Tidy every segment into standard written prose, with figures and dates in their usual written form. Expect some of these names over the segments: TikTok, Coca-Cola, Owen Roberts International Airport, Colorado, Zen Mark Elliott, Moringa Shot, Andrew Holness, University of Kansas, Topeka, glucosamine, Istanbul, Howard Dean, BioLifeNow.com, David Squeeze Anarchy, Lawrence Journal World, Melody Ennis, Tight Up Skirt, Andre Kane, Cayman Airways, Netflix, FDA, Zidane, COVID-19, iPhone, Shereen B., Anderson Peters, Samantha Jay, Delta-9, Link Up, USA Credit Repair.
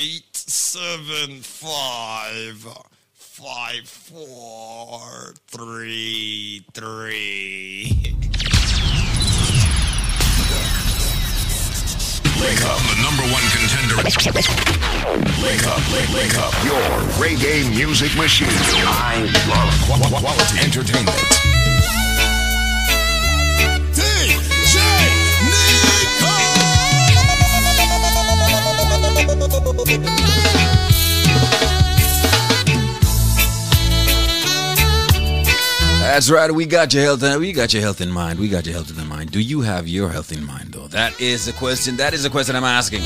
875-5433. Link Up, the number one contender. Link Up, your reggae music machine. I love quality entertainment. DJ Nico! That's right, we got your health. We got your health in mind. We got your health in mind. Do you have your health in mind, though? That is the question. That is the question I'm asking.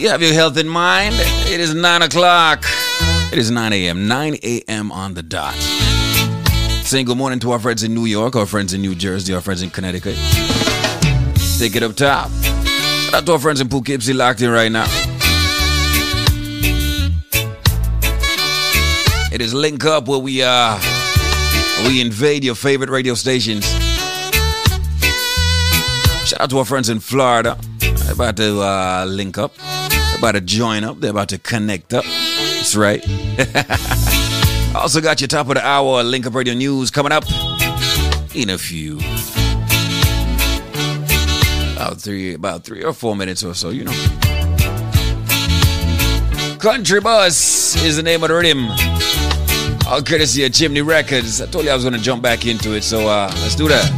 You have your health in mind? It is 9 o'clock. It is 9 a.m. 9 a.m. on the dot. Saying good morning to our friends in New York, our friends in New Jersey, our friends in Connecticut. Take it up top. Shout out to our friends in Poughkeepsie locked in right now. It is Link Up, where we invade your favorite radio stations. Shout out to our friends in Florida. They're about to link up. They're about to join up. They're about to connect up. That's right. Also got your top of the hour Link Up Radio News coming up in a few. About three or four minutes or so, you know. Country Bus is the name of the rhythm. All courtesy of Chimney Records. I told you I was going to jump back into it, so let's do that.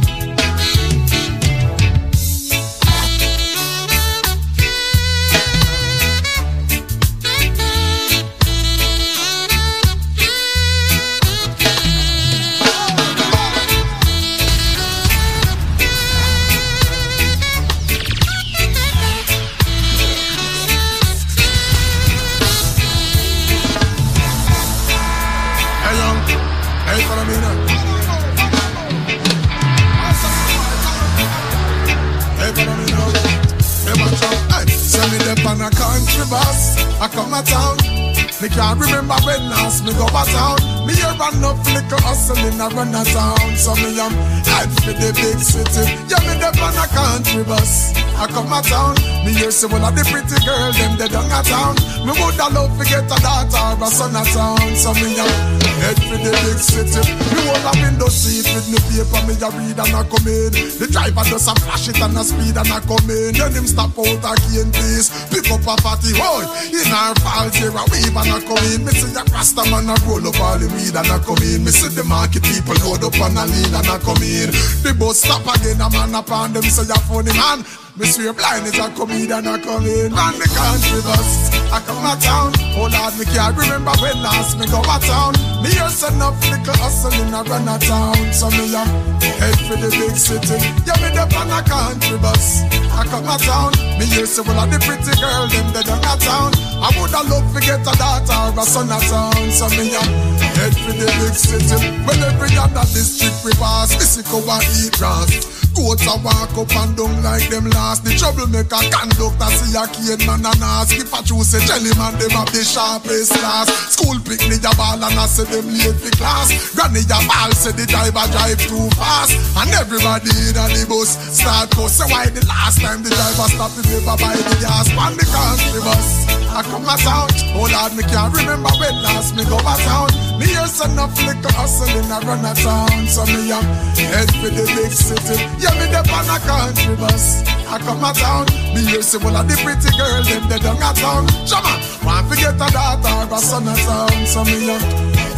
Me can't remember when last me go a town. Me here run up flicker hustling a run a town. So me am head for the big city. Yeah, me dep on a country bus. I come a town. Me here see one of the pretty girl, them they down a town. Me woulda love to get a daughter or a son a town. So me am head for the big city. Me hold a window seat with me paper. Me a read and a come in. The driver does a flash it and a speed and a come in. Then him stop out again please. Pick up a fatty boy. In our falls here a weave and I come in, me see a Rasta man a roll up all the weed and I come in. Me see the market people load up and a lean and I come in. The bus stop again, a man up on them, say a funny man. Me swear blind is a comedian a come in. Man, the country bus, I come a town. Oh Lord, me can't remember when last me go a town. Me hear send up little hustling a run a town. So me am head for the big city. Yeah, me dep on a country bus, I come a town. Me hear say well of the pretty girl, them they done a town. I woulda love to get a daughter or a son a town. So me am head for the big city. When every other district we pass, me see go a eat grass. Goats a walk up and down like them last. The troublemaker conductor see a kid man and ask. If I choose a jelly man, them have the sharpest class. School pick me a ball and I say them late for class. Granny a ball say the driver drive too fast. And everybody in the bus start go. Say why the last time the driver stopped the paper by the gas. On the country bus, I come a town. Oh Lord, me can't remember when last me go a town. Me hear son of liquor hustling a run a town. So me am head for the big city. Yeah, me dep on a country bus, I come a town. Me here see one of the pretty girl, them they done a town. Chama, want to get a daughter or a son a town. So me young,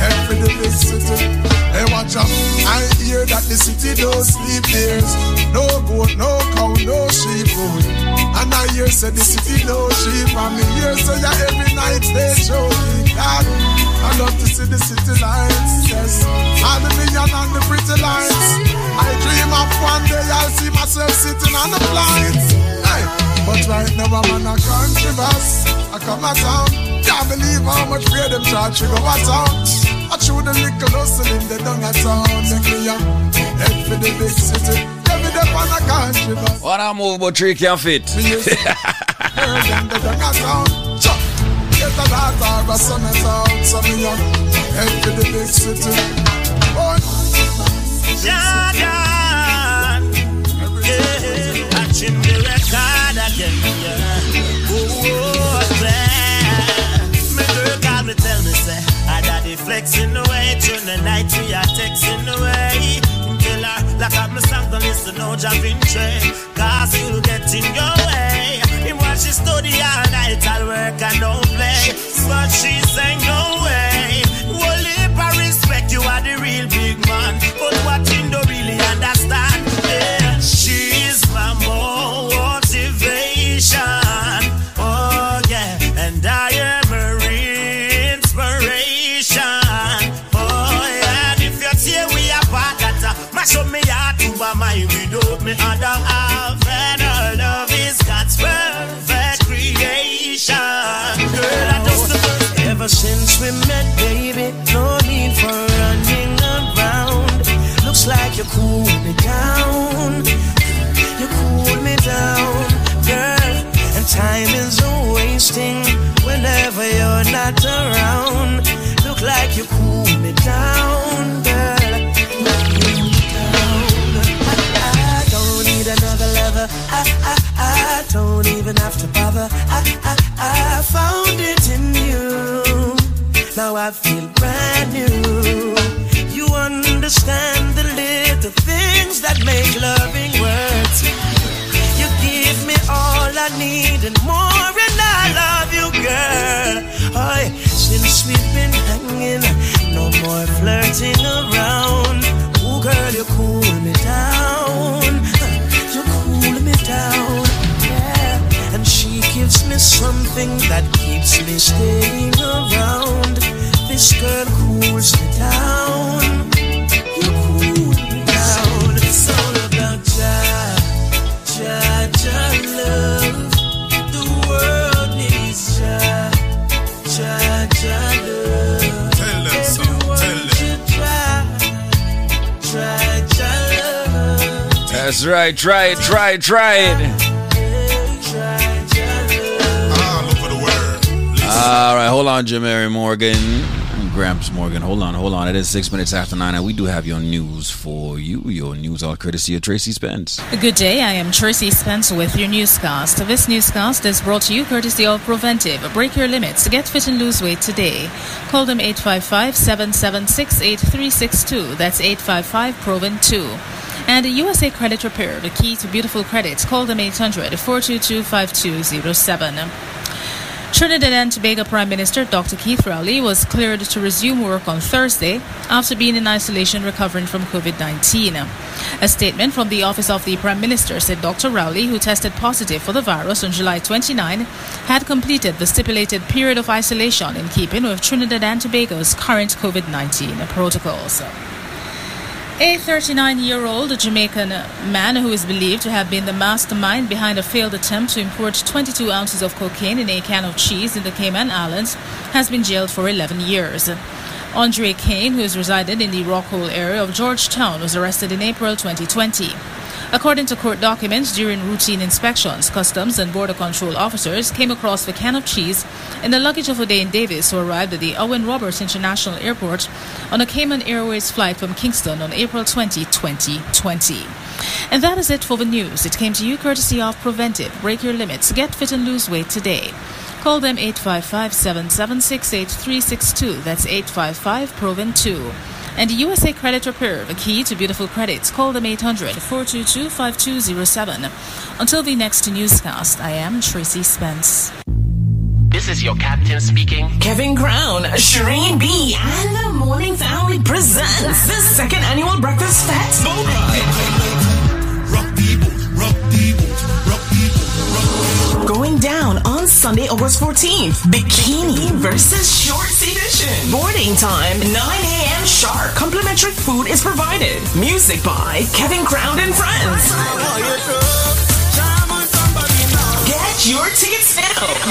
head for the big city. Hey, watch out, I hear that the city don't sleep years. No goat, no cow, no sheep food. And I hear say the city no sheep. And me here say yeah, every night they show me that. I love to see the city lights, yes. All the million and the pretty lights. I dream of one day I'll see myself sitting on the flight. Hey, but right now I'm on a country bus. I come a town. Can't believe how much freedom charge you go a town. I chew the liquor hustling the dung a town. Take me up, head for the big city. Give me them on a country bus. What a move, but trick and fit. Girl, them the dung a town. Chop, get a daughter or a son a town. So me up, head for the big city. Oh, Jordan, yeah, I Chimney Record again, yeah. Oh, man. dancing away. Girl, I lock up my song, don't listen, no jumping tray. Cause you'll get in your way. And while she study all night, I'll work and don't play. But she sang no way. Well, if I respect you, are the real big man. But what you don't really understand, yeah. She's my motivation. Show me out to my mind without me and I have and all of his God's perfect creation. Girl, I just love you. Ever since we met, baby, no need for running around. Looks like you cool me down. You cool me down, girl. And time is wasting whenever you're not around. Look like you cool me down, girl. Another lover, I don't even have to bother. I found it in you. Now I feel brand new. You understand the little things that make loving words. You give me all I need and more, and I love you, girl. Oh, since we've been hanging, no more flirting around. Oh, girl, you cool me down. Down, yeah. And she gives me something that keeps me staying around. This girl cools me down. You cool me down. It's all about Jah love. The world needs Jah love. Tell them so. Tell them. Try Jah love. That's right, try it. All over the world. All right, hold on, Jamari Morgan. Gramps Morgan, hold on. It is 6 minutes after 9, and we do have your news for you. Your news all courtesy of Tracy Spence. Good day, I am Tracy Spence with your newscast. This newscast is brought to you courtesy of Preventive. Break your limits, get fit and lose weight today. Call them 855-776-8362. That's 855-PROVEN2. And USA Credit Repair, the key to beautiful credit. Call them 800-422-5207. Trinidad and Tobago Prime Minister Dr. Keith Rowley was cleared to resume work on Thursday after being in isolation recovering from COVID-19. A statement from the office of the Prime Minister said Dr. Rowley, who tested positive for the virus on July 29, had completed the stipulated period of isolation in keeping with Trinidad and Tobago's current COVID-19 protocols. A 39-year-old Jamaican man who is believed to have been the mastermind behind a failed attempt to import 22 ounces of cocaine in a can of cheese in the Cayman Islands has been jailed for 11 years. Andre Kane, who is resided in the Rockall area of Georgetown, was arrested in April 2020. According to court documents, during routine inspections, Customs and Border Control officers came across the can of cheese in the luggage of Odane Davis, who arrived at the Owen Roberts International Airport on a Cayman Airways flight from Kingston on April 20, 2020. And that is it for the news. It came to you courtesy of Preventive. Break your limits. Get fit and lose weight today. Call them 855-776-8362. That's 855-PROVEN2. And USA Credit Repair, the key to beautiful credits. Call them 800-422-5207. Until the next newscast, I am Tracy Spence. This is your captain speaking. Kevin Crown, Shereen B., and the Morning Family presents the second annual Breakfast Fest. Rock people, rock people, rock people, rock people. Going down on Sunday, August 14th, Bikini versus Shorts Edition. Boarding time, 9 a.m. sharp. Complimentary food is provided. Music by Kevin Crown and Friends. Get your tickets now.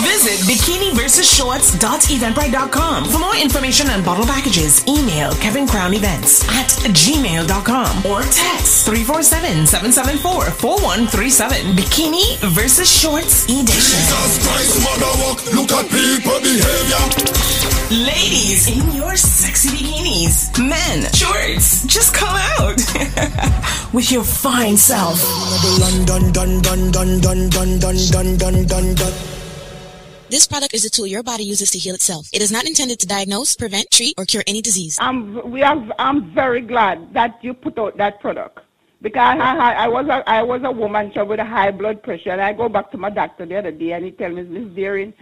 Visit BikiniVersusShorts.eventbrite.com. For more information and bottle packages, email kevincrownevents@gmail.com or text 347-774-4137. Bikini versus Shorts Edition. Jesus Christ, mother walk. Look at people behavior. Ladies in your sexy bikinis, men, shorts, just come out with your fine self. This product is a tool your body uses to heal itself. It is not intended to diagnose, prevent, treat, or cure any disease. I'm very glad that you put out that product. Because I was a woman with a high blood pressure, and I go back to my doctor the other day, and he tell me, Miss Deering,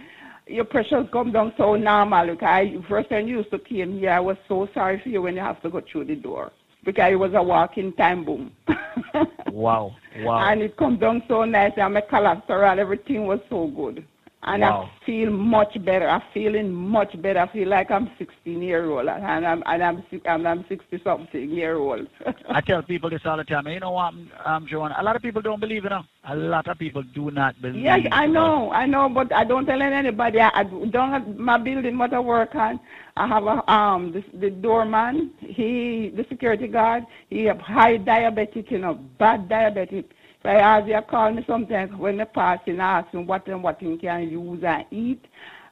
your pressure's come down so normal. Like first time you used to came here, I was so sorry for you when you have to go through the door, because it was a walking time boom. Wow, wow. And it come down so nice, and my cholesterol, everything was so good. And wow. I feel much better. I'm feeling much better. I feel like I'm 16-year-old, and I'm 60-something-year-old. I tell people this all the time. You know what, Joanne? A lot of people don't believe it. A lot of people do not believe it. Yes, I know, but I don't tell anybody. I don't have my building what I work on. I have a, the doorman, the security guard, he have high diabetic, bad diabetic. So I call me sometimes when I pass and I ask him what thing can use and eat.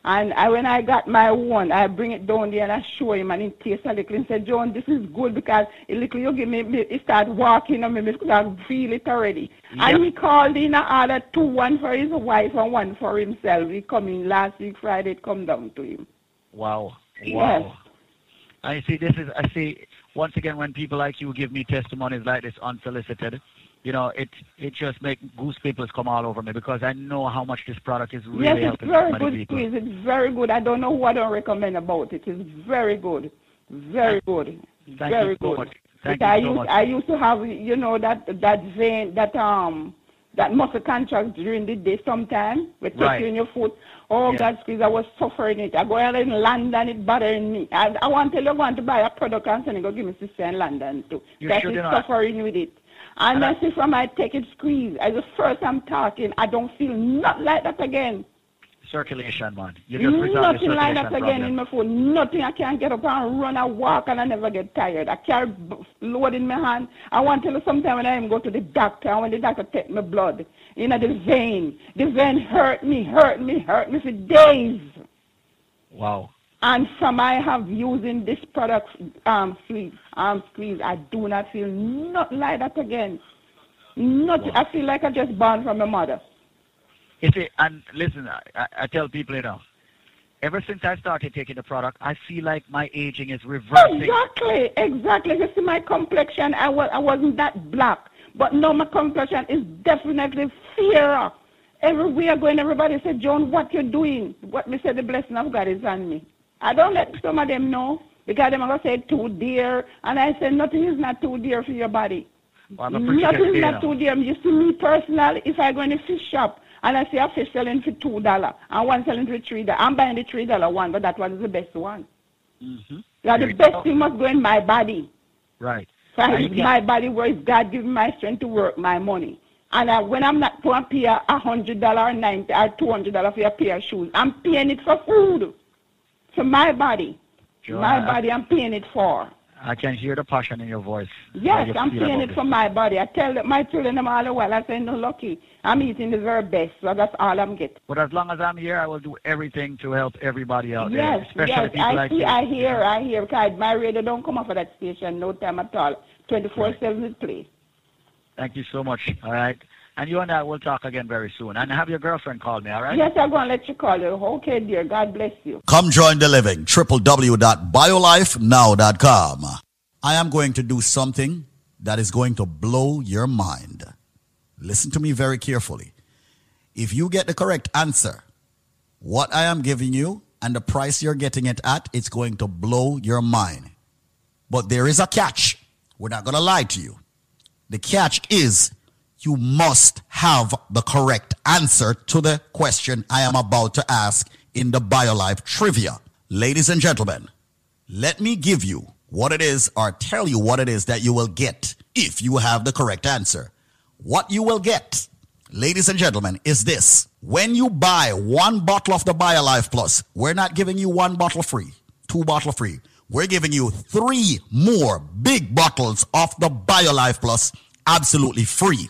And when I got my one, I bring it down there and I show him, and he tastes a little and say, John, this is good, because a little you give me, it start walking on me, I feel it already. Yep. And he called in an order 2, 1 for his wife and 1 for himself. He come in last week, Friday, it come down to him. Wow. Wow. Yes. I see once again, when people like you give me testimonies like this unsolicited, you know, it just makes goose pimples come all over me, because I know how much this product is really helping so many people. Yes, it's very good. I don't know what I recommend about it. It's very good. Very good. Thank you so much. I used to have, you know, that vein, that muscle contract during the day sometimes, with touching your foot. Oh, God, because I was suffering it. I go out in London, it bothering me. I want to buy a product and send it, go give me sister in London too. That is suffering with it. And I see from I take it squeeze. As the first I'm talking, I don't feel not like that again. Circulation, man. You just nothing like that problem. Again in my foot. Nothing. I can't get up and run and walk, and I never get tired. I carry load in my hand. I want to tell you sometime when I even go to the doctor, and when the doctor take my blood, you know, the vein hurt me for days. Wow. And from I have using this product, squeeze, I do not feel not like that again. Wow. I feel like I just born from my mother. You see, and listen, I tell people, you know, ever since I started taking the product, I feel like my aging is reversing. Exactly. You see, my complexion, I wasn't that black, but now my complexion is definitely fairer. Everywhere going, everybody said, John, what you doing? What me said, the blessing of God is on me. I don't let some of them know, because them are going to say too dear. And I said, nothing is not too dear for your body. Well, nothing is not too dear. You see me personally, if I go in a fish shop and I see a fish selling for $2 and one selling for $3, I'm buying the $3 one, but that one is the best one. Mm-hmm. Now, the best thing must go in my body. Right. So my body works. God gives me my strength to work my money. And when I'm not going to pay $100 or $90 or $200 for a pair of shoes, I'm paying it for food. For my body. Joanna, my body, I'm paying it for. I can hear the passion in your voice. Yes, I'm paying it for my body. I tell my children all the while, I say, no, lucky. I'm eating the very best, so that's all I'm getting. But as long as I'm here, I will do everything to help everybody out there. Especially people like you. I hear. Because my radio don't come off of that station no time at all. 24/7 it plays. Thank you so much. All right. And you and I will talk again very soon. And have your girlfriend call me, all right? Yes, I'm going to let you call her. Okay, dear. God bless you. Come join the living. www.biolifenow.com. I am going to do something that is going to blow your mind. Listen to me very carefully. If you get the correct answer, what I am giving you and the price you're getting it at, it's going to blow your mind. But there is a catch. We're not going to lie to you. The catch is you must have the correct answer to the question I am about to ask in the BioLife trivia. Ladies and gentlemen, let me give you what it is, or tell you what it is that you will get if you have the correct answer. What you will get, ladies and gentlemen, is this. When you buy one bottle of the BioLife Plus, we're not giving you one bottle free, 2 bottle free. We're giving you 3 more big bottles of the BioLife Plus absolutely free.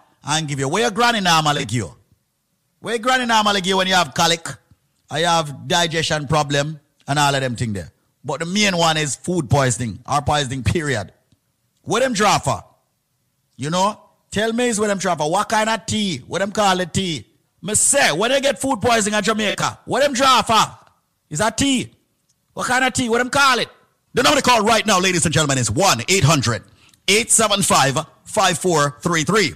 and give you? Where your granny normally give you? Where your granny normally give you when you have colic? I have digestion problem and all of them thing there. But the main one is food poisoning or poisoning, period. What them draw for? You know? Tell me is what them draw for. What kind of tea? What them call it tea? Me say, when they get food poisoning in Jamaica, what them draw for? Is that tea? What kind of tea? What them call it? The number to call right now, ladies and gentlemen, is 1-800-875-5433.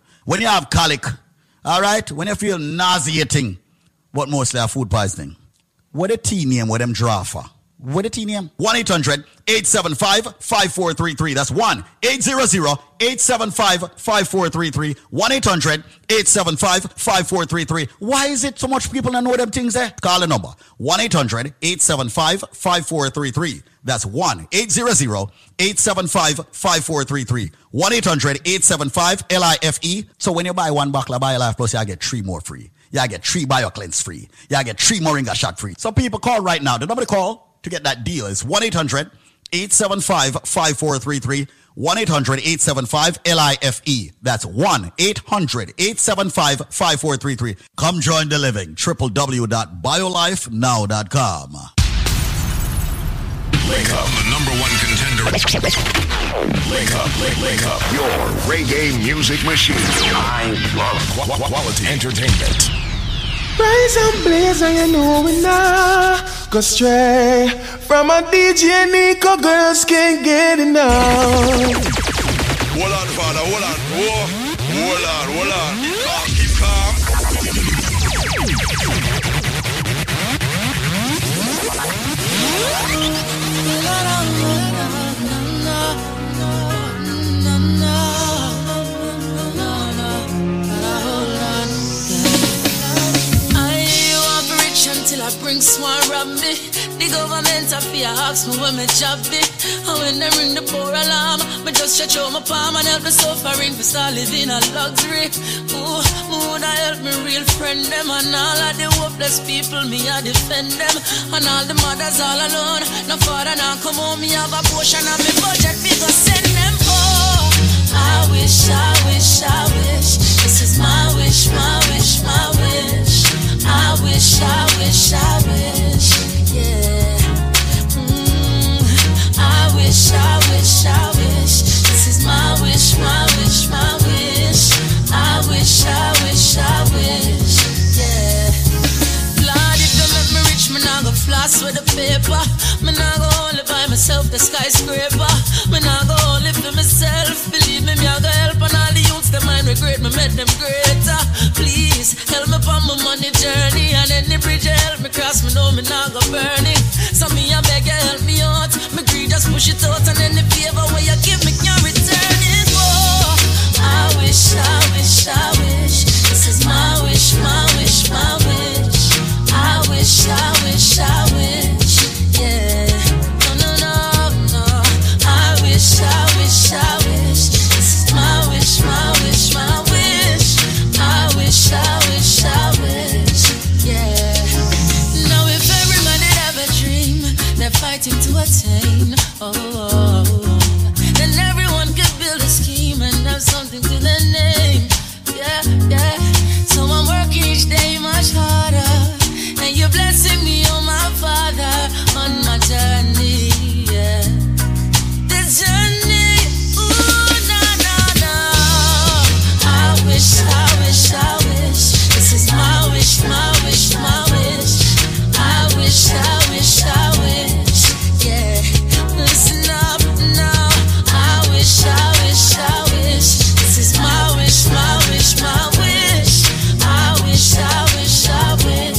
when you have colic, all right, when you feel nauseating, but mostly a food poisoning. What a tea name with them draw for. What a tea name? 1-800-875-5433. That's 1-800-875-5433. 1-800-875-5433. Why is it so much people don't know them things there? Call the number. 1-800-875-5433. That's 1-800-875-5433. 1-800-875-LIFE. So when you buy one bottle of BioLife Plus, you get 3 more free. You get 3 BioCleanse free. You get 3 Moringa Shot free. So people, call right now. The number to call to get that deal is 1-800-875-5433. 1-800-875-LIFE. That's 1-800-875-5433. Come join the living. www.biolifenow.com. Link Up, the number one contender. Link Up, Link Up, your reggae music machine. I love quality entertainment. Rise and blaze, and you know we not go stray from a DJ Nico. Girls can't get enough. Hold on, father, hold on. Whoa. Hold on, hold on. Oh, keep calm. Bring swan rob me. The government of fear ask me where my job be. And when they ring the poor alarm, but just stretch out my palm and help me suffering for start living a luxury. Ooh, would I help me real friend them? And all of the hopeless people, me I defend them. And all the mothers all alone. No father now come home, me have a portion of me budget, me go send them for. I wish, I wish, I wish. This is my wish, my wish, my wish. I wish, I wish, I wish, yeah. I wish, I wish, I wish. This is my wish, my wish, my wish. I wish, I wish, I wish, yeah. Lord, if you make me rich, me nah go floss with the paper. Me nah go only buy myself the skyscraper. Me nah go only for myself. Believe me, me I go help and all the youths, the mind. regret me, make them greater. Please, help me on my money journey. And any bridge you help me cross, me know me not go burn it. So me I beg you help me out. Me greed just push it out. And any favor where you give me can return it. Oh, I wish, I wish, I wish. This is my wish, my wish, my wish. I wish, I wish, I wish. Yeah. No, no, no, no. I wish, I wish, I wish. This is my wish, my wish, my wish. I wish, I wish, I wish. Yeah. Now if every man had have a dream, they're fighting to attain. Oh, oh, oh. Then everyone could build a scheme and have something to their name. Yeah, yeah. So I'm working each day much harder. And you're blessing me, oh my Father, on my journey, yeah. This journey, ooh, no, no, no. I wish, I wish, I wish. This is my wish, my wish, my wish. I wish, I wish, I wish. Yeah, listen up now. I wish, I wish, I wish. This is my wish, my wish, my wish. I wish, I wish, I wish.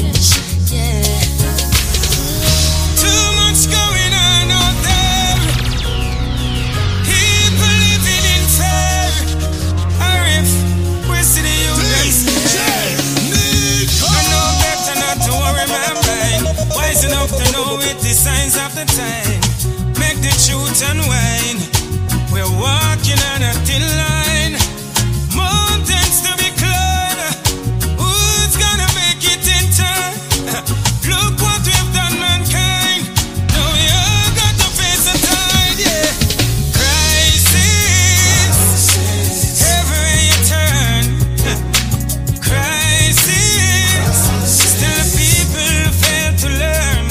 Enough to know it, the signs of the time. Make the truth unwind. We're walking on a thin line. Mountains to be climbed. Who's gonna make it in time? Look what we've done, mankind. Now we all got to face the tide, yeah. Crisis, crisis. Everywhere you turn. Crisis. Crisis. Still the people fail to learn.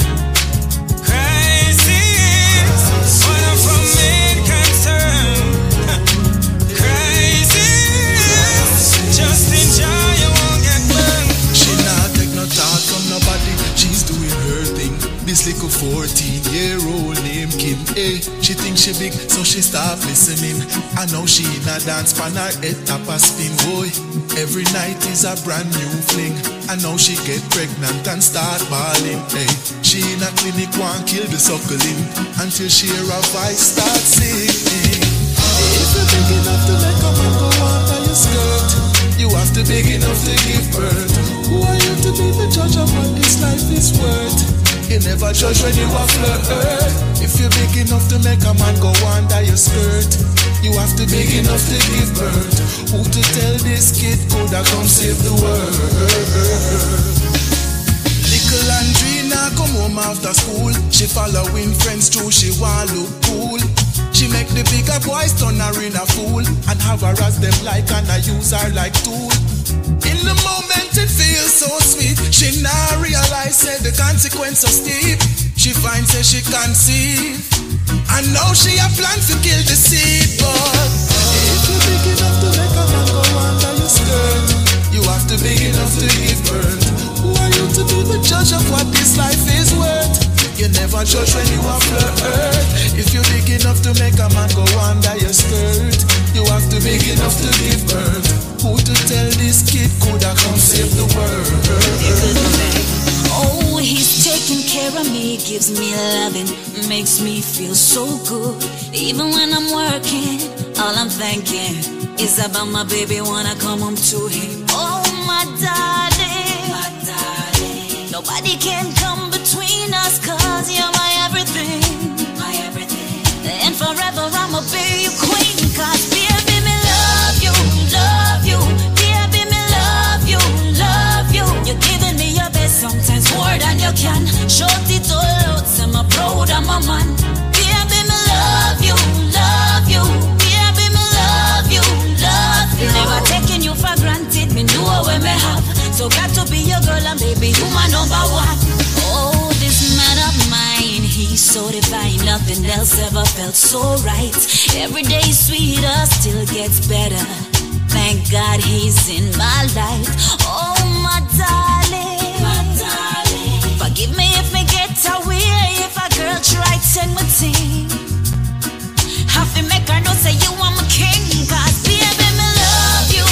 This little 14-year-old named Kim, eh? She thinks she big, so she start listening. And now she in a dance pan, her head tap a spin, boy. Every night is a brand new fling. And now she get pregnant and start bawling, eh? She in a clinic, won't kill the suckling until she hear her voice start singing. If you're big enough to make a man go under your skirt, you have to big enough to give birth. Who are you to be the judge of what this life is worth? You never judge when you are flirt. If you're big enough to make a man go under your skirt, you have to big enough to give birth. Who to tell this kid coulda come save the world? Little Andrina come home after school. She following friends too, she want look cool. She make the bigger boys turn her in a fool and have her as them like and I use her like tool. In the moment it feels so sweet. She now realize that the consequence are steep. She finds that she can't see. And now she a plan to kill the seed. But if you're big enough to make a man go under your skirt, you have to big enough to give birth. Who are you to be the judge of what this life is worth? You never judge when you are flirt. If you're big enough to make a man go under your skirt, you have to big enough to give birth. Who to tell this kid could I come save the world? Oh, he's taking care of me, gives me loving, makes me feel so good. Even when I'm working, all I'm thinking is about my baby when I come home to him. Oh, my darling, nobody can come between us, 'cause you're my everything, my everything. And forever I'ma be your queen, 'cause baby, me love you, love. Sometimes more than you can. Shout it all out, say I'm proud of my man. Baby, me love you, love you. Baby, me love you, love you. Never taking you for granted, me know what me have. So got to be your girl and baby, you my number one. Oh, this man of mine, he's so divine. Nothing else ever felt so right. Every day sweeter, still gets better. Thank God he's in my life. Oh, my darling. Forgive me if me get away, if a girl try to take my team. Have to make her know say you are my king, 'cause baby, me love you.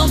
Run,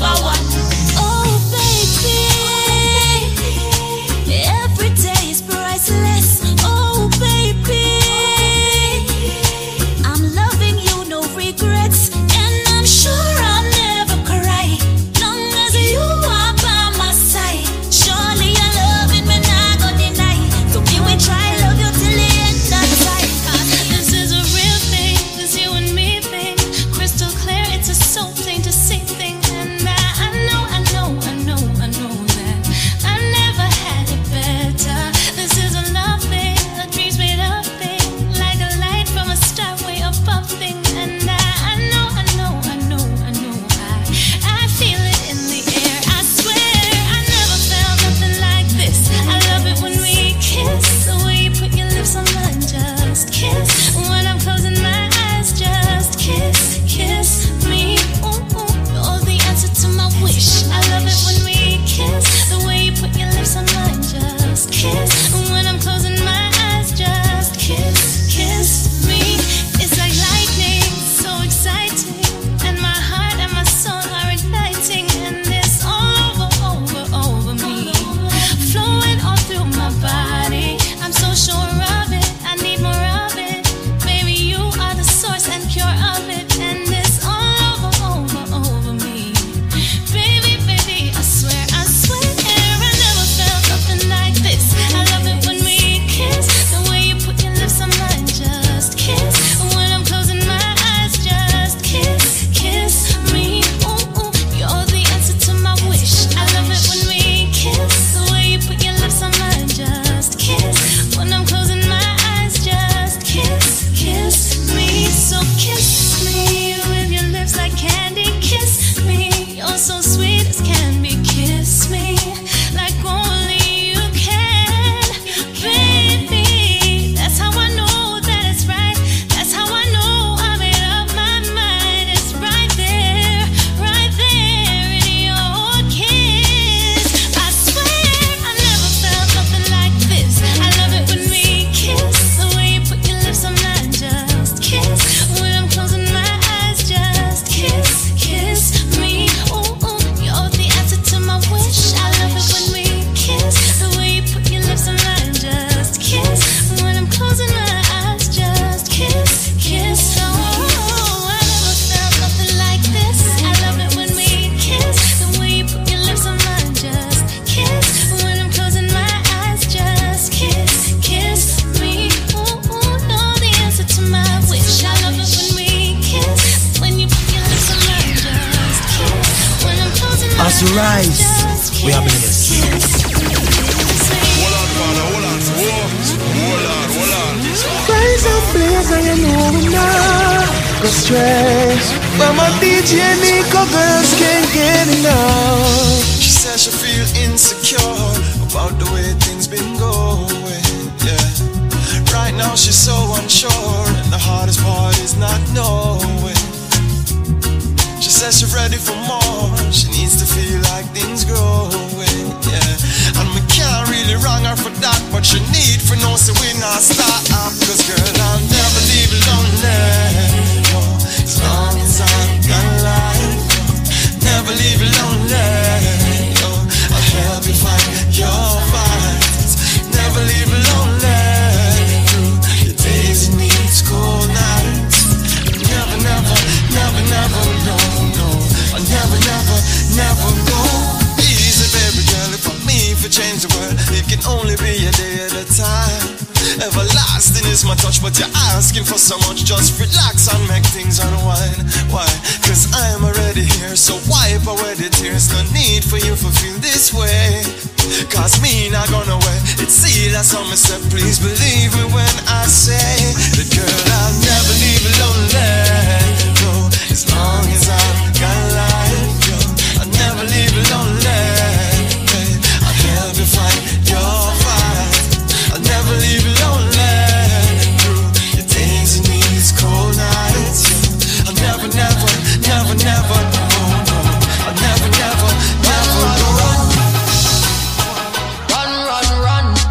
run,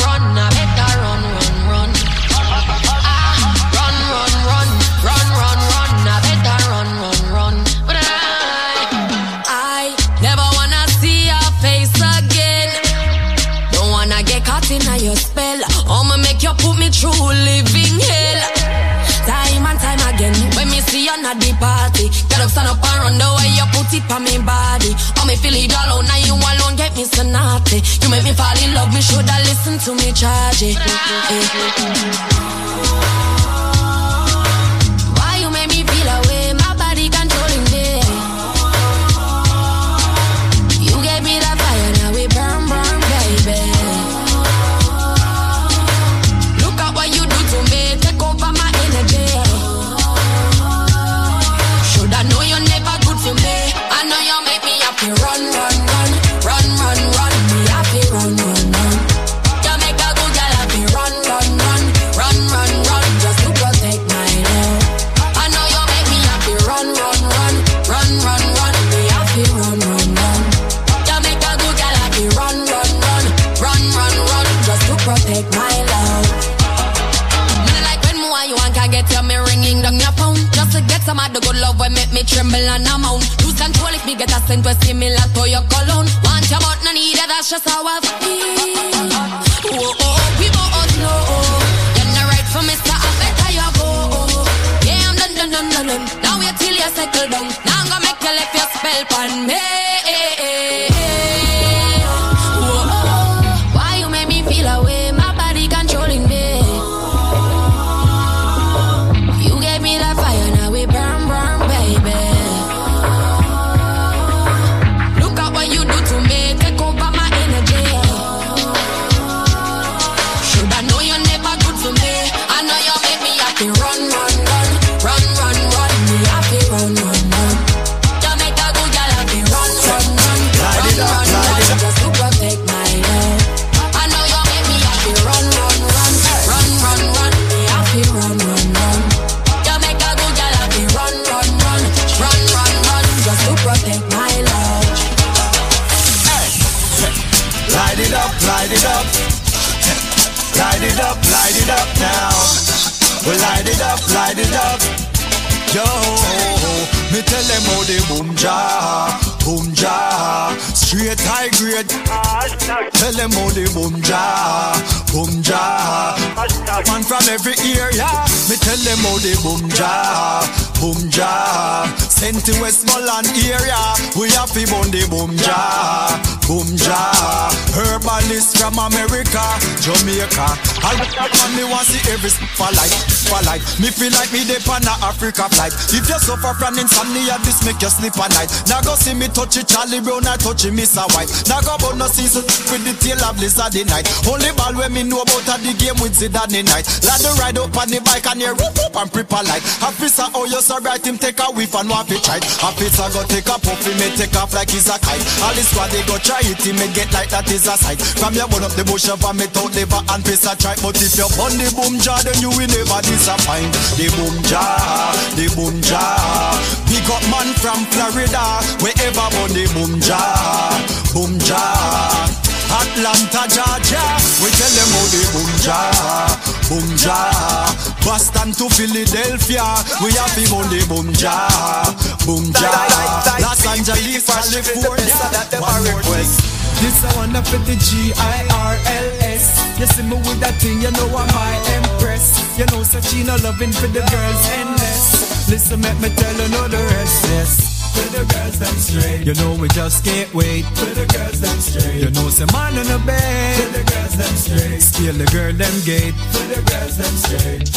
run, I better run, run. true living hell. Time and time again, when me see you at the party, get up, stand up and run the way you put it on me body. Oh, me feel it all out, now you alone get me so naughty. You make me fall in love, me shoulda listen to me charge it. Why you make me feel away, my body controlling me. You gave me that fire, now we burn, burn, baby. Look at what you do to me, take over my energy. Should I know you're never good for me? I know you make me happy, run, run, run, run, run, run, me happy, run, run, run. You make a good girl happy, run, run, run, run, run, run, just to protect my love. I know you make me happy, run, run, run, run, run, run, me happy, run, run, run. You make a good girl happy, run, run, run, run, run, run, just to protect my love. Man, I like when more you want, can't get your me ringing down your phone. Just to get some of the good love when make me tremble and amount. Lose control if me get a scent was similar to your cologne. Want your butt, no need it, that's just how I feel. Oh, oh, we both know. You're not right for me, so I better you go. Yeah, I'm done, done, done, done, done. Now wait till you settle down. Now I'm gonna make you left your spell on me. Oh, oh, why you make me feel away? My body controlling me. You gave me that fire, now we burn, burn, baby. Look at what you do to me, take over my energy. Should I know you're never good for me? I know you make me happy, run, run, run, run, run, run, me happy, run, run, run. You make a good girl happy, run, run, run, run, run, run, just to protect my love. I know you make me happy, run, run, run, run, run, run, me happy, run, run, run. You make a good girl happy, run, run, run, run, run, run, just to protect my love. Light it up, light it up. Light it up now. We light it up, yo. Me tell them how they boom ja, straight high grade. Tell them how they boom ja, man from every area. Me tell them how they boom ja, sent to Westmoreland area. We have the Monday boom ja, herbalist from America, Jamaica. I man me want see every for life, for life. Me feel like me dey pan a Africa flight. If you suffer from insomnia, this make you sleep at night. Now go see me touch it, Charlie Brown, I touch it, Mr. White. Now go bonus season with the tail of lizard the night. Only ball when me know about the game with Zidane night. Let the ride up on the bike and you rope up and prepare light. Officer, oh you so right, him take a whiff and waft it right. Officer go take a puff, he may take off like he's a kite. All his squad they go try it, he may get like that is a sight. From your bone up the bush of a metal liver and face a try. But if you're on the boom jar, then you will never disappoint. The boom jar, the boom jar. Big up man from Florida, wherever on the boom jar, boom jar. Atlanta, Georgia, we tell them how they boom jar, boom jar. Boston to Philadelphia, we have him on the boom jar, boom jar. Los Angeles, California, one more request. This I wanna fit the GIRLS. You see me with that thing, you know I'm my empress. You know Sachina loving for the girls endless. Listen, let me tell you know the rest, yes. For the girls them straight. You know we just can't wait. For the girls them straight. You know some man in the bed. For the girls them straight. Steal the girl them gate. For the girls them straight.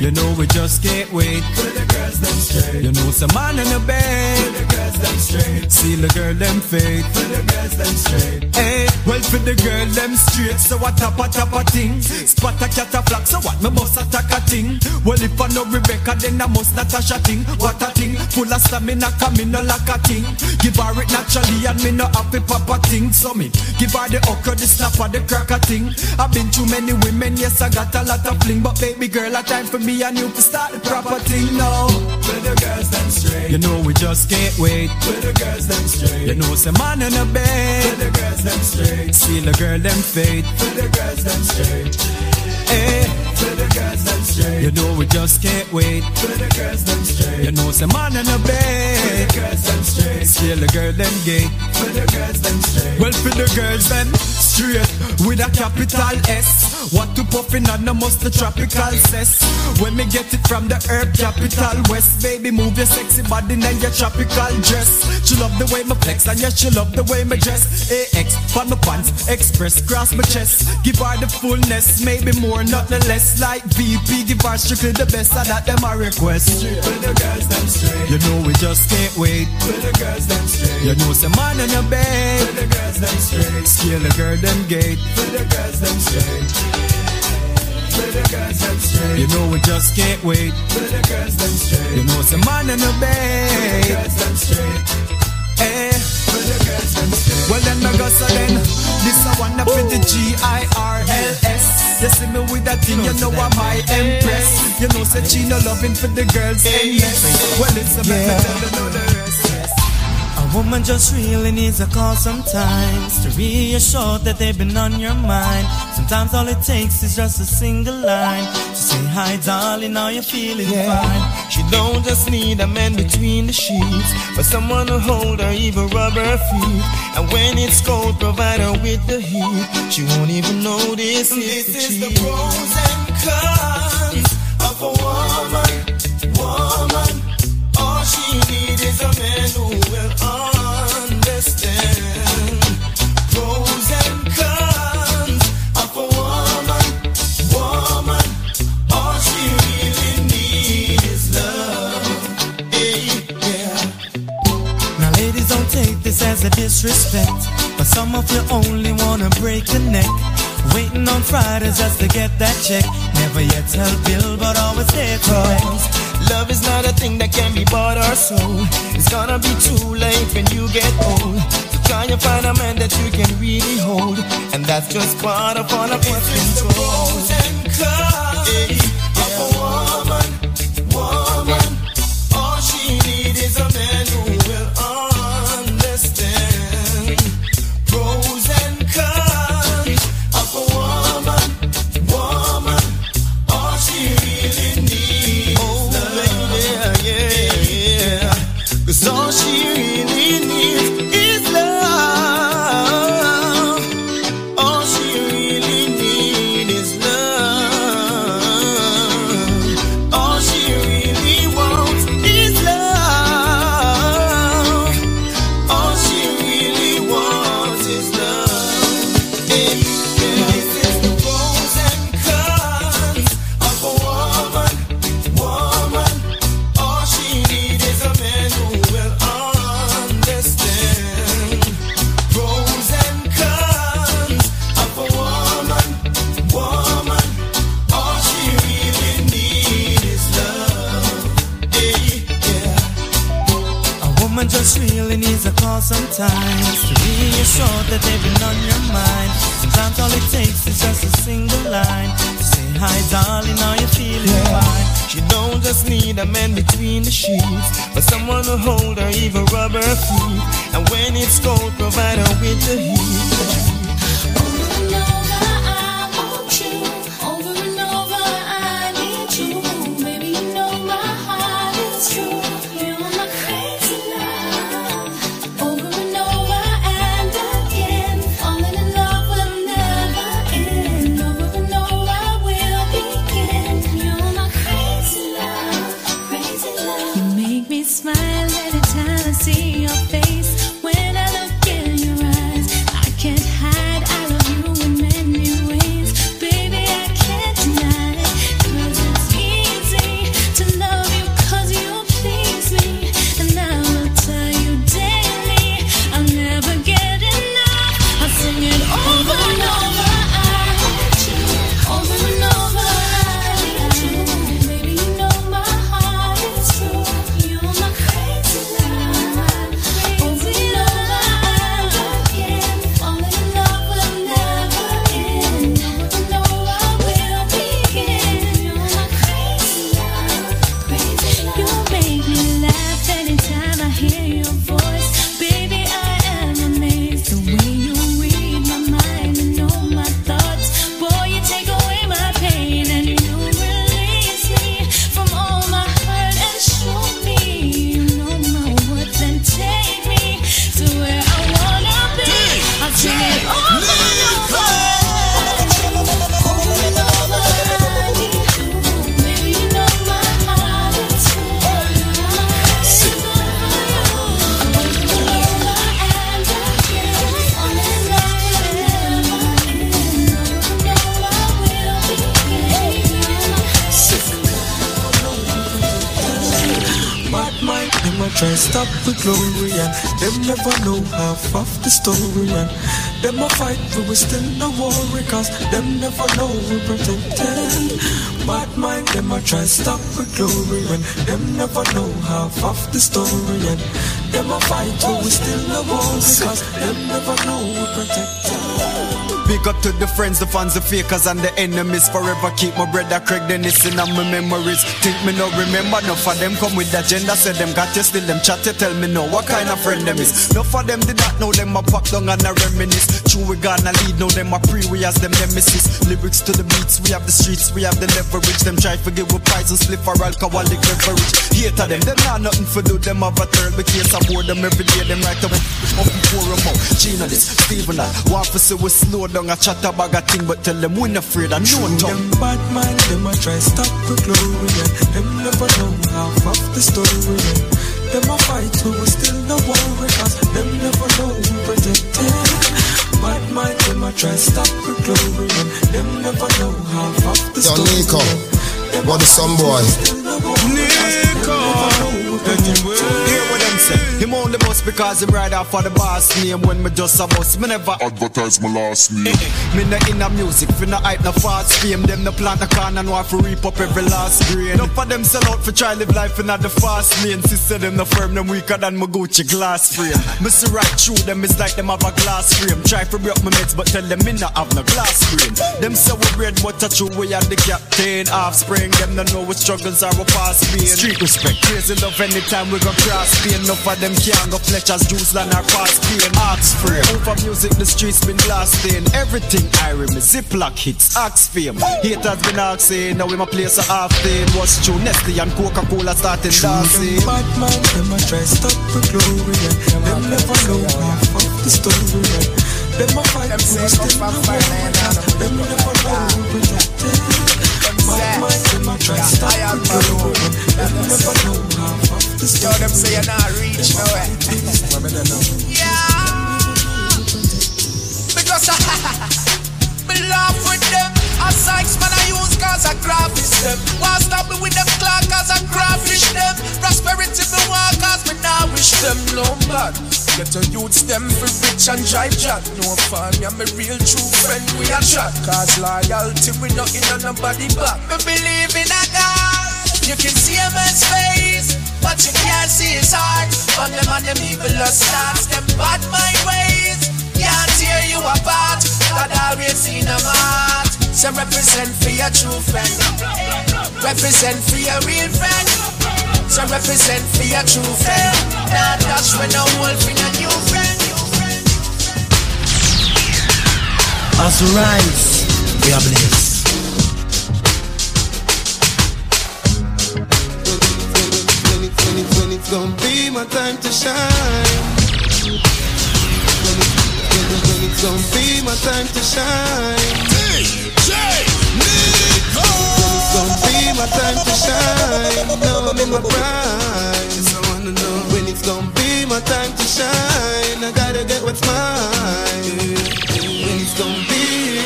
You know we just can't wait. The girls them straight. You know some man in the bed. The girls them straight. See the girl them fake. The girls them straight. Hey, well for the girl them straight. So what tap a thing? Spot a cat a flock. So what me must attack a thing? Well if I know Rebecca then I must Natasha thing. What a thing? Full of stamina come in no lack a thing. Give her it naturally and me no happy papa thing. So me give her the okra, the snapper, the cracker thing. I've been too many women, yes I got a lot of fling. But baby girl, a time for me and you to start the proper thing now. For the girls them straight. You know we just can't wait. For the girls them straight. You know some man in the bed. For the girls them straight. See the girl them fade. For the girls them straight. Eh. You know we just can't wait. You know some man in a bed. Still the girl them gay. Well for the girls them straight with a capital S. What to puffin on the most tropical cess. When me get it from the herb capital west. Baby move your sexy body and your tropical dress. She love the way my flex and yes she love the way my dress. AX on my pants express cross my chest. Give her the fullness, maybe more not the less. Like VP give her strictly the best and that them a request. You know we just can't wait. You know some man in your bed. Scale the girl them gate. You know we just can't wait. You know some man in your bed. Well then I go so then. This I wanna fit the GIRLS. You see me with that thing, you know I'm my empress. You know say she no loving for the girls and yes. Well it's a better tell them all the rest. A woman just really needs a call sometimes to reassure that they've been on your mind. Sometimes all it takes is just a single line to say hi darling, are you feeling fine? She don't just need a man between the sheets, but someone to hold her, even rub her feet. And when it's cold, provide her with the heat. She won't even notice it's the cheat. This is the pros and cons of a woman. All she needs is a man who will understand. Pros and cons of a woman. All she really needs is love. Yeah. Now, ladies, don't take this as a disrespect, but some of you only wanna break the neck. Waiting on Fridays just to get that check. Never yet tell bill, but always there to rest. Love is not a thing that can be bought or sold. It's gonna be too late when you get old. So try and find a man that you can really hold. And that's just part of all of what's been told. Pros and cons of a woman. All she needs is a man who will understand. Pros and cons. All she really needs is love. All she really needs is love. All she really wants is love. All she really wants is love. This is the pros and cons of a woman. All she needs is a man who really needs a call sometimes to reassure that they've been on your mind. Sometimes all it takes is just a single line to say hi darling, are you feeling fine? She don't just need a man between the sheets, but someone to hold her, even rub her feet. And when it's cold, provide her with the heat. Smile at a time, I see your face. When I look in your eyes, I can't hide. bad mind, them a try stop the glory, and them never know half of the story, and them a fight, but we still no worry, cause them never know we protected. Bad mind, them a try stop the glory, and them never know half of the story, and them a fight, but we still no worry, cause them never know we protected. Big up to the friends, the fans, the fakers and the enemies. Forever keep my brother Craig Dennis in my memories. Think me no remember, enough of them come with the agenda. Said them got you, still them chat you, tell me no, what kind of friend them is. Enough of them did not know, them a pop down and a reminisce. True we gonna lead, now them a pre, we as them nemesis. Lyrics to the beats, we have the streets, we have the leverage. Them try to give with pies and slip for alcoholic beverage. Hate of them, them not nothing for do, them have a third because I bore them every day, them right up and pour them out. Gina this, Steven I, want to see we slow down a chat about a thing, but tell them we're not afraid and no one talk. Them bad mind, them a try stop the glory, and them never know half of the story, and them a fight who we still no worry, cause them never know who protected. Bad mind, them a try stop the glory, and them never know half of the story. Yo Nico, what is some boy? Nico, anyway. Hear what them say, him on the bus because him ride off for the boss name. When me just a bus, me never advertise my last name. Me no in the music, finna hype no fast fame. Them no plant a can and want to reap up every last grain. Enough of them sell out for try live life in the fast lane. Sister them no firm, them weaker than my Gucci glass frame. Me see right through them, it's like them have a glass frame. Try to break my mates but tell them me no have no glass frame. Them say we bread but touch you, we are the captain. Offspring, them no know what struggles are a past pain. Street respect, crazy love anytime we gon' cross pain. Enough of them can't go Fletcher's juice land our past pain. Axe frame, over music the streets been lasting. Everything I remember, Ziploc hits, Axe fame. Haters been asking, now in my place a half thing. What's true, Nestle and Coca-Cola starting dancing. Bad man, them a try stop for glory, and them never know half of the story, and them a fight for still no one, them never know who protected. Yo, them say you're not reach nowhere. Yeah, because I love with them. I sykes man I use cause I graphish them. Why stop me with them clock cause I graphish them. Prosperity me want cause me now wish them no bad. Get a youth them for rich and drive chat. No fun, I'm a real true friend we a shot. Cause loyalty we not in on nobody back. Me believe in a God. You can see a man's face, but you can't see his heart. From them and them evil starts, them bad my ways. Can't tear you apart, God always seen a heart. So represent for your true friend, represent for your real friend. So represent for your true friend. Not touch when a wolf in a new friend. As we rise, we are blessed. When it's gonna be my time to shine. When it's gonna be my time to shine. DJ Nico! It's gonna be my time to shine. Now I'm in my prime. Yes, I wanna know when it's gonna be my time to shine. I gotta get what's mine. When it's gonna be,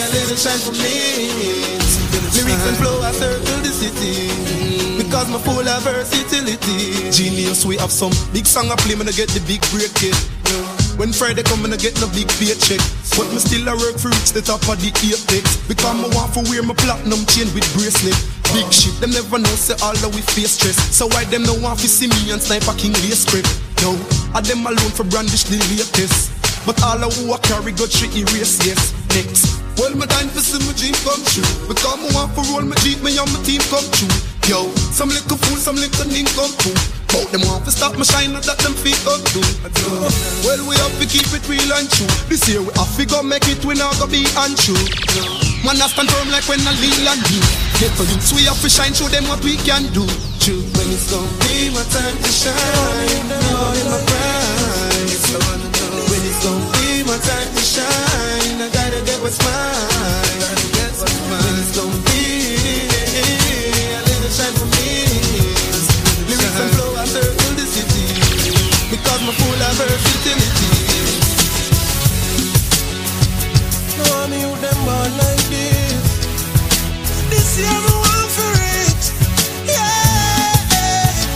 a little shine for me. Lyrics and flow, I circle the city. Because my full of versatility. Genius, we have some big song I play when I get the big break it. When Friday come and I get no big paycheck, but me still a work for reach the top of the apex. Because I want to wear my platinum chain with bracelet. Big shit, them never know say all that we face stress. So why them no want to see me and sniper king lace script? No, I them alone for brandish the latest. But all of who I carry got three erase, yes, next. Well, my time for see my dream come true. Because I want to roll my jeep, me and my team come true. Yo, some little fool, some little name come true. Bout them want to stop my shine, not that them feet up to. Well, we have to keep it real and true. This year we have to go make it, we now go be untrue. Man, I stand firm like when I lean and do. Get for you, so we have to shine, show them what we can do. True, when it's gonna be my time to shine. Now in my prime. When it's gonna be my time to shine. I gotta get what's mine. When it's gonna be a little shine for me. Lyrics and flow, I circle the city. Because my full of versatility. No one knew them all like this. This year I want for it. Yeah.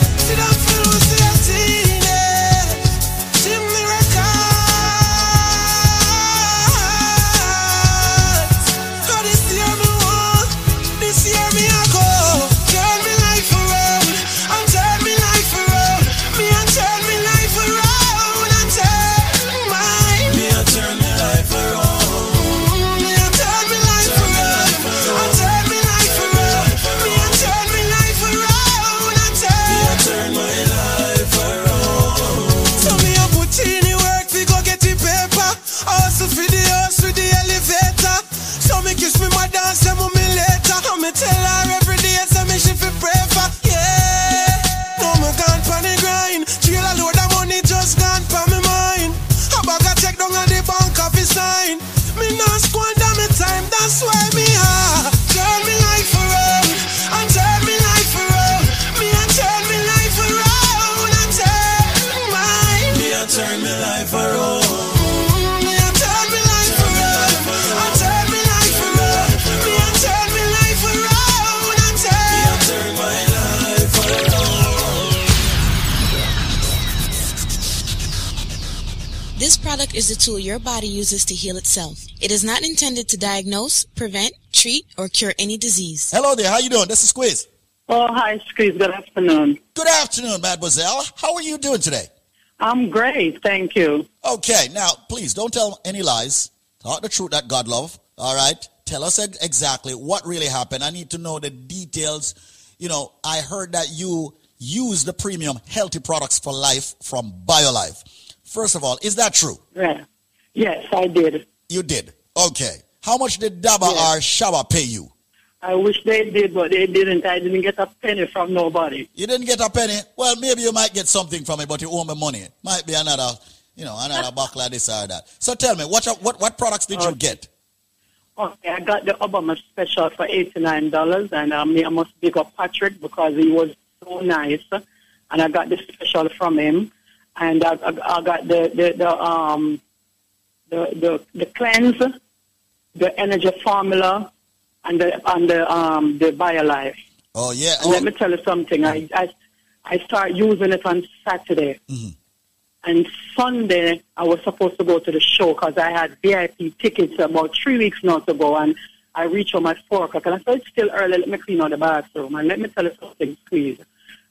This product is the tool your body uses to heal itself. It is not intended to diagnose, prevent, treat, or cure any disease. Hello there. How you doing? This is Squeeze. Oh, hi, Squeeze. Good afternoon. Good afternoon, Mademoiselle. How are you doing today? I'm great. Thank you. Okay. Now, please, don't tell any lies. Talk the truth that God love. All right? Tell us exactly what really happened. I need to know the details. You know, I heard that you use the premium healthy products for life from BioLife. First of all, is that true? Yeah. Yes, I did. You did. Okay. How much did Daba or Shaba pay you? I wish they did, but they didn't. I didn't get a penny from nobody. You didn't get a penny? Well, maybe you might get something from it, but you owe me money. Might be another, you know, another buck like this or that. So tell me, what products did you get? Okay, I got the Obama special for $89, and I must pick up Patrick because he was so nice, and I got the special from him, and I got the cleanse, the energy formula, and the BioLife. Oh yeah. Oh. Let me tell you something. I started using it on Saturday, and Sunday I was supposed to go to the show because I had VIP tickets about 3 weeks not ago, and I reached home at 4 o'clock, and I said it's still early. Let me clean out the bathroom, and let me tell you something, Squeeze.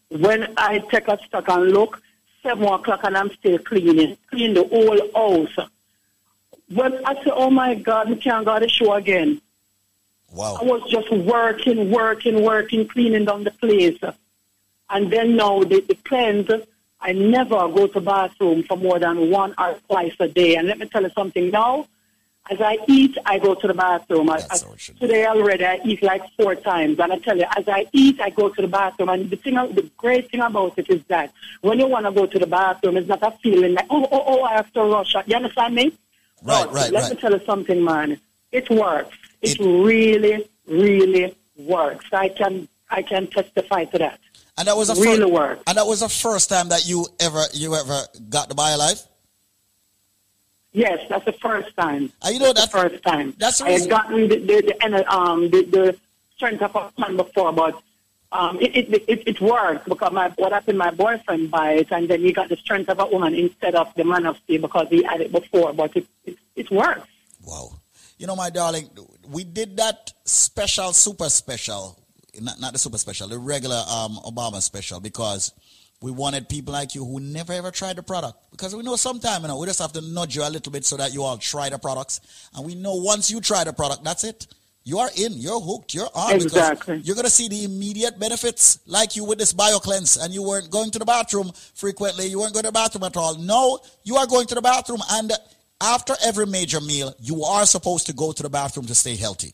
When I take a stock and look, 7 o'clock, and I'm still cleaning the whole house. When I said, "Oh my God, we can't go to the show again." Wow. I was just working, cleaning down the place. And then now the cleanse, I never go to bathroom for more than one or twice a day. And let me tell you something. Now, as I eat, I go to the bathroom. Today already, I eat like 4 times. And I tell you, as I eat, I go to the bathroom. And the great thing about it is that when you want to go to the bathroom, it's not a feeling like, oh, I have to rush. You understand me? Right. Let me tell you something, man. It works. It really, really works. I can testify to that. And that was a really work. And that was the first time that you ever got the BioLife? Yes, that's the first time. And you know that's the first time. That's I had gotten the strength of a man before, but it worked because what happened, my boyfriend buy it, and then he got the strength of a woman instead of the man of steel because he had it before, but it works. Wow. You know, my darling, we did that special, super special, not the super special, the regular Obama special, because we wanted people like you who never ever tried the product. Because we know sometimes, you know, we just have to nudge you a little bit so that you all try the products. And we know once you try the product, that's it. You are in, you're hooked, you're on. Exactly. Because you're going to see the immediate benefits, like you with this BioCleanse, and you weren't going to the bathroom frequently. You weren't going to the bathroom at all. No, you are going to the bathroom, and after every major meal, you are supposed to go to the bathroom to stay healthy.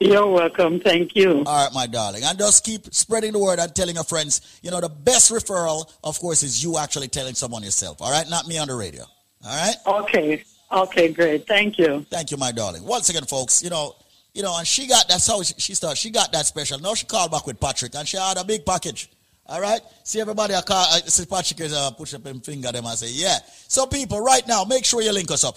You're welcome. Thank you. All right, my darling. And just keep spreading the word and telling your friends. You know, the best referral, of course, is you actually telling someone yourself. All right? Not me on the radio. All right? Okay. Okay, great. Thank you. Thank you, my darling. Once again, folks, you know, and she got, that's how she started. She got that special. Now she called back with Patrick and she had a big package. All right? See, everybody, I see Patrick is push up him finger them and say, yeah. So, people, right now, make sure you link us up.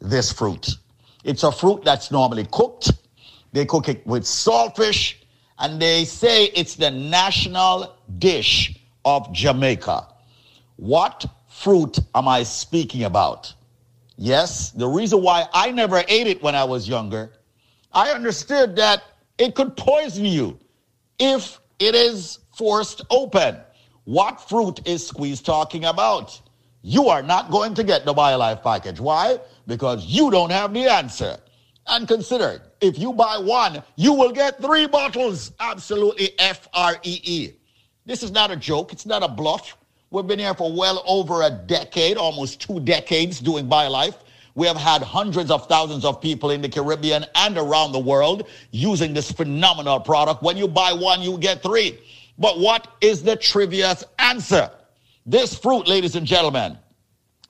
this fruit. It's a fruit that's normally cooked. They cook it with saltfish, and they say it's the national dish of Jamaica. What fruit am I speaking about? Yes, the reason why I never ate it when I was younger, I understood that it could poison you if it is forced open. What fruit is Squeeze talking about? You are not going to get the BioLife package. Why? Because you don't have the answer. And consider, if you buy one, you will get 3 bottles. Absolutely free. This is not a joke. It's not a bluff. We've been here for well over a decade, almost 2 decades doing BioLife. We have had hundreds of thousands of people in the Caribbean and around the world using this phenomenal product. When you buy one, you get 3. But what is the trivia's answer? This fruit, ladies and gentlemen,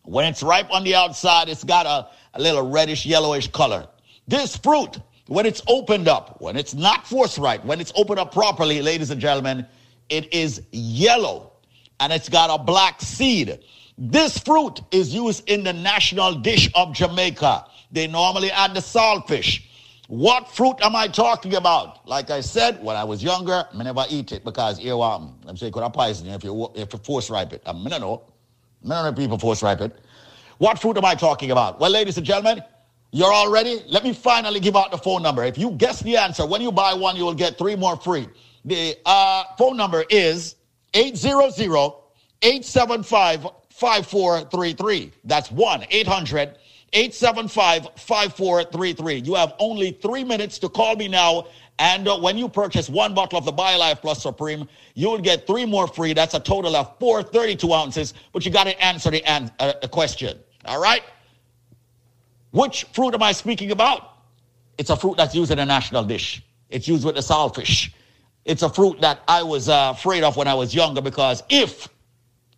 when it's ripe on the outside, it's got a little reddish, yellowish color. This fruit, when it's opened up, when it's not forced right, when it's opened up properly, ladies and gentlemen, it is yellow. And it's got a black seed. This fruit is used in the national dish of Jamaica. They normally add the saltfish. What fruit am I talking about? Like I said, when I was younger, I never eat it because I'm saying could I poison you if you force ripe it. I don't know if people force ripe it. What fruit am I talking about? Well, ladies and gentlemen, you're all ready? Let me finally give out the phone number. If you guess the answer, when you buy one, you will get 3 more free. The phone number is 800-875-5433. That's 1-800-875-5433. You have only 3 minutes to call me now. And when you purchase 1 bottle of the BioLife Plus Supreme, you will get 3 more free. That's a total of 432 ounces. But you got to answer the question. All right? Which fruit am I speaking about? It's a fruit that's used in a national dish. It's used with the saltfish. It's a fruit that I was afraid of when I was younger because if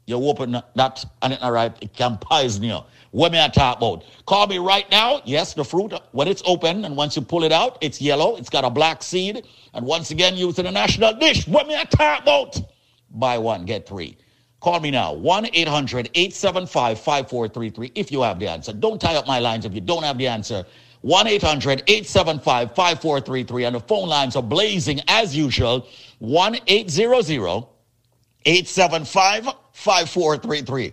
you open that and it's not ripe, it can poison you. What may I talk about? Call me right now. Yes, the fruit, when it's open and once you pull it out, it's yellow. It's got a black seed. And once again, used in a national dish. What may I talk about? Buy 1, get 3. Call me now. 1-800-875-5433 if you have the answer. Don't tie up my lines if you don't have the answer. 1-800-875-5433. And the phone lines are blazing as usual. 1-800-875-5433.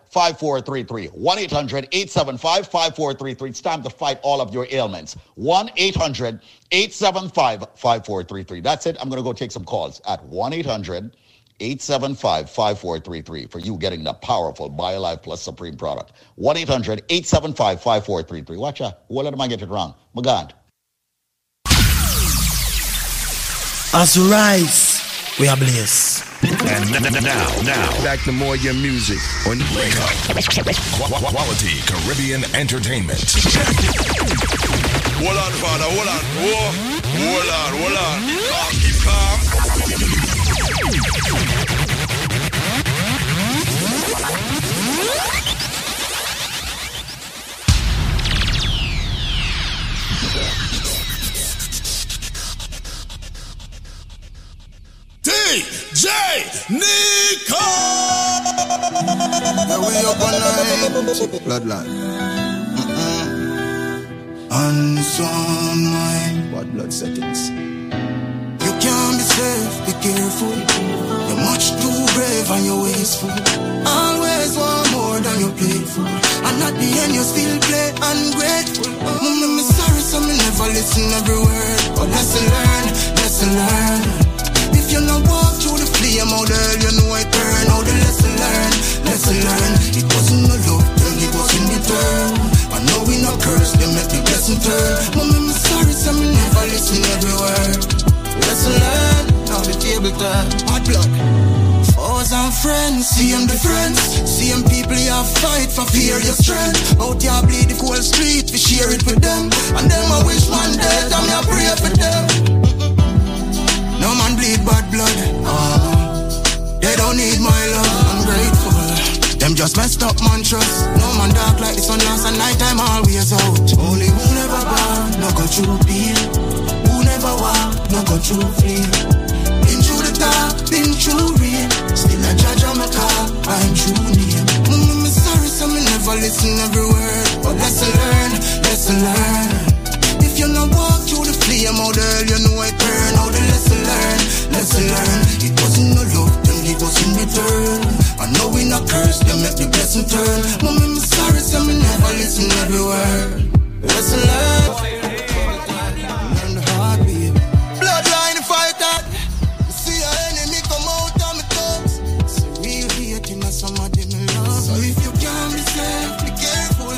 1-800-875-5433. It's time to fight all of your ailments. 1-800-875-5433. That's it. I'm going to go take some calls at 1-800-875-5433 for you getting the powerful BioLife Plus Supreme product. 1-800-875-5433. Watch out. Well, let me get it wrong. My God. As you rise, we are blessed. And now, back to more of your music on Link Up. Quality Caribbean entertainment. Hold on, Father, hold on. Hold on. Keep calm. DJ Nico! The way up online, bloodline. Unsung mind. What blood settings? You can't be safe, be careful. You're much too brave and you're wasteful. Always want more than you play for. And at the end you still play ungrateful. Mummy, me sorry, so me never listen every word. But lesson learned. You know, walk through the flame, how the hell you know I burn. How the lesson learned. It wasn't a love thing, it wasn't the turn. I know we no curse, they make the blessing turn. Mommy, me sorry, so me never listen every word. Lesson learned, now the table turn. Hot blood. Foes and friends, see them difference. See them people you have fight for fear your strength. Out here bleed the cold street, we share it with them. And them I wish one death, I'm here pray for them. No man bleed bad blood, they don't need my love, I'm grateful. Them just messed up man trust. No man dark like the sun last and night time always out. Only who never bow, no go through pain. Who never walk, no go through fear. Been through the dark, been through rain. Still a judge on my car, I'm true name. Mummy, me sorry, so me never listen every word. But lesson learned. If you not walk through the flame, how the hell you know I turn. How the lesson learned. It wasn't no love, then it wasn't return. I know we not cursed, they make the blessing turn. Mommy, me sorry, so me never listen every word. Lesson learned. Learn the hard way. Bloodline fight that. See your enemy come out of my thugs. So real hating us, somebody me love. So if you can't be safe, be careful.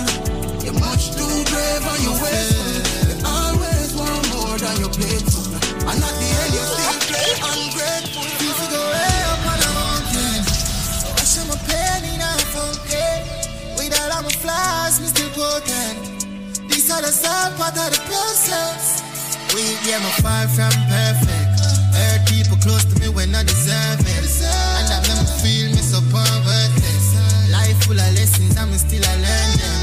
You're much too brave on your way. And at the end you still play ungrateful. People go way up on the mountain. I show my pain in a fountain. Without all my flaws, me still quoting. These are the sad part of the process. I'm far from perfect. Heard people close to me when I deserve it. And I never feel me so povertless. Life full of lessons and me still I learn them.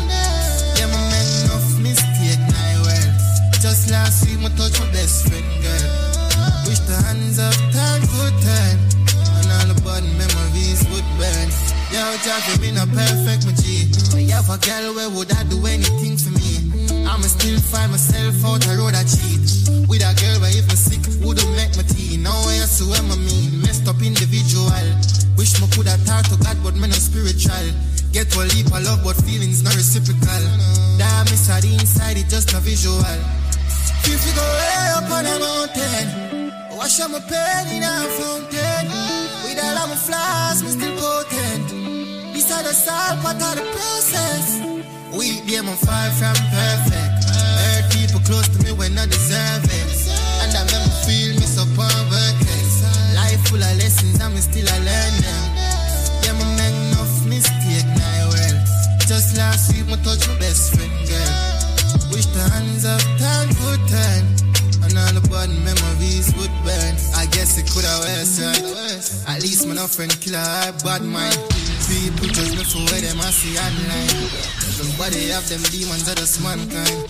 Yeah, my man enough mistake now. Just last week, I touched my best friend, girl. Wish the hands of time could turn, and all the bad memories would burn. Yo, Javi, me not perfect, my G. When you have a girl, where would I do anything for me? I'ma still find myself out the road I cheat. With a girl, but if I'm sick, wouldn't make my tea. Now I see what I mean, messed up individual. Wish me could have talked to God, but me not spiritual. Get one leap of love, but feelings not reciprocal. Damn, it's the inside, it's just a visual. If you go way up on a mountain, wash out my pain in a fountain. With all of my flaws, me still potent. These are the sad part of the process. We them I'm far from perfect. Heard people close to me when I deserve it. And I never feel me so povertless. Life full of lessons and me still I learn them. Yeah, me make enough mistake now, well. Just last week, I touched my best friend, girl. Wish the hands of time could turn, and all the bad memories would burn. I guess it could have worse, right? At least my friend killer, I bad mind. People judge me for where them I see online. the body of them demons of this mankind.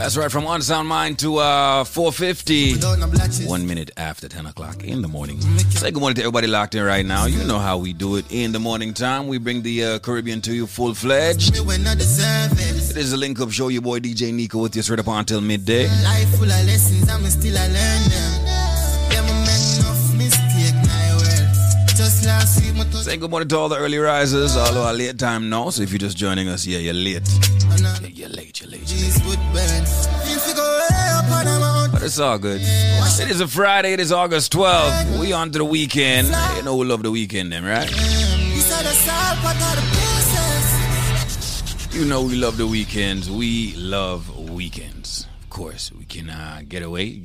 That's right, from Unsound Mind to 4:50, 1 minute after 10 o'clock in the morning. Say good morning to everybody locked in right now. You know how we do it in the morning time. We bring the Caribbean to you full-fledged. It is the Link Up Show, your boy DJ Nico with you straight up until midday. Life full of lessons, I'm still a learner. Say good morning to all the early risers, all our late time now. So if you're just joining us, yeah, you're late. You're late. But it's all good. It is a Friday, it is August 12th. We on to the weekend. You know we love the weekend then, right? You know we love the weekends. We love weekends. Of course, we can get away. Ain't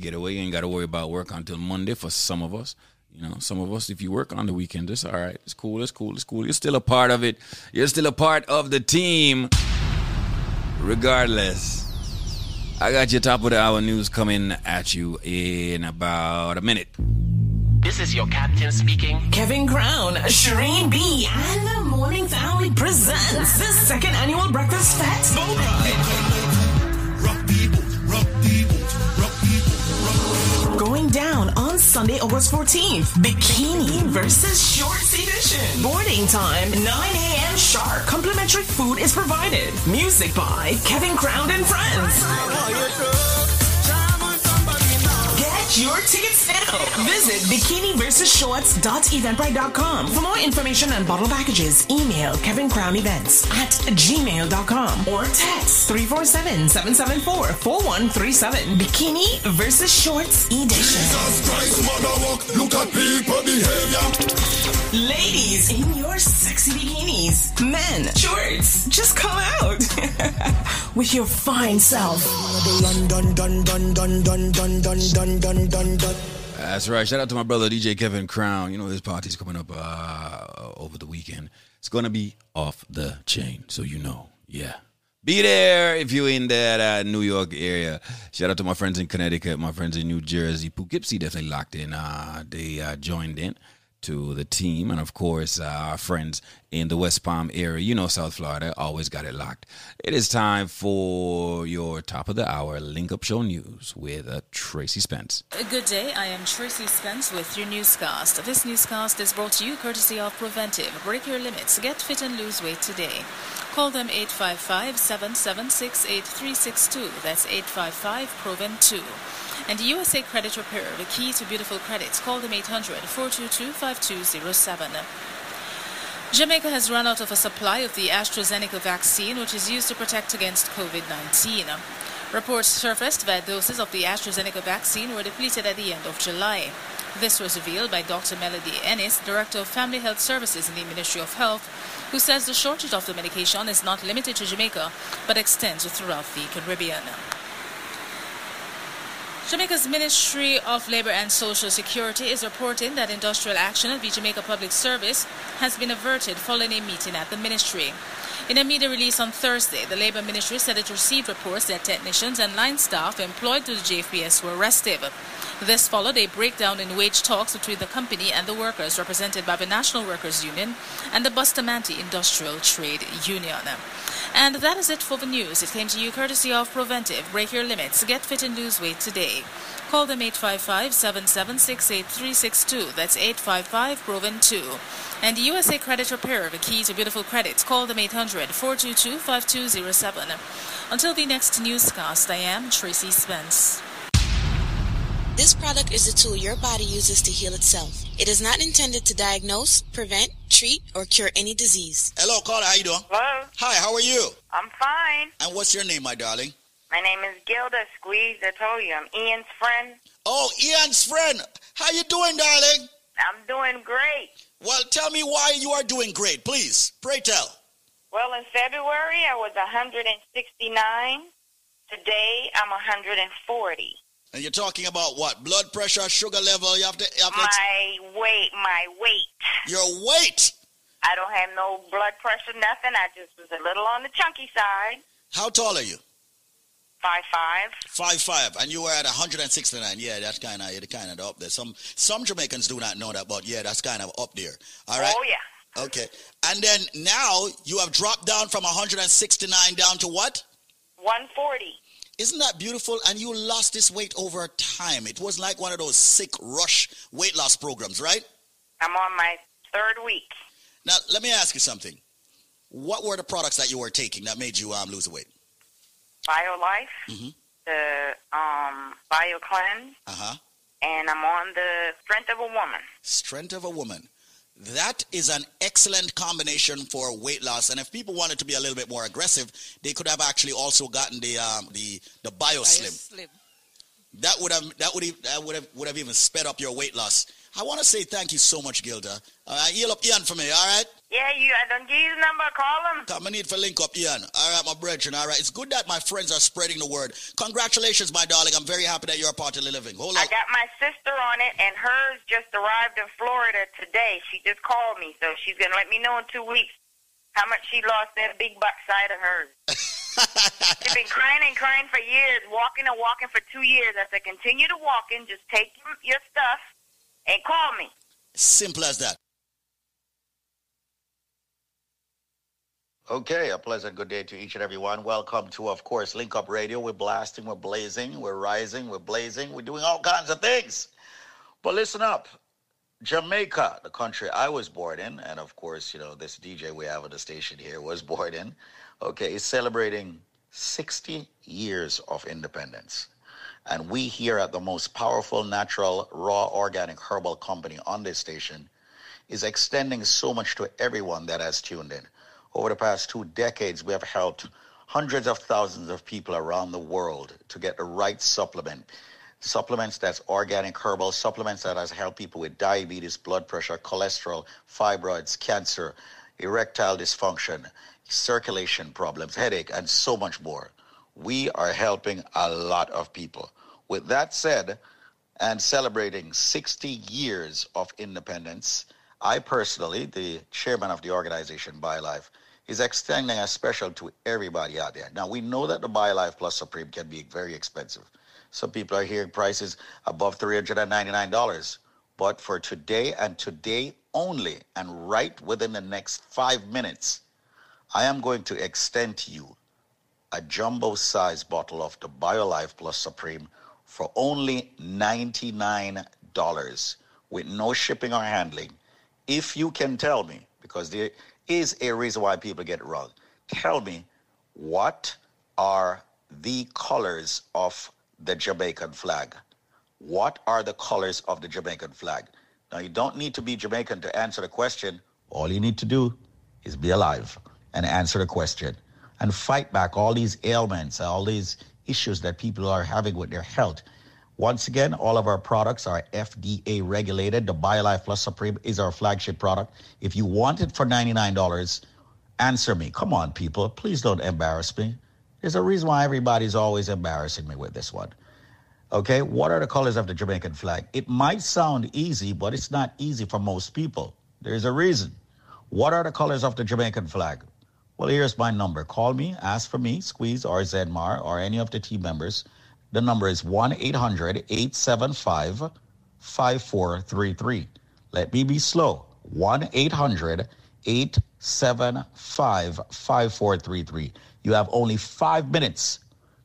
got to worry about work until Monday for some of us. You know, some of us, if you work on the weekend, it's all right. It's cool. You're still a part of it. You're still a part of the team. Regardless, I got your top of the hour news coming at you in about a minute. This is your captain speaking. Kevin Crown, Shereen B., and the Morning Family presents the second annual Breakfast Fest. Going down on Sunday, August 14th. Bikini versus Shorts edition. Boarding time, 9 a.m. sharp. Complimentary food is provided. Music by Kevin Crown and friends. Get your tickets now. Visit BikiniVersusShorts.eventbrite.com. For more information and bottle packages, email kevincrownevents@gmail.com or text 347-774-4137. Bikini versus Shorts Edition. Jesus Christ, mother walk, look at people behavior. Ladies in your sexy bikinis. Men, shorts, just come out with your fine self. That's right. Shout out to my brother, DJ Kevin Crown. You know, his party's coming up over the weekend. It's going to be off the chain, so you know. Yeah. Be there if you're in that New York area. Shout out to my friends in Connecticut, my friends in New Jersey. Poughkeepsie definitely locked in. They joined in to the team. And, of course, our friends in the West Palm area. You know, South Florida always got it locked. It is time for your top of the hour Link Up Show News with Tracy Spence. Good day. I am Tracy Spence with your newscast. This newscast is brought to you courtesy of Preventive. Break your limits. Get fit and lose weight today. Call them 855-776-8362. That's 855-PROVEN2. And USA Credit Repair, the key to beautiful credits. Call them 800-422-5207. Jamaica has run out of a supply of the AstraZeneca vaccine, which is used to protect against COVID-19. Reports surfaced that doses of the AstraZeneca vaccine were depleted at the end of July. This was revealed by Dr. Melody Ennis, Director of Family Health Services in the Ministry of Health, who says the shortage of the medication is not limited to Jamaica, but extends throughout the Caribbean. Jamaica's Ministry of Labor and Social Security is reporting that industrial action at the Jamaica Public Service has been averted following a meeting at the ministry. In a media release on Thursday, the Labor Ministry said it received reports that technicians and line staff employed through the JFPS were arrested. This followed a breakdown in wage talks between the company and the workers represented by the National Workers Union and the Bustamante Industrial Trade Union. And that is it for the news. It came to you courtesy of Preventive. Break your limits. Get fit and lose weight today. Call them 855-776-8362. That's 855-PROVEN2. And USA Credit Repair, the key to beautiful credits. Call them 800-422-5207. Until the next newscast, I am Tracy Spence. This product is a tool your body uses to heal itself. It is not intended to diagnose, prevent, treat, or cure any disease. Hello, caller. How you doing? Hello. Hi, how are you? I'm fine. And what's your name, my darling? My name is Gilda Squeeze. I told you, I'm Ian's friend. Oh, Ian's friend. How you doing, darling? I'm doing great. Well, tell me why you are doing great, please. Pray tell. Well, in February, I was 169. Today, I'm 140. And you're talking about what? Blood pressure, sugar level? You have to My weight. Your weight? I don't have no blood pressure, nothing. I just was a little on the chunky side. How tall are you? 5'5". 5'5". And you were at 169. Yeah, that's kind of up there. Some Jamaicans do not know that, but yeah, that's kind of up there. All right. Oh, yeah. Okay. And then now you have dropped down from 169 down to what? 140. Isn't that beautiful? And you lost this weight over time. It was like one of those sick rush weight loss programs, right? I'm on my third week. Now, let me ask you something. What were the products that you were taking that made you lose the weight? BioLife, the BioCleanse, and I'm on the Strength of a Woman. Strength of a Woman. That is an excellent combination for weight loss. And if people wanted to be a little bit more aggressive, they could have actually also gotten the BioSlim. That would have even sped up your weight loss. I want to say thank you so much, Gilda. Heal up Ian for me, all right? Yeah, I don't give you his number. Call him. Come, I need for Link Up, Ian. All right, my brethren, all right. It's good that my friends are spreading the word. Congratulations, my darling. I'm very happy that you're a part of the living. Hold on. I got my sister on it, and hers just arrived in Florida today. She just called me, so she's going to let me know in 2 weeks how much she lost that big buck side of hers. She's been crying and crying for years, walking and walking for 2 years. I said, continue to walking. Just take your stuff and call me. Simple as that. Okay, a pleasant good day to each and everyone. Welcome to, of course, Link Up Radio. We're blasting, we're blazing, we're rising, we're blazing. We're doing all kinds of things. But listen up. Jamaica, the country I was born in, and of course, you know, this DJ we have on the station here was born in, okay, is celebrating 60 years of independence. And we here at the most powerful, natural, raw, organic herbal company on this station is extending so much to everyone that has tuned in. Over the past 2 decades, we have helped hundreds of thousands of people around the world to get the right supplement. Supplements that's organic, herbal, supplements that has helped people with diabetes, blood pressure, cholesterol, fibroids, cancer, erectile dysfunction, circulation problems, headache, and so much more. We are helping a lot of people. With that said, and celebrating 60 years of independence, I personally, the chairman of the organization BioLife, is extending a special to everybody out there. Now, we know that the BioLife Plus Supreme can be very expensive. Some people are hearing prices above $399. But for today and today only, and right within the next 5 minutes, I am going to extend to you a jumbo-size bottle of the BioLife Plus Supreme for only $99 with no shipping or handling. If you can tell me, because there is a reason why people get it wrong, tell me, what are the colors of the Jamaican flag? What are the colors of the Jamaican flag? Now, you don't need to be Jamaican to answer the question. All you need to do is be alive and answer the question and fight back all these ailments, all these issues that people are having with their health. Once again, all of our products are FDA regulated. The BioLife Plus Supreme is our flagship product. If you want it for $99, answer me. Come on, people. Please don't embarrass me. There's a reason why everybody's always embarrassing me with this one. Okay, what are the colors of the Jamaican flag? It might sound easy, but it's not easy for most people. There's a reason. What are the colors of the Jamaican flag? Well, here's my number. Call me, ask for me, Squeeze or Zenmar or any of the team members. The number is 1-800-875-5433. Let me be slow. 1-800-875-5433. You have only 5 minutes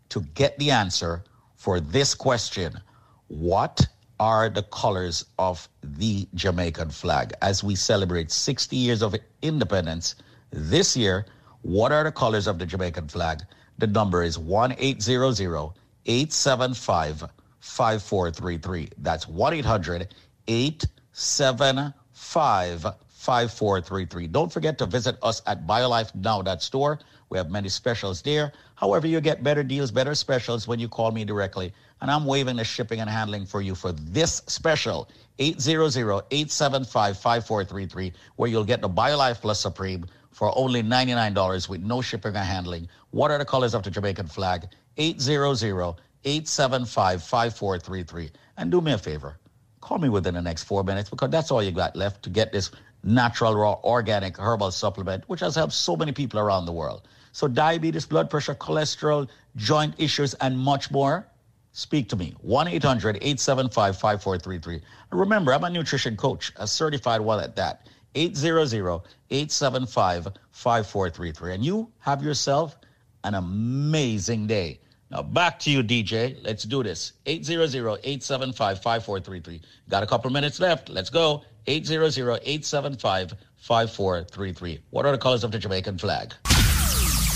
to get the answer for this question. What are the colors of the Jamaican flag? As we celebrate 60 years of independence this year, what are the colors of the Jamaican flag? The number is 1-800-875-5433. That's 1-800-875-5433. Don't forget to visit us at BioLifeNow.store. We have many specials there. However, you get better deals, better specials when you call me directly. And I'm waiving the shipping and handling for you for this special, 800-875-5433, where you'll get the BioLife Plus Supreme for only $99 with no shipping and handling. What are the colors of the Jamaican flag? 800-875-5433. And do me a favor. Call me within the next 4 minutes, because that's all you got left to get this natural, raw, organic, herbal supplement, which has helped so many people around the world. So diabetes, blood pressure, cholesterol, joint issues, and much more, speak to me. 1-800-875-5433. And remember, I'm a nutrition coach, a certified one at that. 800-875-5433. And you have yourself an amazing day. Now back to you, DJ. Let's do this. 800-875-5433. Got a couple minutes left. Let's go. 800-875-5433. What are the colors of the Jamaican flag?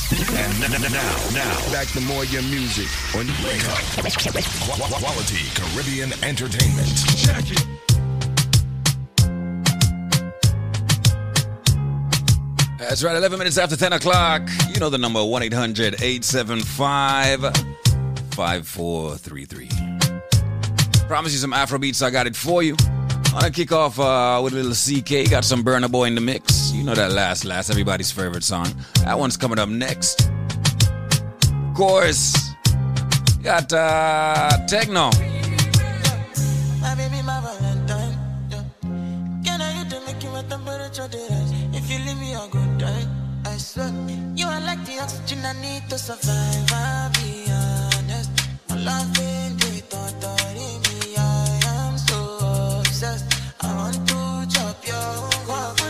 And now, back to more your music on Link Up. Quality Caribbean entertainment. Check it. That's right, 11 minutes after 10 o'clock. You know the number, 1-800-875-5433. Promise you some Afrobeats, I got it for you. I'm going to kick off with a little CK. Got some Burna Boy in the mix. You know that last, everybody's favorite song. That one's coming up next. Of course, got Techno. My baby, my Valentine. Can I do make you at temperature? If you leave me, I'll go die. I swear, you are like the oxygen I need to survive. I'll be honest. My love ain't the thought of it. I want to chop your own heart.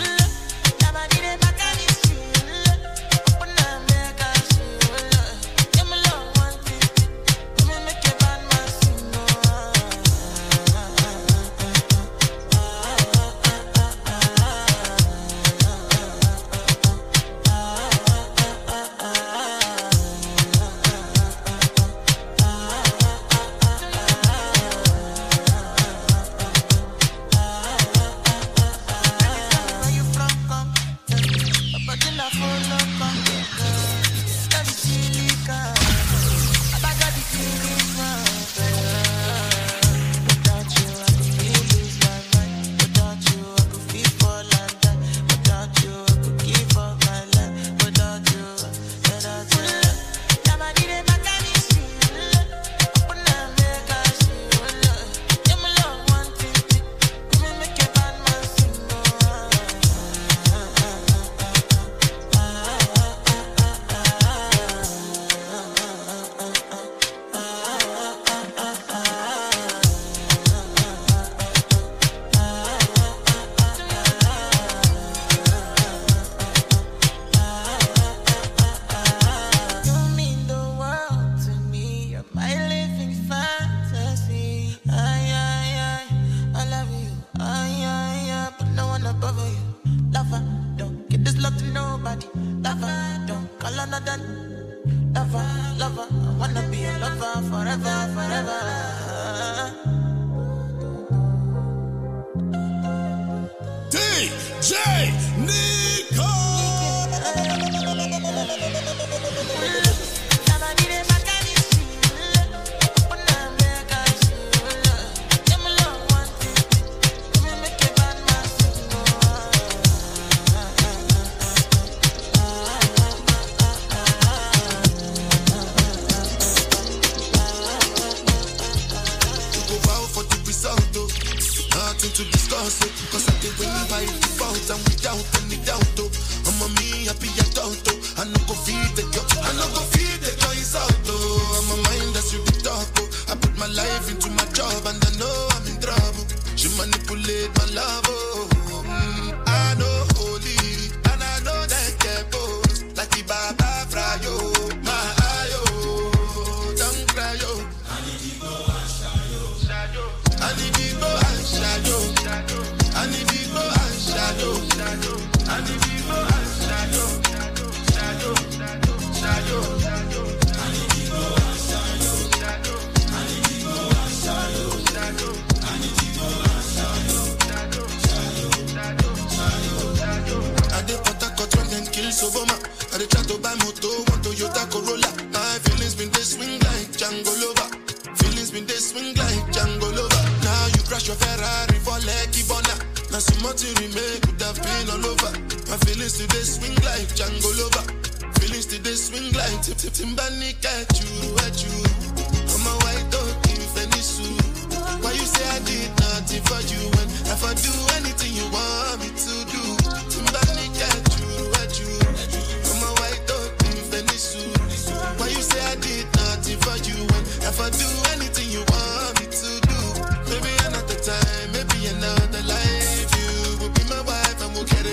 Maybe another life, you will be my wife and we'll get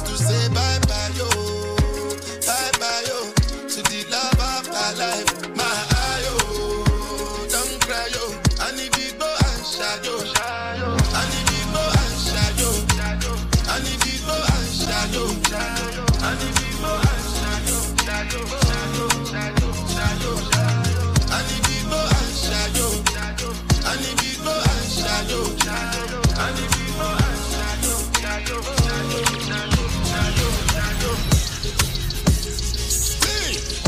have to say bye-bye, yo. Bye-bye, yo. To the love of my life. My eye, yo. Don't cry, yo. I need to go and shout, yo. I need to go and shout, yo. I need to go and shout, yo. I need to go and shout, yo. I need to go and shout, yo. I need to go and shout, yo. I need to go and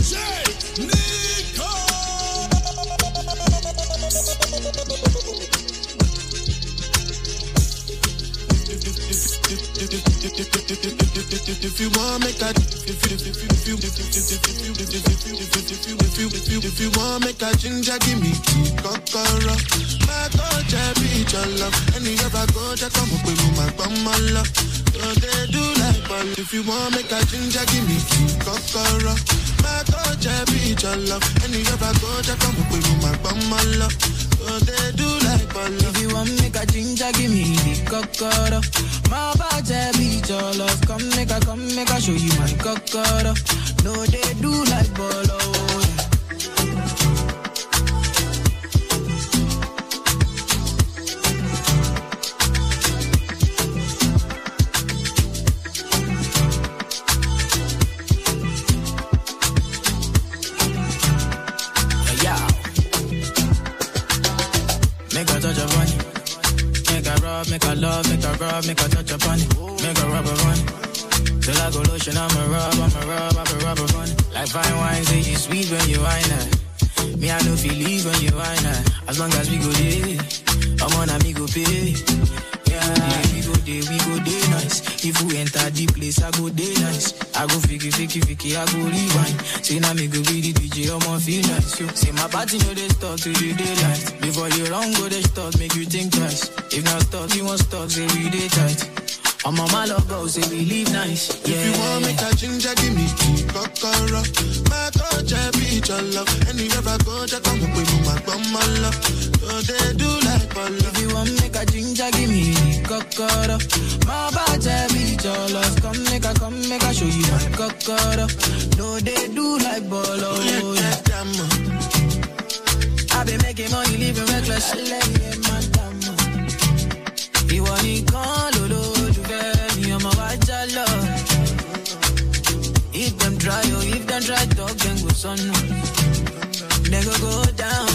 DJ Nico. If you want make that, if you want make that ginger, give me kokoro. My God, be your love. Any other God, come up with my bummer love. They do like fun. If you want make that ginger, give me kokoro. My God, be your love. Any other God, come up with my bummer love. They do like fun. If you want make that ginger, give me kokoro. My God, be your love. Come make a show you my kokoro. No, they do like bolo. Make a love, make a rub, make a touch upon it. Make a rubber run. Till I go lotion, I'm a rub, run. Like fine wine, say you sweet when you wine her. Me, I know if you leave when you wine her. As long as we go there, I'm on a me go pay. Yeah, we go day nice. If we enter the place, I go day nice. I go fiki, I go rewind. Say now me go be the DJ, I'm on feel nice. So, say my party know they stop to the daylight. Before you run, go they stop, make you think twice. If not stop, you won't stop, say we day tight. I'm on my love go, say we live nice. Yeah. If you want me to ginger, give me kokoro. My touch, I be your love. And if I go, I come up with my love. So they do like my love. If you want me to ginger, give me kokoro. My bad, I be your love. Come make a show you my kokoro. No, they do like bolo. I've been making money, living reckless. You want me call, Lolo. If them try, oh, if them try, talk, then go sun. Then go down.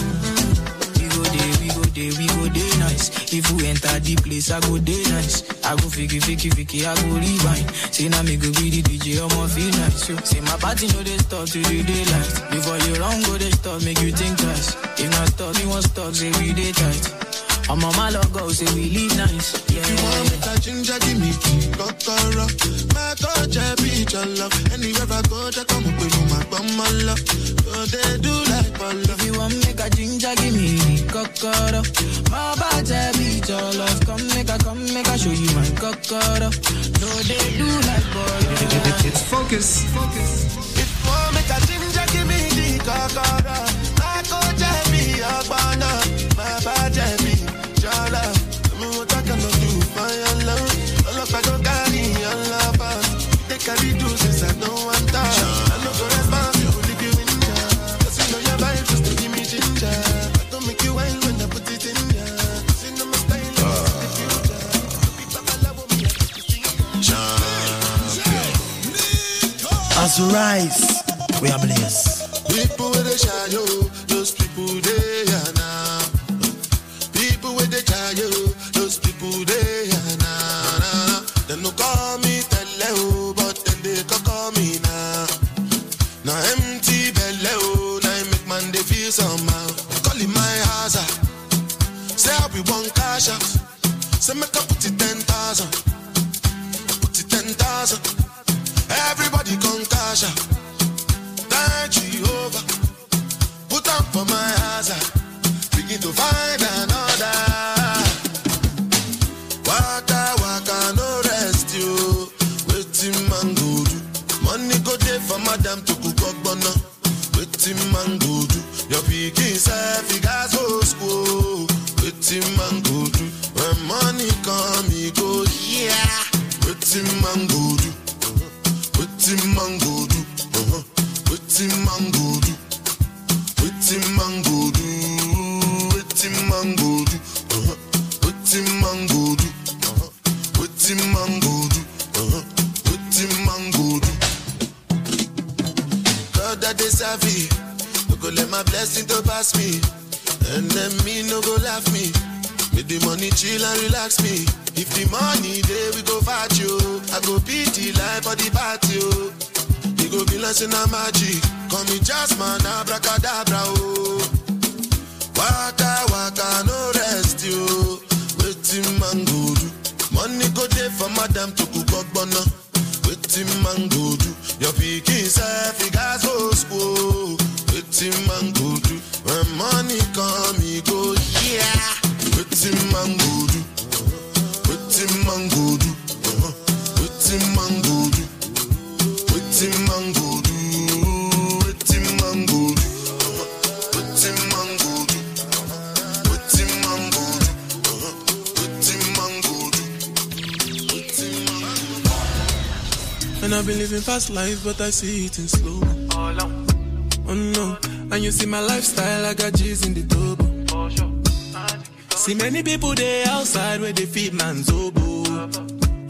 We go day nice. If we enter the place, I go day nice. I go fiki, I go rewind. Say now me go be the DJ, I'm on feel nice. Say my party know they stop to the daylight. Before you run, go they stop, make you think twice. If not stop, you won't stop, say we day tight. I'm on my logo, say we live nice. Yeah. If you want me to ginger, give me kokoro. My God, I be your love. Anywhere I go, I come up with my bummer love. So they do like my love. If you want me to ginger, give me kokoro. My God, I be your love. Come make a show you my kokoro. No, they do like my love. It's focus. If you want me to ginger, give me kokoro. My God, I be your love. My God, I be I don't carry your love. They carry do since I know I'm done. I know you're responsible if you in there. Cause you know your vibe just to give me ginger. I don't make you wild when I put it in there. Cause you know my style is the future. So people I love me, I think it's in there. As we rise, we are blessed. People with a shadow, those people they are now. People with a shadow, those people they are now. Then no call me Teleo, but then they can call me now. Now empty Beleo, now I make man they feel somehow. Call him my house. Say I'll be one cash out. Say make I put it 10,000. Put it 10,000. Everybody come cash out. Thank you over. Put up for my house. Begin to find another. Madam to cook up bono, with him and go do. Your picking self, you guys go school, with him and go do. When money come, he go, yeah, with him and go do. Wetin man go do? Wetin man go do? Wetin man go do? Wetin man go do? Wetin man go do? Wetin man go do? Wetin man go do? God that is savvy, no go let my blessing to pass me, and then me no go laugh me. Make the money chill and relax me. If the money there we go fight you, I go beat the life for the party. You go be lancing a magic. Call me Jasmine, abracadabra. Oh. Waka waka no rest you. Wetin man go do? Money go there for madam to cook up banana. Wetin man go do? Your pikin say fi gas go school. Wetin man go do? When money come he go yeah. Wetin man go do? Wetin man go do? Wetin man go do? Wetin man go do? Wetin man go do? Wetin man go do? Wetin man go do? Wetin man go do? Wetin man go do? And I've been living fast life, but I see it in slow. Oh no, and you see my lifestyle, I got G's in the double. See many people there outside where they feed man's oboe.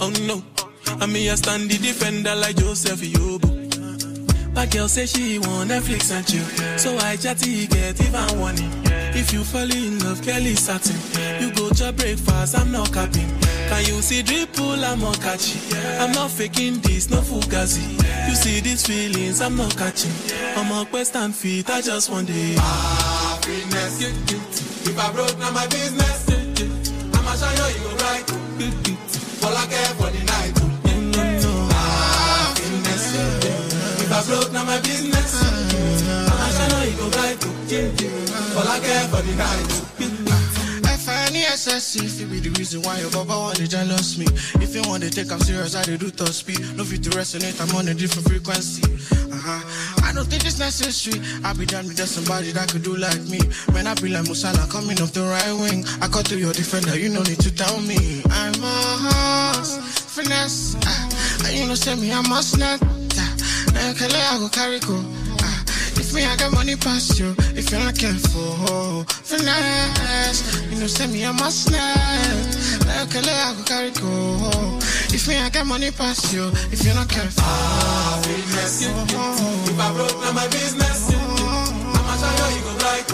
Oh no, I mean I stand the defender like Joseph Yobo. My girl say she want Netflix and chill, so I chatty get even warning. If you fall in love, Kelly satin, you go to breakfast, I'm not capping. Can you see dripple, I'm not catching. I'm not faking this, no fugazi. You see these feelings, I'm not catching. I'm on quest and feet, I just want it. Happiness, get guilty. If I broke, now my business. I'ma show you you right. All I care for the night. Happiness, if I broke, now my business. I'ma show you you right. All I care for the night. I find the excessive. It be the reason why your baba want to jealous me. If you want to take I'm serious, I do to speed. No fit to resonate, I'm on a different frequency. I don't think it's necessary. I be done with somebody that could do like me. When I be like Musala coming off the right wing, I got to your defender, you no need to tell me. I'm a horse, finesse. You know say me, I must not. Now you can let I go carry go. If me, I got money past you. If you're not careful, oh, finesse. You know say me, I must not. Now you can let I go carry go. If me, I got money past you. If you're not careful, ah, business. If I broke, now my business. I'ma show you you go right.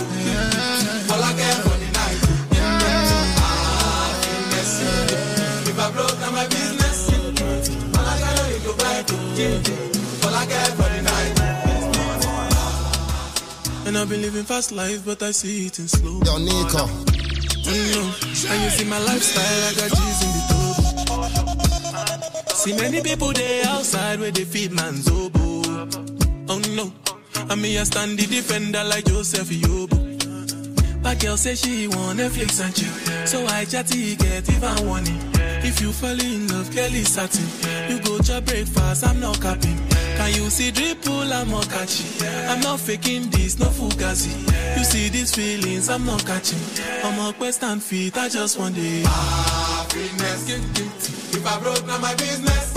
All I care for the night. Ah, business. If I broke, now my business. All I care you go right. All I care for the night. And I've been living fast life, but I see it in slow. Yo, Nico. And you see my lifestyle, I got G's in the door. See many people there outside where they feed man's oboe. Oh no, I mean I stand the defender like Joseph Yobo. My girl say she want Netflix and chill, so I chatty get even warning. If you fall in love, Kelly satin, you go to breakfast, I'm not capping. Can you see dripple, I'm not catching. I'm not faking this, no fugazi. You see these feelings, I'm not catching. I'm on quest and feet, I just want it. Happiness. If I broke, now my business.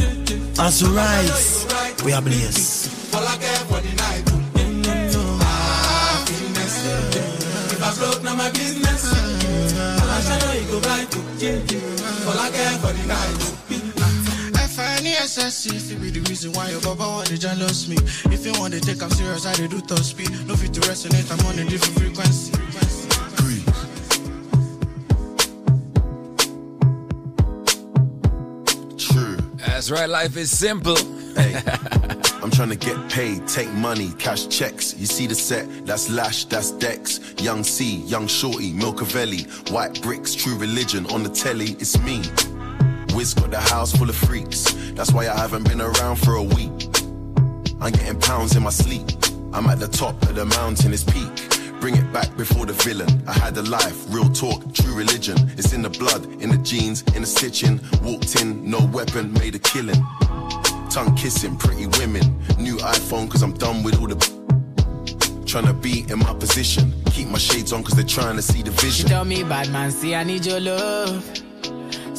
As you rise, we are blessed. All I care for the night. Happiness. If I broke, now my business. All I shall know you go right. All I care for the night. I find the excessive. It be the reason why your baba want to jealous me. If you want to take I'm serious, I do to speed. No fit to resonate, I'm on a different frequency. That's right, life is simple. Hey, I'm trying to get paid, take money, cash checks. You see the set, that's Lash, that's Dex. Young C, Young Shorty, Milcavelli. White bricks, True Religion, on the telly, it's me. Wiz got the house full of freaks. That's why I haven't been around for a week. I'm getting pounds in my sleep. I'm at the top of the mountain, it's peak. Bring it back before the villain. I had a life, real talk, true religion. It's in the blood, in the jeans, in the stitching. Walked in, no weapon, made a killing. Tongue kissing, pretty women. New iPhone, cause I'm done with all the tryna be in my position. Keep my shades on, cause they're trying to see the vision. She tell me, bad man, see I need your love.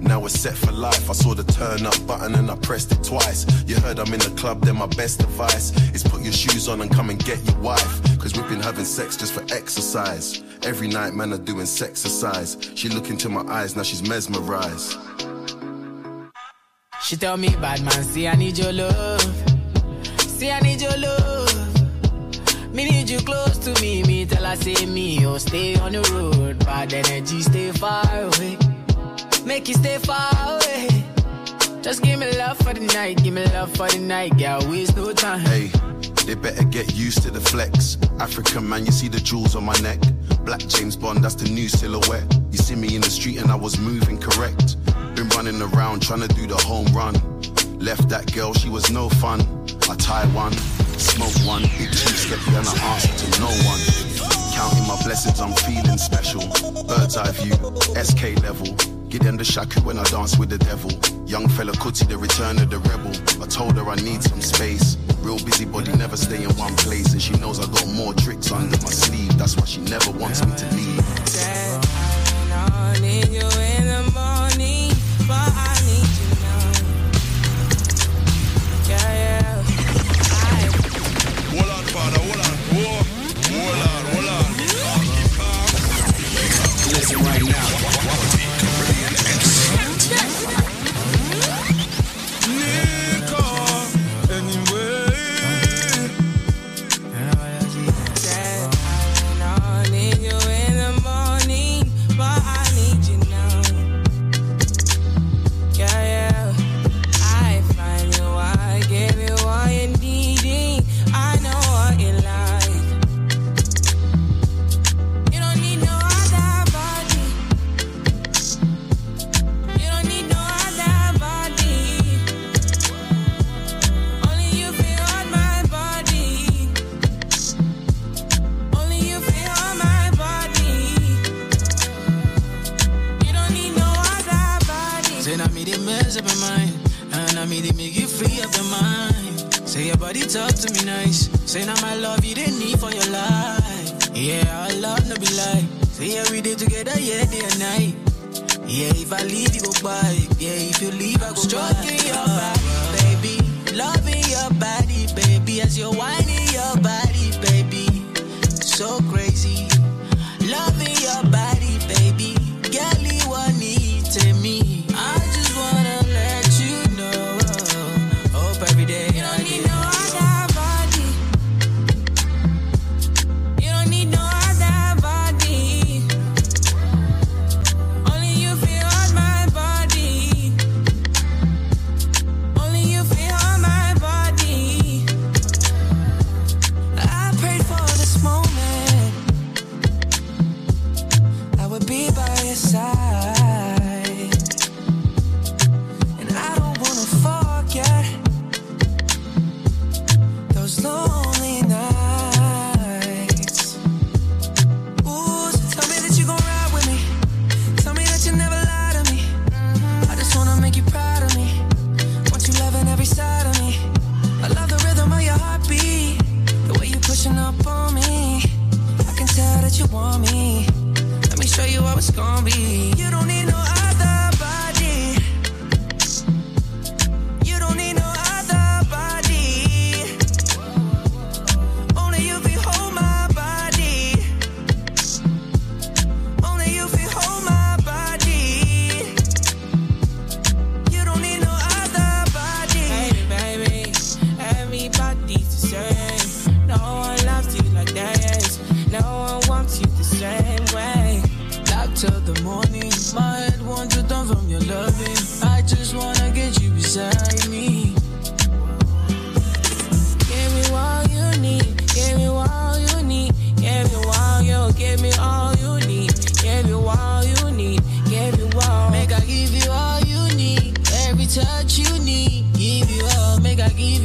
Now we're set for life. I saw the turn up button and I pressed it twice. You heard I'm in the club, then my best advice is put your shoes on and come and get your wife. Cause we've been having sex just for exercise. Every night, man, I'm doing sexercise. She look into my eyes, now she's mesmerized. She tell me, bad man, see I need your love. See I need your love. Me need you close to me. Me tell her say me, oh stay on the road. Bad energy, stay far away. Make you stay far away. Just give me love for the night, give me love for the night, yeah, waste no time. Hey, they better get used to the flex. African man, you see the jewels on my neck. Black James Bond, that's the new silhouette. You see me in the street and I was moving correct. Been running around trying to do the home run. Left that girl, she was no fun. I tie one, smoke one, big two step and I answer to no one. Counting my blessings, I'm feeling special. Bird's eye view, SK level. Get in the shaku when I dance with the devil. Young fella could see the return of the rebel. I told her I need some space. Real busybody never stay in one place. And she knows I got more tricks under my sleeve. That's why she never wants me to leave. I don't need you in the morning, but I need you now. Yeah, yeah. Hold on, father, hold on. Whoa. Hold on, hold on. Listen right now. Give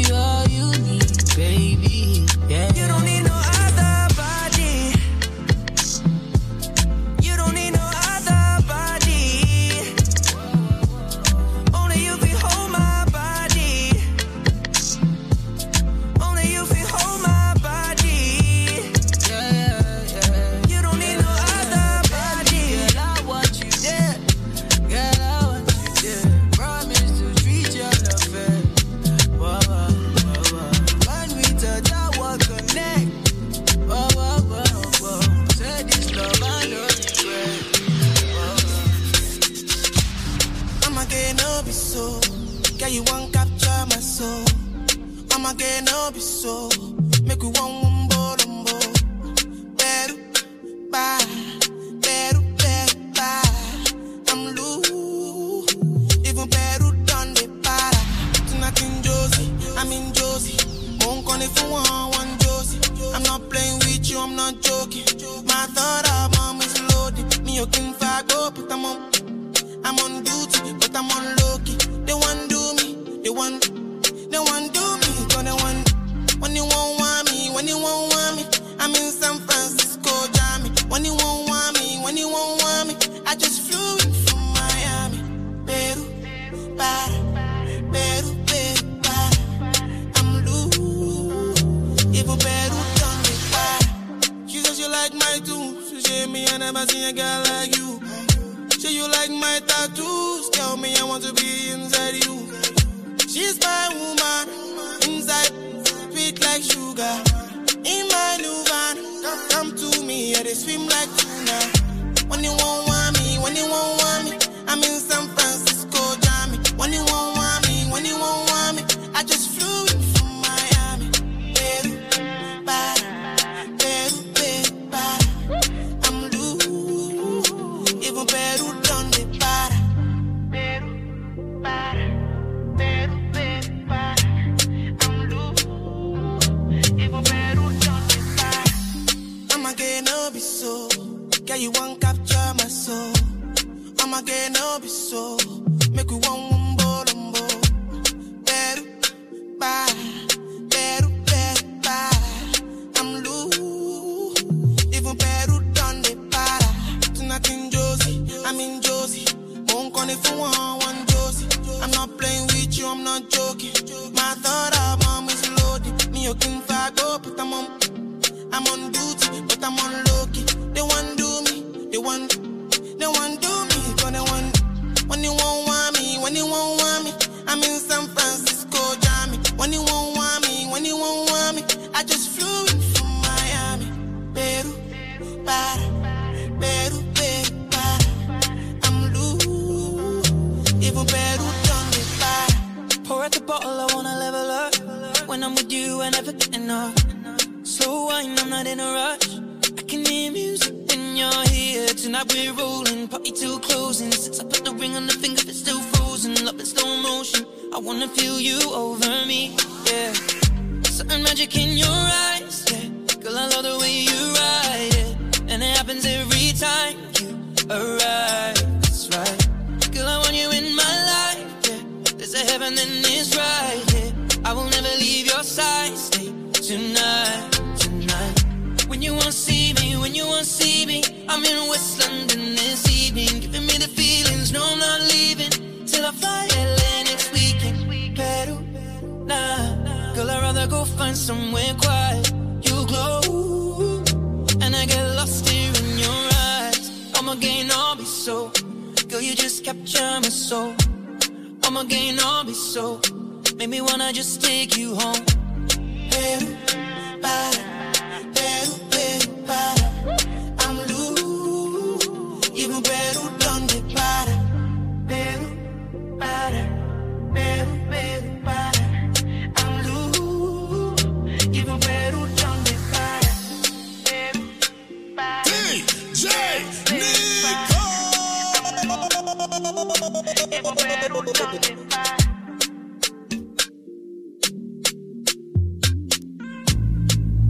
you all you need, baby. Yeah. You don't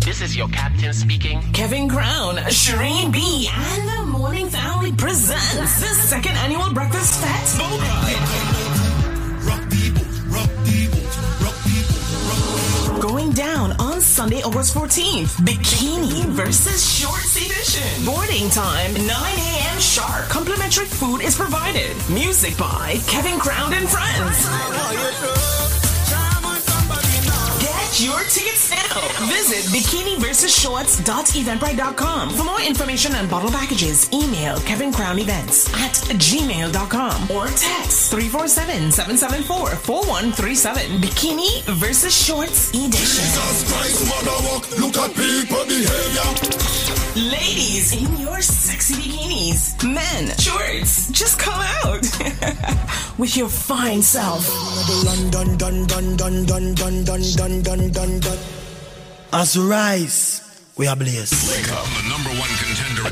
This is your captain speaking. Kevin Crown, Shereen B., and the Morning Family presents the second annual Breakfast Fest. Going down on Sunday, August 14th. Bikini versus Shorts edition. Boarding time, 9 a.m. sharp. Complimentary food is provided. Music by Kevin Crown and Friends. Your tickets now. Visit BikiniVersusShorts.eventbrite.com. For more information on bottle packages, email kevincrownevents@gmail.com or text 347-774-4137. Bikini versus Shorts Edition. Jesus Christ, mother walk. Look at people behavior. Ladies in your sexy bikinis. Men, shorts, just come out with your fine self. Dun, dun, dun, dun, dun, dun, dun, dun, dun, dun, dun. As we rise, we are blessed. Link Up, the number one contender.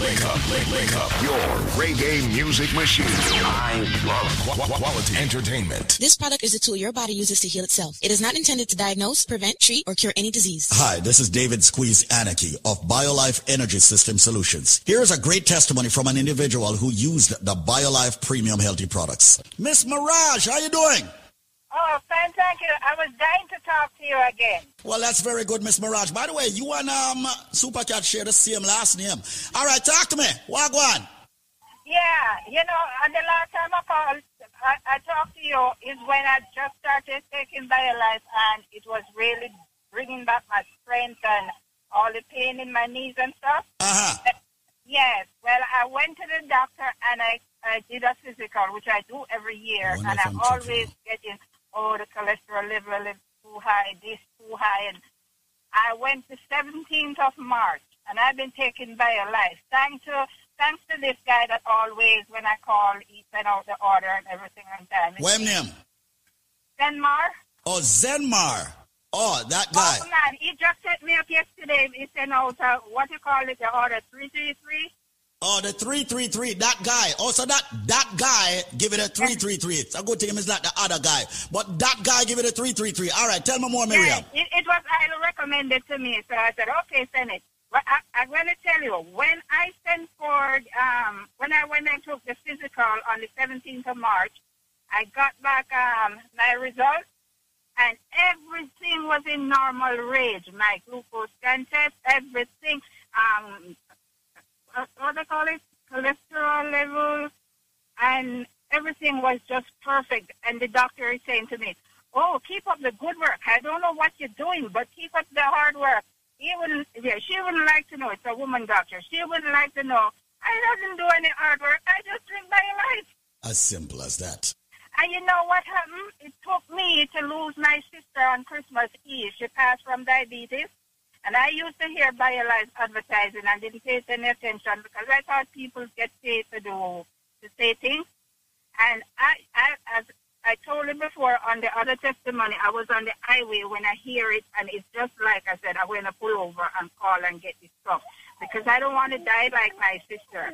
Link Up, Link Up, your reggae music machine. I love quality entertainment. This product is a tool your body uses to heal itself. It is not intended to diagnose, prevent, treat, or cure any disease. Hi, this is David Squeeze Anarchy of BioLife Energy System Solutions. Here is a great testimony from an individual who used the BioLife Premium Healthy Products. Miss Mirage, how you doing? Oh, fine, thank you. I was dying to talk to you again. Well, that's very good, Miss Mirage. By the way, you and Supercat share the same last name. All right, talk to me. Wagwan. Yeah, you know, and the last time I called, I talked to you is when I just started taking BioLife, and it was really bringing back my strength and all the pain in my knees and stuff. Uh-huh. Yes. Well, I went to the doctor, and I did a physical, which I do every year, wonderful, and I'm always getting... Oh, the cholesterol level is too high, this too high. And I went the 17th of March, and I've been taken by a life. Thanks to this guy that always, when I call, he sent out the order and everything like that. What's name? Zenmar. Oh, Zenmar. Oh, that guy. Oh, man, he just set me up yesterday. He sent out, what you call it, the order, 333? Oh, the 333, that guy. Oh, so that guy give it a 333. It's a good thing it's not the other guy. But that guy give it a 333. All right, tell me more, Miriam. Yeah, it was highly recommended to me, so I said, okay, send it. Well, I'm going to tell you, when I sent for, when I took the physical on the 17th of March, I got back my results, and everything was in normal range. My glucose content, everything, what they call it, cholesterol level, and everything was just perfect. And the doctor is saying to me, oh, keep up the good work. I don't know what you're doing, but keep up the hard work. She wouldn't like to know. It's a woman doctor. She wouldn't like to know. I didn't do any hard work. I just drink BioLife. As simple as that. And you know what happened? It took me to lose my sister on Christmas Eve. She passed from diabetes. And I used to hear BioLife advertising and didn't pay any attention because I thought people get paid to say things. And as I told him before on the other testimony, I was on the highway when I hear it, and it's just like I said, I'm going to pull over and call and get this stuff because I don't want to die like my sister.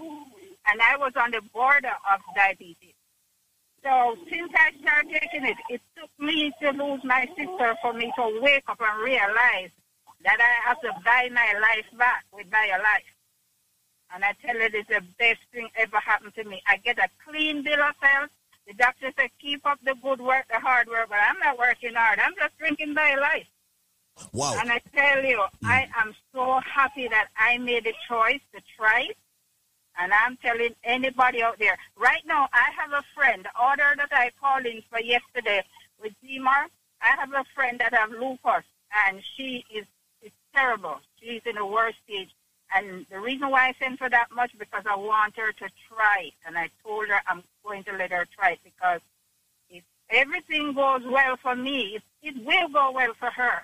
And I was on the border of diabetes. So since I started taking it, it took me to lose my sister for me to wake up and realize that I have to buy my life back with BioLife. And I tell you, it's the best thing ever happened to me. I get a clean bill of health. The doctor said, keep up the good work, the hard work, but I'm not working hard. I'm just drinking BioLife. Wow. And I tell you, I am so happy that I made a choice to try it. And I'm telling anybody out there, right now, I have a friend, the order that I called in for yesterday with Zenmar, I have a friend that has lupus, and she is terrible. She's in the worst stage. And the reason why I sent for that much because I want her to try it. And I told her I'm going to let her try it because if everything goes well for me, it will go well for her.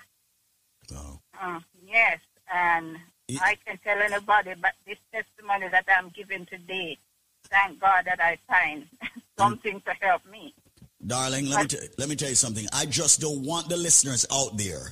Oh. Yes. And I can tell anybody but this testimony that I'm giving today, thank God that I find something to help me. Darling, let me tell you something. I just don't want the listeners out there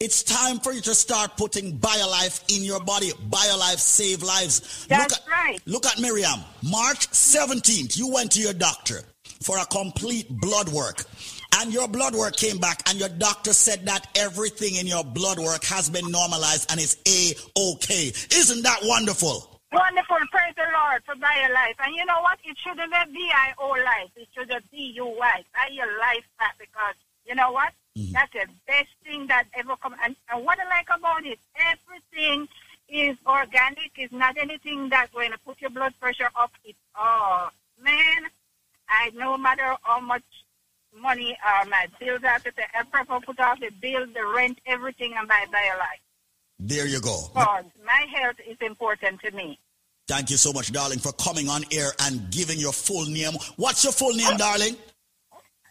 It's time for you to start putting BioLife in your body. BioLife save lives. That's right. Look at Miriam. March 17th, you went to your doctor for a complete blood work. And your blood work came back and your doctor said that everything in your blood work has been normalized and is A-okay. Isn't that wonderful? Wonderful. Praise the Lord for BioLife. And you know what? It shouldn't be BioLife. It should be BioLife. Buy your life back because you know what? Mm-hmm. That's the best thing that ever come. And what I like about it, everything is organic. It's not anything that's going to put your blood pressure up. It's all. Man, I no matter how much money my bills have to pay, I prefer put off the bill, the rent, everything, and buy BioLife. There you go. Because my health is important to me. Thank you so much, darling, for coming on air and giving your full name. What's your full name, darling?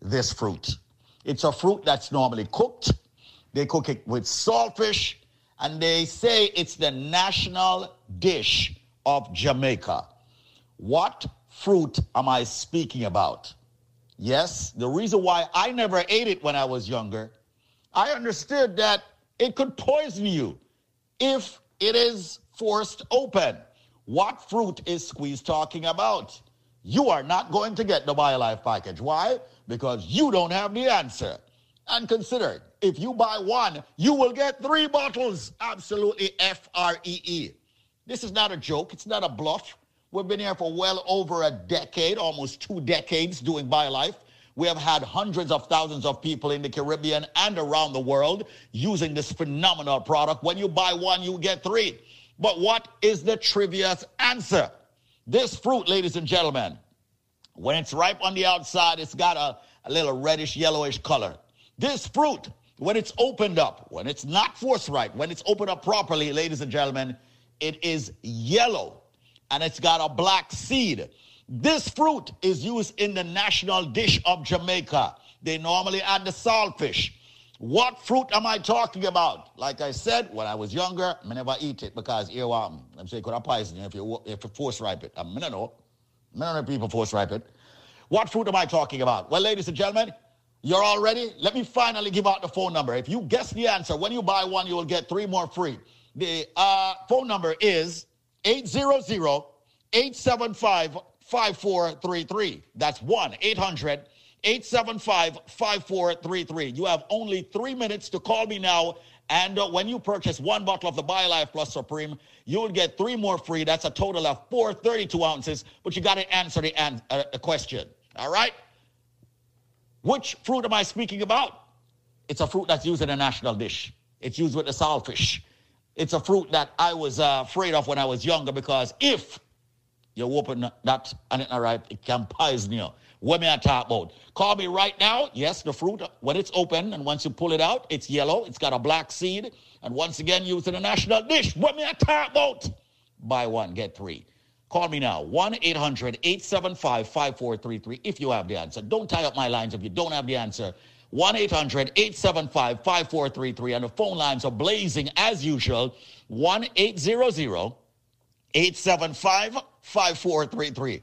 this fruit. It's a fruit that's normally cooked. They cook it with saltfish, and they say it's the national dish of Jamaica. What fruit am I speaking about? Yes, the reason why I never ate it when I was younger, I understood that it could poison you if it is forced open. What fruit is Squeeze talking about? You are not going to get the BioLife package. Why? Because you don't have the answer. And consider, if you buy one, you will get 3 bottles. Absolutely free. This is not a joke. It's not a bluff. We've been here for well over a decade, almost 2 decades doing BioLife. We have had hundreds of thousands of people in the Caribbean and around the world using this phenomenal product. When you buy one, you get 3. But what is the trivia's answer? This fruit, ladies and gentlemen, when it's ripe on the outside, it's got a little reddish, yellowish color. This fruit, when it's opened up, when it's not force ripe, when it's opened up properly, ladies and gentlemen, it is yellow. And it's got a black seed. This fruit is used in the national dish of Jamaica. They normally add the saltfish. What fruit am I talking about? Like I said, when I was younger, I never eat it because earworm. I'm saying could I poison you if you force ripe it? I mean, I don't know people force ripe it. What fruit am I talking about? Well, ladies and gentlemen, you're all ready? Let me finally give out the phone number. If you guess the answer, when you buy one, you will get 3 more free. The phone number is 800-875-5433. That's 1-800-875-5433. You have only 3 minutes to call me now. And when you purchase one bottle of the BioLife Plus Supreme, you will get 3 more free. That's a total of 432 ounces. But you got to answer the question. All right? Which fruit am I speaking about? It's a fruit that's used in a national dish. It's used with the saltfish. It's a fruit that I was afraid of when I was younger because if you open that and it's not ripe, it can poison you. What may I talk about? Call me right now. Yes, the fruit, when it's open and once you pull it out, it's yellow. It's got a black seed. And once again, used in a national dish. What may I talk about? Buy one, get 3. Call me now, 1-800-875-5433 if you have the answer. Don't tie up my lines if you don't have the answer. 1-800-875-5433. And the phone lines are blazing as usual. 1-800-875-5433.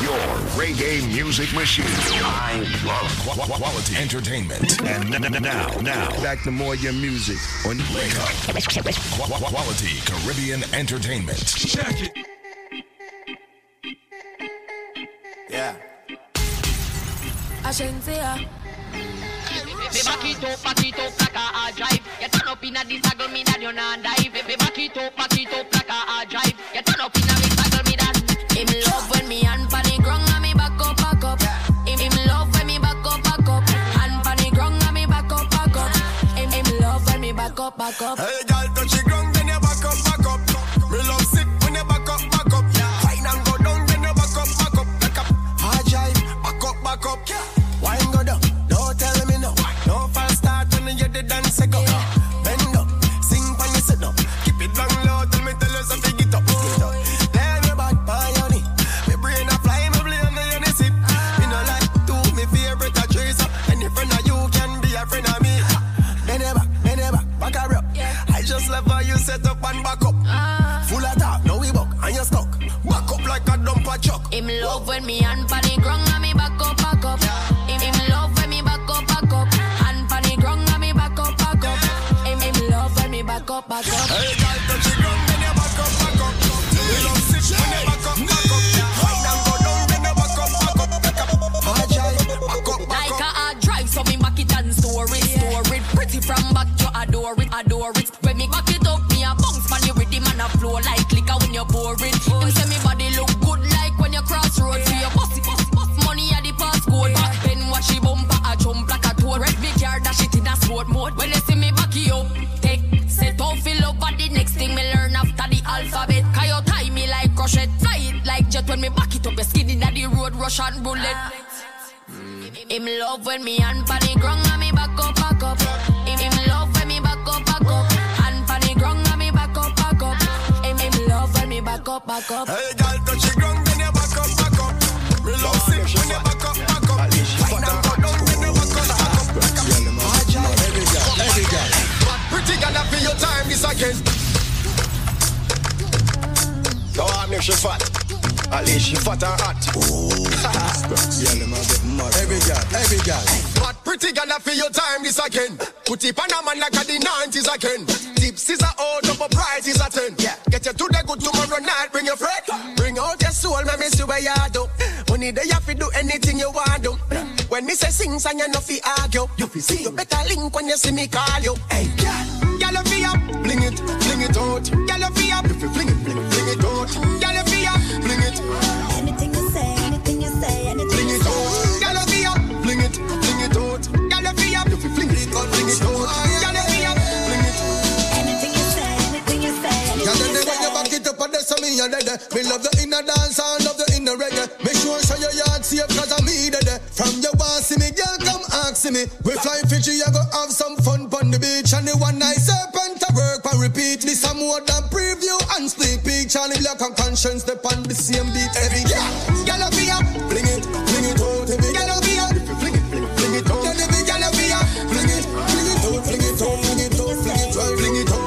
Your reggae music machine. I love quality entertainment. And now, back to more your music on Link Up. Quality Caribbean entertainment. Check it. Yeah. Him love when me hand pan the ground and me back up. Him love when me back up. Hand pan the ground and me back up. Him love when me back up. Hey girl, touch the ground then you back up. Me love sick when you back up. Fine and go down then you back up. Hard drive, back up. Wine go down, don't tell me no. No fast start when you the dance go. Bend up, sing pan you sit up. Keep it long low till me tell you something get up. Let me back by your knee. Me brain a fly, me blame under your sip. Me no like two, me favorite a tracer. Any friend of you can be a friend of me. Bend it back her up. I just love how you set up and back up. Full of talk, now we buck and you stuck. Back up like a dumper chuck. Him love when me and Panny grung and me back up. Him love when me back up. And Panny grung and me back up. Him love when me back up. Hey, girl, touch the grung when you back up. We love sit when you back up. Right now go down when you back up. Hard drive, back up. Like a hard drive, so me back it and store it. Pretty from back, you adore it. When me back it up, me a bounce man, you rhythm and a flow like liquor when you pour it. Him say me body look good like when you crossroads. See your bossy, money at the passcode. Back then watch she bumper a jump like a toad. Red big yard dash it in a sport mode. When you see me back it up, take set off, fill up, but the next thing me learn after the alphabet. Cause you tie me like crochet, tie it like jet. When me back it up, your skin inna the road, Russian bullet. Him love when me hand pan the ground and me back up. Him love when me back up. Hand pan the ground and me back up. Him love when me back up. Hey girl, touch the ground when you back up. Me love sick when you back up. Find and go down when you back up. Every girl. Pretty girl, I feel your time this again. Now I make she fat. At least she fat and hot. Every girl. But pretty girl, I feel your time this again. Put it on a man like a the 90s again. Tips is a old, double price is a 10. Yeah. Get you to the good tomorrow night, bring your friend. Bring out your soul, my miss you where you do. Only day you fi do anything you want do. When me say sing, sang you no fi argue. You fi sing, you better link when you see me call you. Hey, girl. Yellow fi up, fling it out. Yellow fi up, if you fling it out. Yellow fi up, fling it. reggae. Me love the inner dance and love the inner reggae. Me sure show your yard safe cause I'm needed. From your want see me, girl come ask me. We fly Fiji, I go have some fun on the beach. And the one night serpent I work and repeat. This I'm more than preview and split peak. Charlie Black and Conscience, the pan the same beat every day. Girl up here, fling it out to me. Girl up here, fling it out. Girl up here, fling it out, fling it out, fling it out, fling it out, fling it out.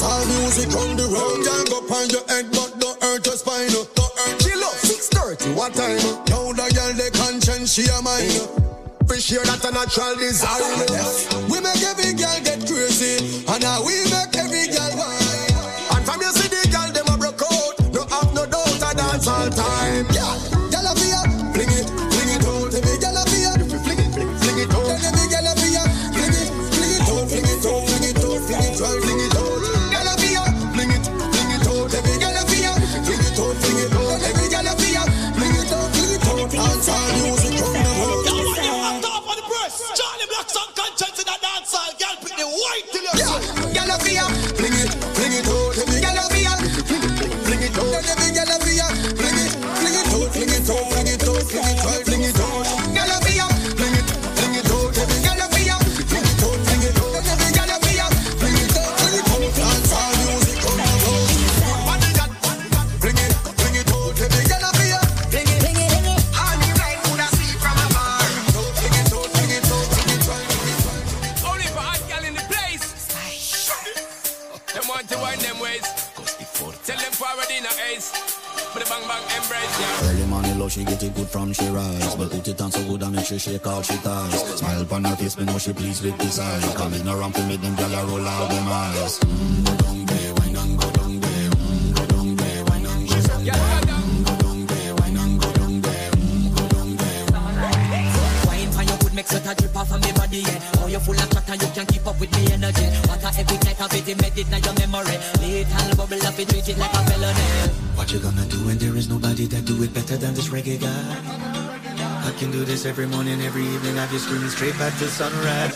All music on the road, gang up on your head, but don't hurt your spine. Don't hurt your love, 6:30, what time? Now the girl, the conscience, she a mine. For sure that a natural desire. We make every girl get crazy, and now we make every girl wine. And from your city, girl, them a broke out. No have no doubt, I dance all time. Yeah, Galapia, fling it out. Every Galapia, fling it out. Every Galapia, fling it out, fling it out, fling it out, fling it out, fling it out. She get it good from she rise, but put it on so good I make she shake out she ties. Smile upon her face, me know she pleased with this eyes. Coming around to make them gyal a roll out them eyes. Go down there, wine and go down there. Go down there, wine and go down there. Go down there, wine and go down there. Go down there. Wine for your good makes it a drip off of me body. Oh, you're full of chatter, you can't keep up with me energy. Water every night, I've been made it now your memory. Little bubble up, it treat it like a felony. What you gonna do when there is nobody that do it better than this reggae guy? I can do this every morning, every evening. I just screaming straight back to sunrise.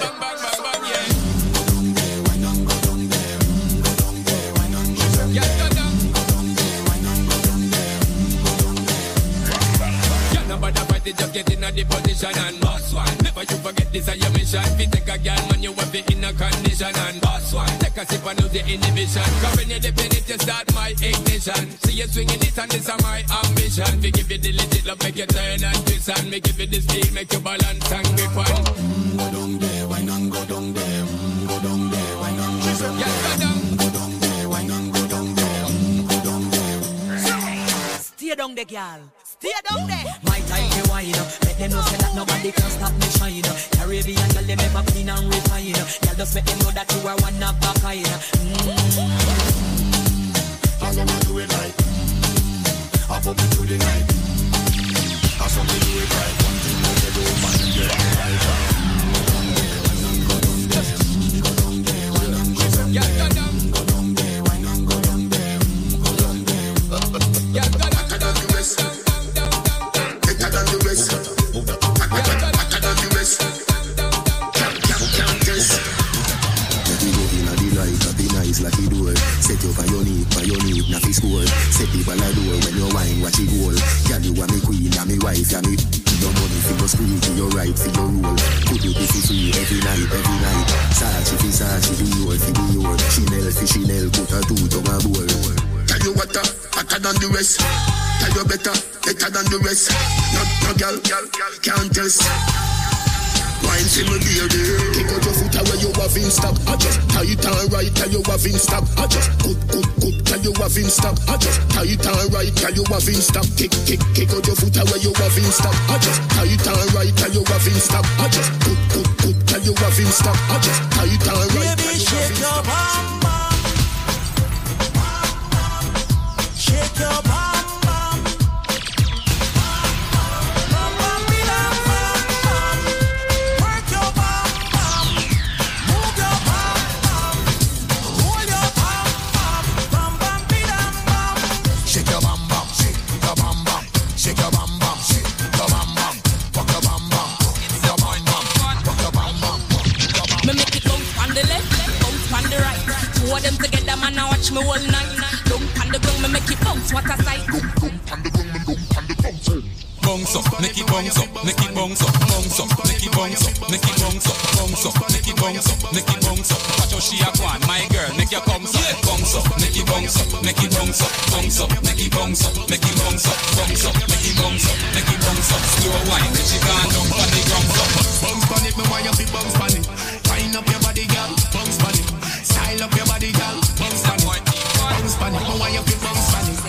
Just get in a the position and boss one. Never you forget this is your mission. If you take a girl, man, you have to in a condition and boss one. Take a sip and lose the inhibition. Cause when you dip in it, you start my ignition. See you swinging it and this is my ambition. We give you the legit love, make you turn and twist and we give you the speed, make you balance and grip on. Go down there, why not go down there? Go down there, why not go down there? Go down there, why not go down there? Go down there. Stay down there, girl. My time you wine, let them know say that nobody can stop me shine. Caribbean girl, they never clean and refine. Girl, just make them know that you are one of a kind. Girl, them a do it right. I pop it through the night. I saw me do it right. One thing I said, oh man, girl, right. Go down there, go down there, go down there, go down there. Go down there, why not go down there? Go down there, go down there, go down there. Like you do it. Set you for your need, nothing school. Set people a door when you wine, watch it roll. Girl, you are me queen, I'm me wife, I'm me. Your money for your screen, for your right, for your rule. Could you be free every night, every night. Sachi for Sachi, do your, for do your. Chanel for Chanel, put her two to my bowl. Tell you what, hotter than the rest. Tell you better, better than the rest. No girl, can't test. Wine see me baby. Kick out your foot away, you have in stock. I just tight and right, tell you have in stock. I just good, tell you have in stock. I just tight and right, tell you have in stock. Kick out your foot away, you have in stock. I just tight and right, tell you have in stock. I just good, tell you have in stock. I just tight and right, tell you have in stock. Baby, shake your bum. touch me all night. Dump on the ground, me make it bounce. What a sight. Dump on the ground, me dump on the bounce. Bounce up, make it bounce up, make it bounce up, bounce up, make it bounce up, make it bounce up, bounce up, make it bounce up, make it bounce up. Watch how she a gwan, my girl, make your bounce up, bounce up, make it bounce up, make it bounce up, bounce up, make it bounce up, make it bounce up, bounce up, make it bounce up, make it bounce up. Slow wine, make she gone down on the ground. Bounce on it, me want you to bounce on it. Wind up your body, girl, bounce on it. Style up your body, girl, bounce on it. Bounce on it, me want you to bounce on it.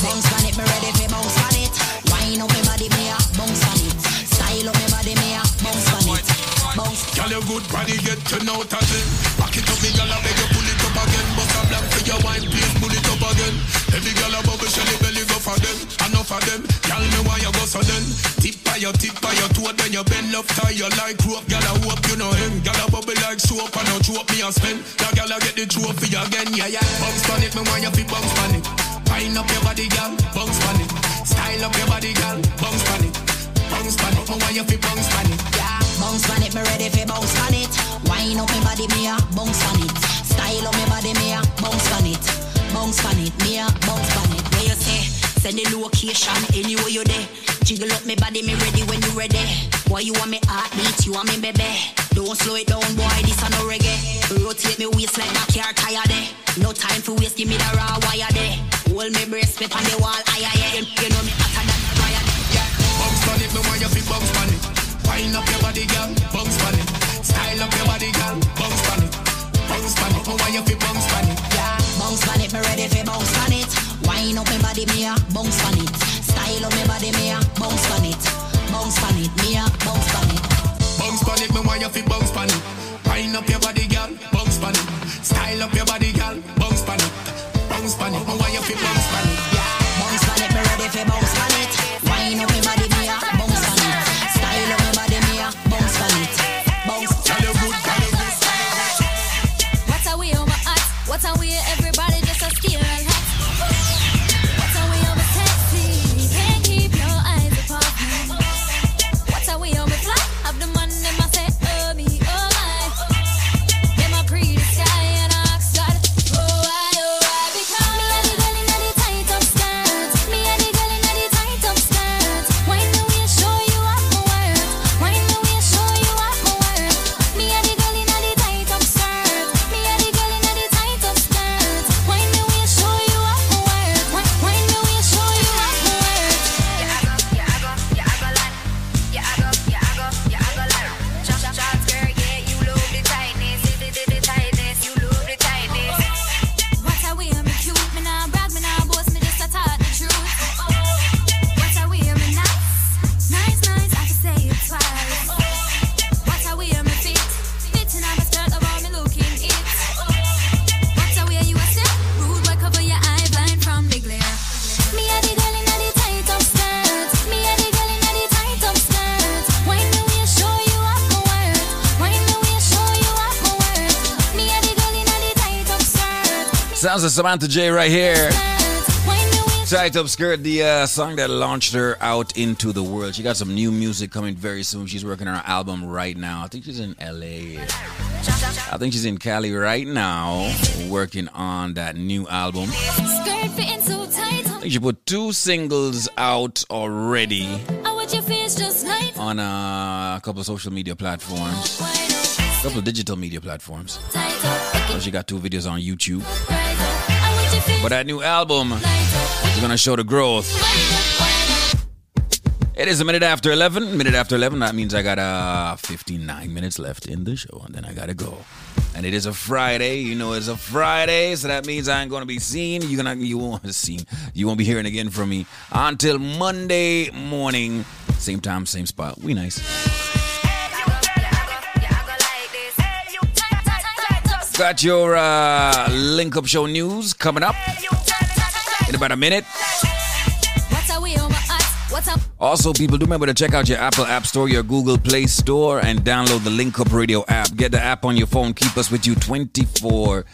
Bounce on it, me ready for bounce on it. Wine up your body, me a bounce on it. Style up your body, me a bounce on it. Bounce. Girl, your good body get to know that it. Back it up, me girl, I beg you pull it up again. Bust a black for your wine, please pull it up again. Every girl a bubble, shell your belly go for them. Enough of them, girl, me why you go sudden. Tip by your toe, then you bend left tie. You like rope, girl, I hope you know him. Girl, I bubble like soap, and now throw up me a spin. That girl, I get the trophy again, yeah, yeah. Bounce on it, me why you be bounce on it. Pine up your body, girl, bounce on it. Style up your body, girl, bounce on it. Bounce on it, me want you fi bounce on it. Yeah, bounce on it, me ready fi bounce on it. Wine up me body, me a bounce on it. Style up me body, me a bounce on it. Bounce on it, me a bounce on it. Where you say? Send the location anywhere you there. Jiggle up me body, me ready when you ready. Boy, you want me heartbeat, you want me baby. Don't slow it down, boy, this a no reggae. Rotate me waist like that car tire there. No time for waste, give me the raw wire there. Hold me breast, me on the wall, higher yeah. You know me hotter than fire yeah. Bounce on it, me want you fi bounce on it. Wind up your body, girl, bounce on it. Style up your body, girl, bounce on it. Bounce on it, me want you fi bounce on it. Yeah, bounce on it, me ready fi bounce on it. Wind up me body, me a bounce on it. Style up me body, me a bounce on it. Bounce on it, me a bounce on it. Bounce on it, me want you fi bounce on it. Wind up your body, girl, bounce on it. Style up your body, girl, bounce on it. Bounce on it, me want you fi bounce on it. Yeah, bounce on it, me ready fi bounce on it. Wind up me body, me a bounce on it. Style up me body, me a bounce on it. Bounce. What are we over at? What are we? Everybody just a steal and hot. What are we over? We on the fly, of the man them I say, oh me, oh my. Them I breathe the sky and I ask God, oh I become. Me and the girl in the tight up skirt, me and the girl in the tight up skirt. Why do we show you up my worth? Why do we show you up my worth? Me and the girl in the tight up skirt, me and the girl in the tight up skirt. Why do we show you up my worth? Why do we show you up my worth? Yeah I go. Sounds of Samantha Jay right here. Tight Up Skirt, the song that launched her out into the world. She got some new music coming very soon. She's working on her album right now. I think she's in LA. I think she's in Cali right now, working on that new album. I think she put 2 singles out already on a couple of social media platforms, a couple of digital media platforms. So she got 2 videos on YouTube. But that new album is gonna show the growth. It is 11:11. 11:11. That means I got 59 minutes left in the show, and then I gotta go. And it is a Friday. You know it's a Friday, so that means I ain't gonna be seen. You won't be hearing again from me until Monday morning, same time, same spot. We nice. Got your Link Up Show news coming up in about a minute. Also, people, do remember to check out your Apple App Store, your Google Play Store, and download the Link Up Radio app. Get the app on your phone. Keep us with you 24/7.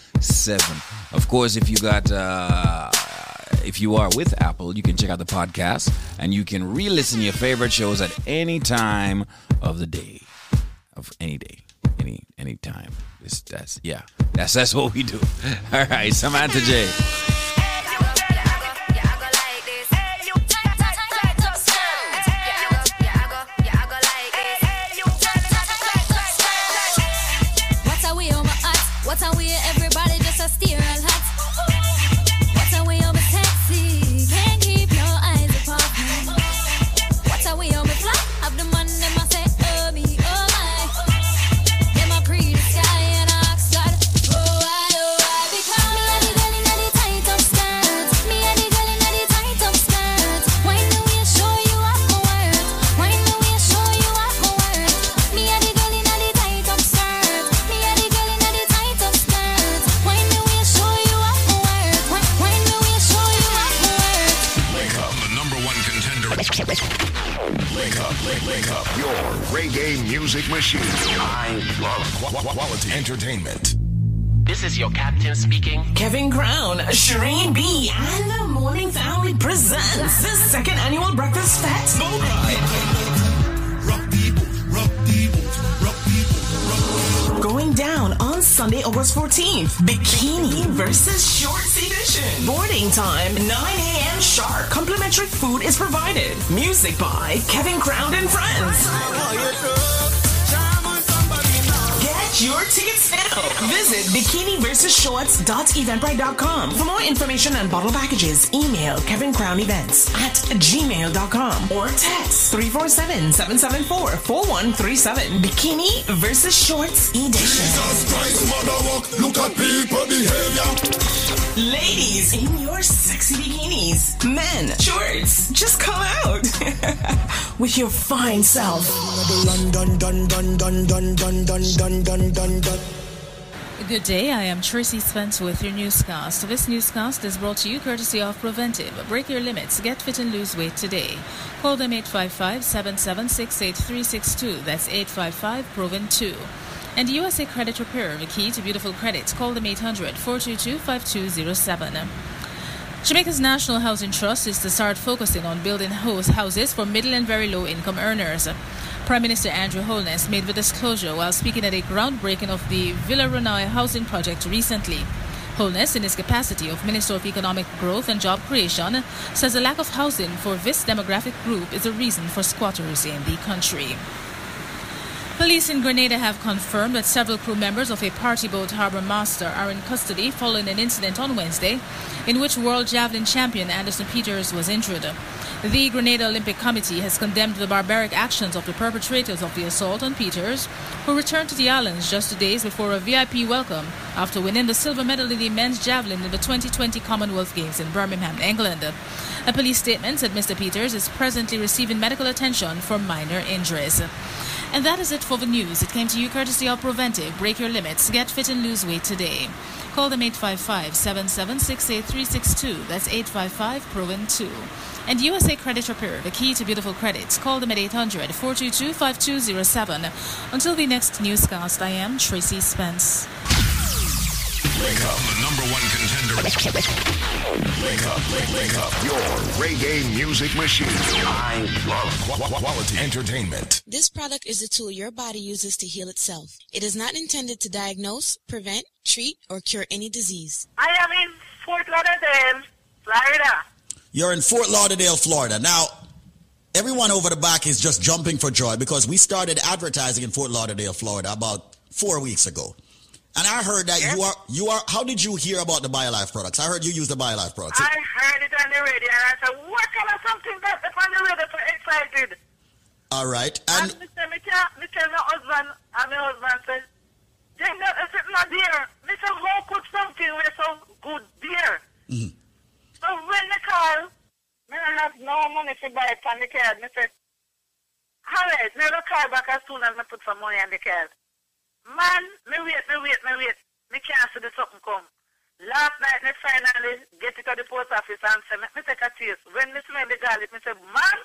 Of course, if you are with Apple, you can check out the podcast, and you can re-listen your favorite shows at any time of the day, of any day. anytime. That's what we do. All right, Samantha Jay. Entertainment. This is your captain speaking. Kevin Crown, Shereen B., and the Morning Family presents the second annual Breakfast Fest. Rock people, rock people, rock people, rock. Going down on Sunday, August 14th. Bikini versus Shorts edition. Boarding time, 9 a.m. sharp. Complimentary food is provided. Music by Kevin Crown and friends. Your tickets now. Visit BikiniVersusShorts.eventbrite.com. For more information and bottle packages, email KevinCrownEvents@gmail.com or text 347-774-4137. Bikini versus Shorts Edition. Jesus Christ, mother walk. Look at people behavior. Ladies in your sexy bikinis. Men, shorts, just come out with your fine self. Good day, I am Tracy Spence with your newscast. This newscast is brought to you courtesy of Preventive. Break your limits, get fit and lose weight today. Call them 855-776-8362. That's 855-PROVEN2. And USA Credit Repair, the key to beautiful credit. Call them 800-422-5207. Jamaica's National Housing Trust is to start focusing on building houses for middle and very low income earners. Prime Minister Andrew Holness made the disclosure while speaking at a groundbreaking of the Villa Ronai housing project recently. Holness, in his capacity of Minister of Economic Growth and Job Creation, says the lack of housing for this demographic group is a reason for squatters in the country. Police in Grenada have confirmed that several crew members of a party boat harbour master are in custody following an incident on Wednesday in which world javelin champion Anderson Peters was injured. The Grenada Olympic Committee has condemned the barbaric actions of the perpetrators of the assault on Peters, who returned to the islands just days before a VIP welcome after winning the silver medal in the men's javelin in the 2020 Commonwealth Games in Birmingham, England. A police statement said Mr. Peters is presently receiving medical attention for minor injuries. And that is it for the news. It came to you courtesy of Preventive. Break your limits. Get fit and lose weight today. Call them 855-776-8362. That's 855-PROVEN2. And USA Credit Repair, the key to beautiful credit. Call them at 800-422-5207. Until the next newscast, I am Tracy Spence. Wake up, the number one contender. Wake up, your reggae music machine. I love quality entertainment. This product is a tool your body uses to heal itself. It is not intended to diagnose, prevent, treat, or cure any disease. I am in Fort Lauderdale, Florida. You're in Fort Lauderdale, Florida. Now, everyone over the back is just jumping for joy because we started advertising in Fort Lauderdale, Florida about 4 weeks ago. And I heard that you are. How did you hear about the BioLife products? I heard you use the BioLife products. I heard it on the radio, and I said, what kind of something that's on the radio for excited? All right. And me tell my husband, and my husband said, they're not there. They said, how could something we're so good there? Mm-hmm. So when they call, I don't have no money to buy it on the card. I said, all right, I will call back as soon as I put some money on the card. Man, me wait. Me can't see the something come. Last night, me finally get it to the post office and say, me take a taste. When me smell the garlic, me say, man,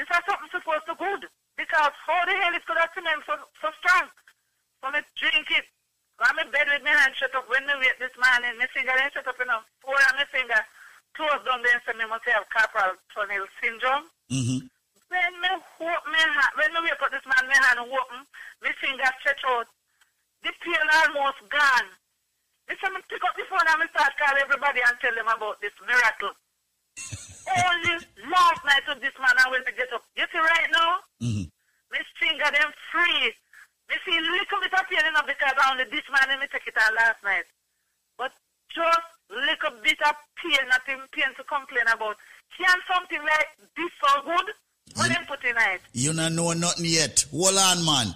this is something supposed to good. Because how the hell it could have smelled so strong? So me drink it. I'm in bed with my hand shut up. When me wait this morning, my finger didn't shut up enough. Four on my finger, two of them, they say, me must have carpal tunnel syndrome. Mm-hmm. When me wake up this man, my hand open, my finger stretch out. The pain almost gone. Listen, I pick up the phone and I start calling everybody and tell them about this miracle. Only last night of this man, I went to get up. You see right now? Mm-hmm. My finger them free. I see a little bit of pain enough because only this man and I take it out last night. But just a little bit of pain, nothing pain to complain about. Can something like this so good? What them put in it? You don't know nothing yet. Hold on, man.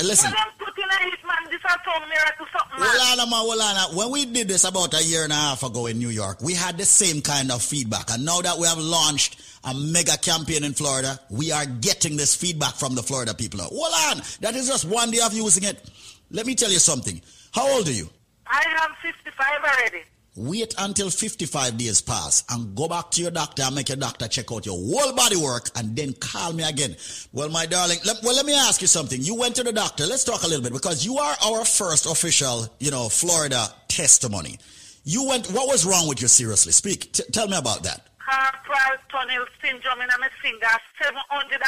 Listen. What them put in it, man? This is some miracle, something, man. Hold on, man. Hold on. When we did this about a year and a half ago in New York, we had the same kind of feedback. And now that we have launched a mega campaign in Florida, we are getting this feedback from the Florida people. Hold on. That is just one day of using it. Let me tell you something. How old are you? I am 55 already. Wait until 55 days pass and go back to your doctor and make your doctor check out your whole body work and then call me again. Well, my darling, let me ask you something. You went to the doctor. Let's talk a little bit because you are our first official, Florida testimony. You went, what was wrong with you? Seriously, speak. Tell me about that. Carpal tunnel syndrome in my finger. $750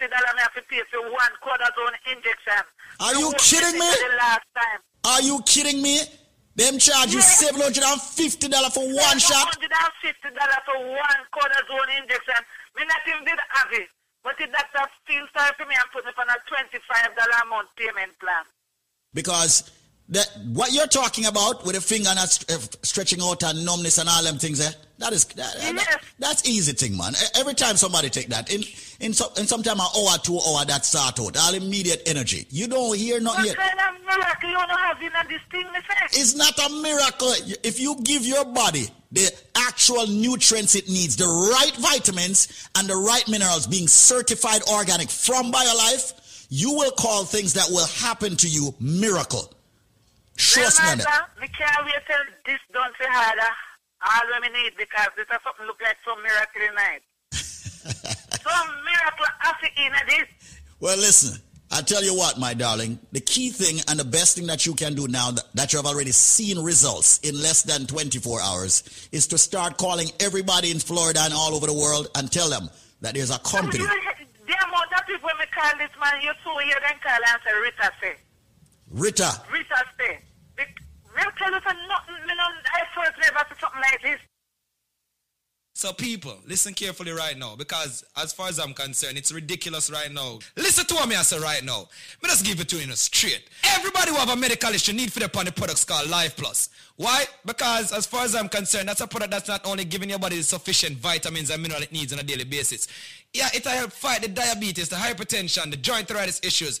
I have to pay for one cortisone injection. Are you kidding me? Are you kidding me? Them charge you $750 for one shot. $750 for one cortisone injection. Me not even did have it, but the doctor still started for me and put me on a $25 a month payment plan. Because that what you're talking about with a finger not stretching out and numbness and all them things, that's easy thing, man. Every time somebody take that in sometime an hour, 2 hour that start out all immediate energy. You don't hear nothing yet. What kind of miracle you don't have in this thing, effect? It's not a miracle if you give your body the actual nutrients it needs, the right vitamins and the right minerals, being certified organic from BioLife. You will call things that will happen to you miracle. Trust me. We can't wait till this done to harder. All we need, because this is something look like some miracle tonight. Some miracle after in this. Well, listen, I tell you what, my darling. The key thing and the best thing that you can do now that you have already seen results in less than 24 hours is to start calling everybody in Florida and all over the world and tell them that there's a company. The amount of people when we call this man, you two here, then call and say, Rita say. Rita say. So people, listen carefully right now, because as far as I'm concerned, it's ridiculous right now. Listen to what me I say right now. Me just give it to you straight. Everybody who have a medical issue need for the products called Life Plus. Why? Because as far as I'm concerned, that's a product that's not only giving your body the sufficient vitamins and minerals it needs on a daily basis. Yeah, it'll help fight the diabetes, the hypertension, the joint arthritis issues.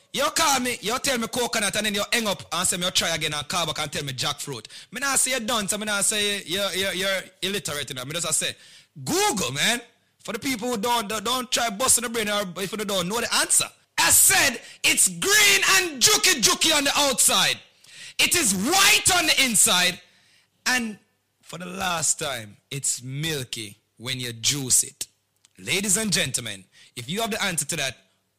You call me, you tell me coconut, and then you hang up and say me you try again and call back and tell me jackfruit. Me not say you're done, so me not say you're illiterate. Me just say, Google, man. For the people who don't try busting the brain or if you don't know the answer. I said, it's green and juki on the outside. It is white on the inside. And for the last time, it's milky when you juice it. Ladies and gentlemen, if you have the answer to that,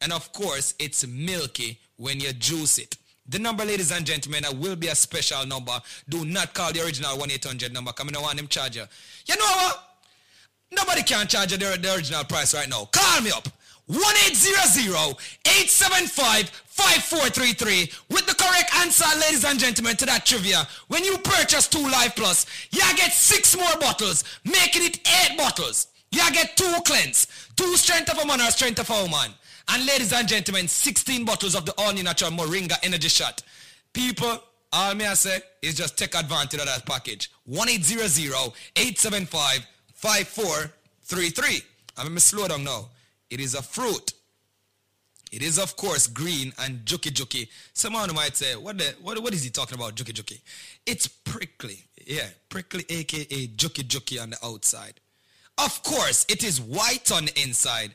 and of course, it's milky when you juice it. The number, ladies and gentlemen, will be a special number. Do not call the original 1-800 number. Come in, I want them charge you. You know what? Nobody can charge you the original price right now. Call me up. 1-800-875-5433 with the correct answer, ladies and gentlemen, to that trivia. When you purchase 2 Life Plus, you get 6 more bottles, making it 8 bottles. You get 2 cleanse, 2 strength of a man or strength of a woman. And ladies and gentlemen, 16 bottles of the all-natural Moringa energy shot. People, all me I say is just take advantage of that package. 1-800-875-5433. I'm gonna slow down now. It is a fruit. It is, of course, green and juki-juki. Someone might say, what is he talking about, juki-juki? It's prickly. Yeah, prickly, a.k.a. juki-juki on the outside. Of course, it is white on the inside.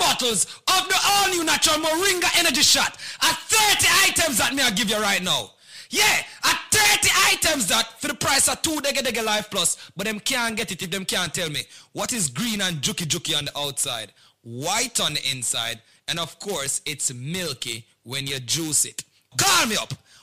bottles of the all-new natural Moringa energy shot at 30 items that me I give you right now. Yeah, at 30 items that for the price of 2 Dege Life Plus, but them can't get it if them can't tell me what is green and juki-juki on the outside, white on the inside, and of course, it's milky when you juice it. Call me up.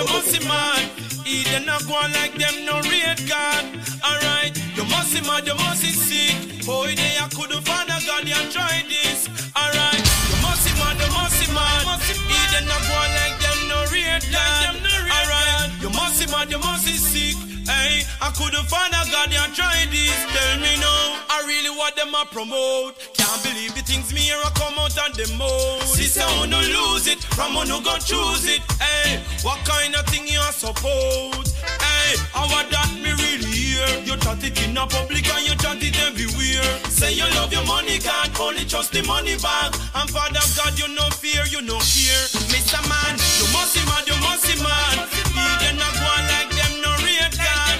you must be mad. Either not one like them, no red God. Alright, you must be mad, you must be sick. Oh, they I couldn't find a God, you tried this. Alright, you must be mad, you must be mad. Either not one like them, no red God. Alright, you must be mad, you must be sick. Hey, I couldn't find a God, you tried this. Tell me now, I really want them to promote. Can't believe the things me here I come out on the mode. Sister, who no lose it, from who no go choose it. Hey, what kind of thing you support? Hey, I want that me really hear. You chant it in a public and you chant it everywhere. Say you love your money, God, only trust the money back. And Father God, you no fear, you no care. Mr. Man, you must be mad, you must be mad. You not go on like them, no real God.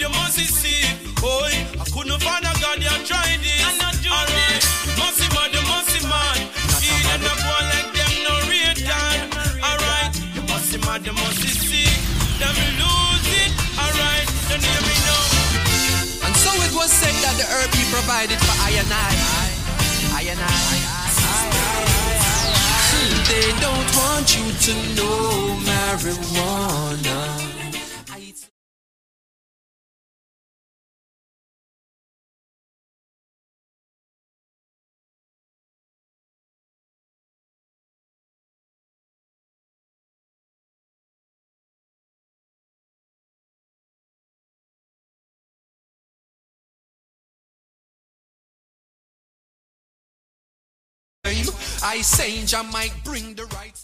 You must be sick, boy. I couldn't find a God, you tried this. I'm not doing it. You must be mad, either not one like them, no real time. Alright, you must be mad, you must be sick. Then we lose it, alright. Then hear me now. And so it was said that the herb he provided for I and I. They don't want you to know marijuana. I say I might bring the right.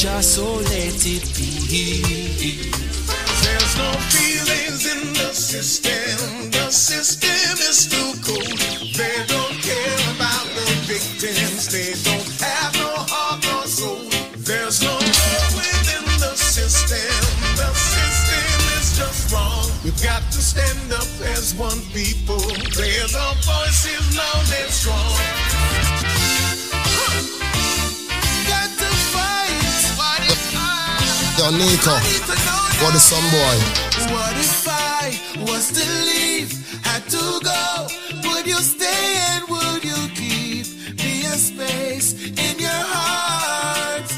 Just so let it be. There's no feelings in the system. The system is too cold. They don't care about the victims. They don't have no heart or soul. There's no love within the system. The system is just wrong. We've got to stand up as one people. There's our voices loud and strong. Nico, what is some boy? What if I was to leave, had to go? Would you stay and would you keep me a space in your heart?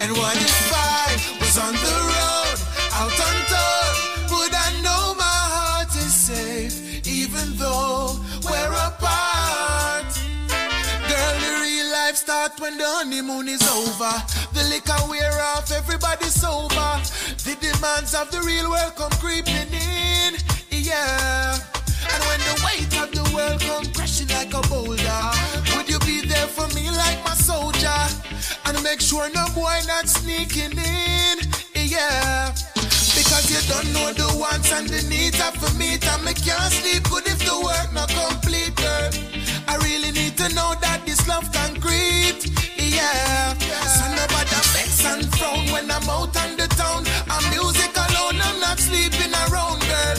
And what if I was on the road, out on tour? Would I know my heart is safe, even though we're apart? Girl, the real life starts when the honeymoon is over. The liquor wear off, everybody's sober. The demands of the real world come creeping in, yeah. And when the weight of the world come crashing like a boulder, would you be there for me like my soldier? And make sure no boy not sneaking in, yeah. Because you don't know the wants and the needs of a meet. And me can't sleep good if the work not complete, girl. I really need to know that this love concrete. Yeah, son of a vex and frown when I'm out on the town. I'm music alone, I'm not sleeping around, girl.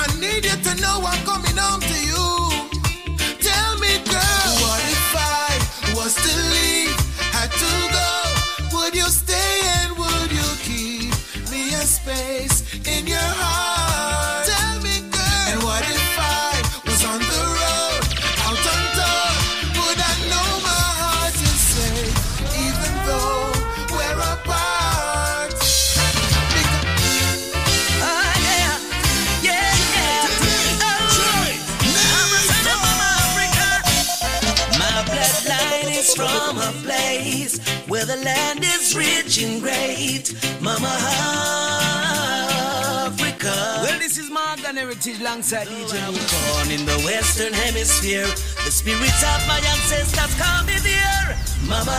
I need you to know I'm coming home to you. Tell me, girl, what if I was to leave, had to go? Would you stay and would you keep me a space in your heart? Tell me, girl, and what if I was on the road, out on tour? Would I know my heart is safe? Though we're apart. Oh yeah, yeah, yeah. I'm a son of Africa. My bloodline is from a place where the land is rich and great. Mama Africa. Well, this is my heritage alongside DJ Nico. Born in the Western Hemisphere, the spirits of my ancestors come in the air. Mama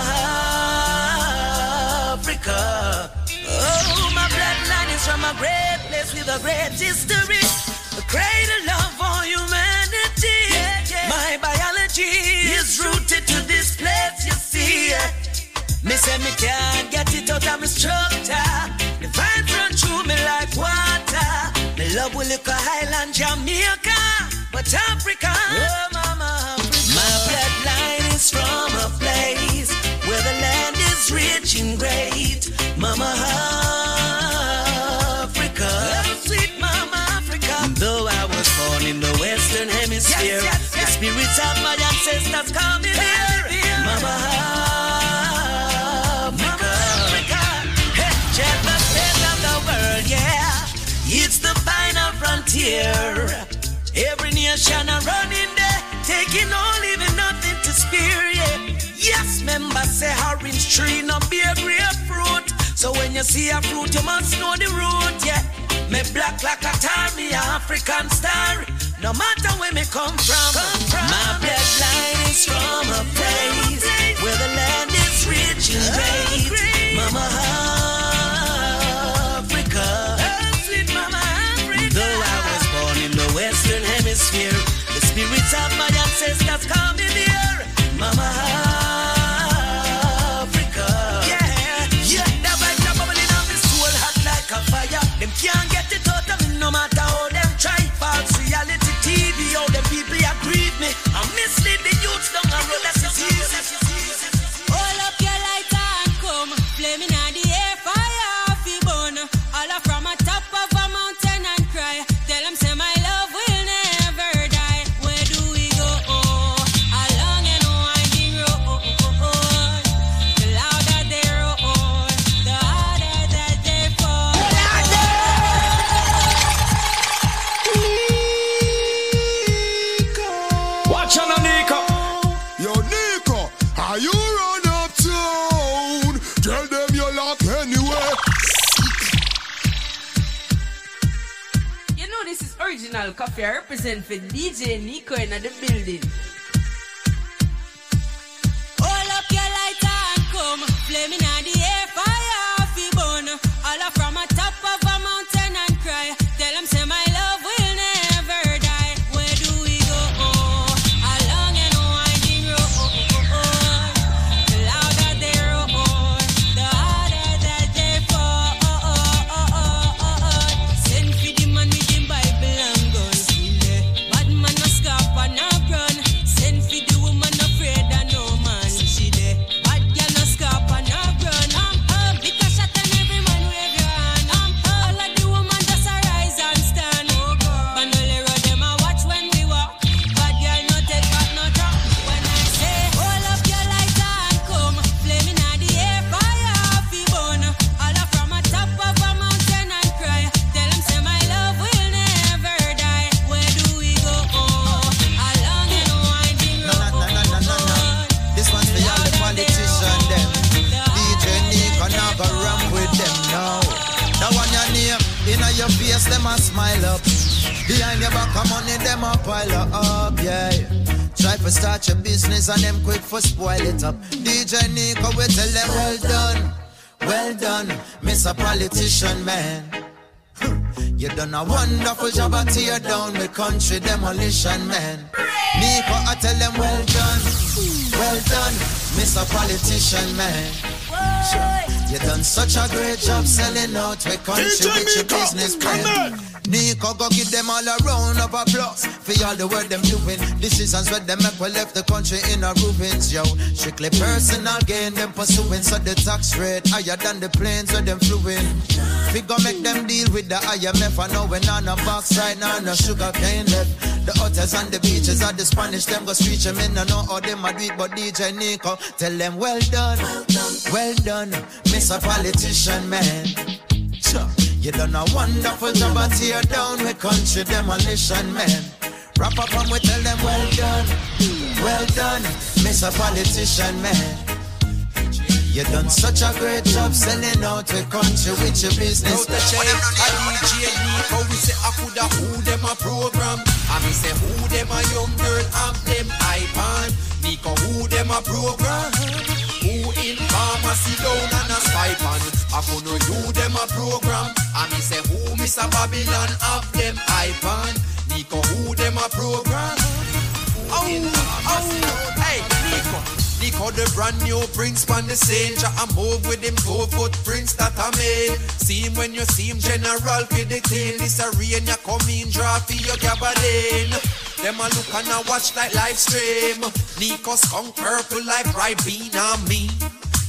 Africa. Oh, my bloodline is from a great place with a great history, a greater love for humanity. Yeah, yeah. My biology is rooted to this place, you see. Me say me can't get it out of my structure. The vine run through me like water. Me love will look a Highland Jamaica, but Africa, oh mama, Africa. My bloodline is from a place where the land is rich and great, mama Africa. Oh, sweet mama Africa. Though I was born in the Western Hemisphere, yes, yes, yes. The spirits of my ancestors come in here, mama Africa. It's the final frontier. Every nation are running there, taking all, even nothing to spare. Yeah. Yes, members say orange tree no bear grapefruit. So when you see a fruit, you must know the root. Yeah, me black like a tar, me African star. No matter where me come from. My bloodline is from a place where the land is rich and great, mama. Western Hemisphere, the spirits of my ancestors come in here, mama Africa. Yeah, yeah, that vibe that bubbling on me soul hot like a fire. Them can't get it out of me no matter how them try. False reality TV, how them people agree me. I mislead the youths down the road, that's just easy. All up your lighter and come, flaming on the air, fire off the bone. All up from a top of a mountain and cry, tell them say my love. Coffee, I represent for DJ Nico in the building. All up your lighter and come, flaming on the air, fire off the bone. All up from a top of a mountain and cry, tell them say my love will never die. Where do we go? Oh, along and winding road, the louder they roar, the harder that they fall. Send for the man with the Bible and them a smile up. Behind your back of money, them a pile up, yeah. Try for start your business and them quick for spoil it up. DJ Nico, we tell them well done, well done, Mr. Politician man. You done a wonderful job at tear down the country demolition man. Nico, I tell them well done, Mr. Politician man. You done such a great job selling out with country with your business plan. Nico, go give them all a round of applause for all the work them doing. Decisions where them make we left the country in a ruins, yo. Strictly personal gain them pursuing, so the tax rate higher than the planes where them flew in. We go make them deal with the IMF. I know we're not a box right now, no sugar cane left. The hotels and the beaches are the Spanish, them go screech them in. I know how them a do it, but DJ Nico, tell them well done, well done, Mr. Politician man. You done a wonderful job at tear down with country demolition man. Wrap up and we tell them well done, Mr. Politician man. You done such a great job selling out the country with your business. Now the change, I DJ Nico, we say I coulda who them a program. I me say who them a young girl, I'm them iPad. Nico, who them a program? Who in pharmacy down and a stipend? I could not do them a program. I me say who Miss a Babylon of them I ban. Nico who them a program. Oh, oh, hey Nico. Nico the brand new prince pan the scene. I move with him 2 footprints that I made. See him when you see him general with the tail. This a rain you come in draw for your gabardine. Them a look and a watch like live stream. Nico's come purple like Ribena me.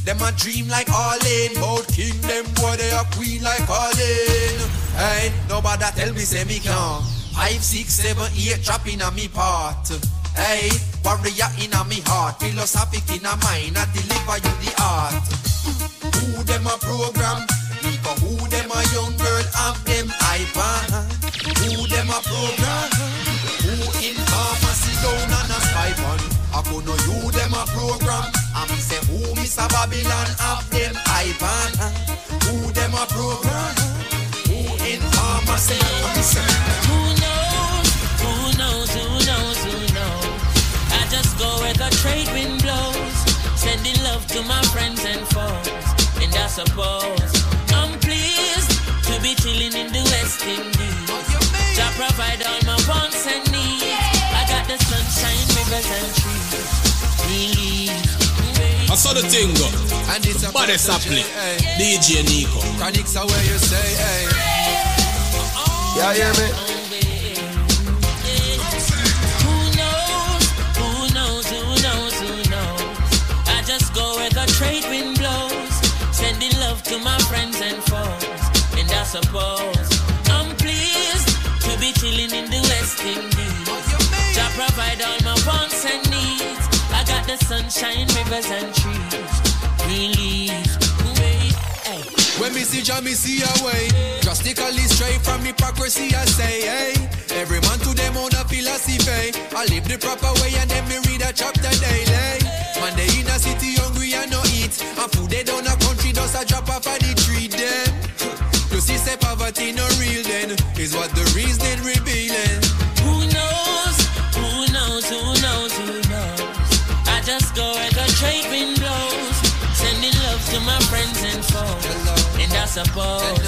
Them a dream like Arlene. Bout king them boy they a queen like Arlene. Hey, nobody tell me say me can't. 5, 6, 7, 8 trapping on me part. Hey, warrior in a me heart, philosophic in a mind, I deliver you the art. Who them a program? Nico, who them a young girl of them I ban? Who them a program? Who in pharmacy down and a spy pan? I could no you them a program. I me say who Mr. Babylon of them I ban? Who them a program? Who in pharmacy? The trade wind blows, sending love to my friends and foes, and I suppose I'm pleased to be chilling in the West Indies. To provide all my wants and needs. I got the sunshine, rivers and trees. I saw the thing go, and it's a body sapling. DJ Nico. Chronics are where you say, hey. Yeah, hear me. Trade wind blows, sending love to my friends and foes, and I suppose I'm pleased to be chilling in the West Indies. To provide all my wants and needs. I got the sunshine, rivers and trees. Relief. Hey. When me see Jah, me see a way. Drastically straight from hypocrisy, I say, hey. Every man to them own a philosophy. I live the proper way and then me read a chapter daily. Man, they in a city hungry and no eat. And food they down a country does a drop off of the tree then. You see, say poverty no real then. Is what the reason revealing. Who knows? Who knows? Who knows? Who knows? I just go where the trade wind blows. Sending love to my friends and foes. And I suppose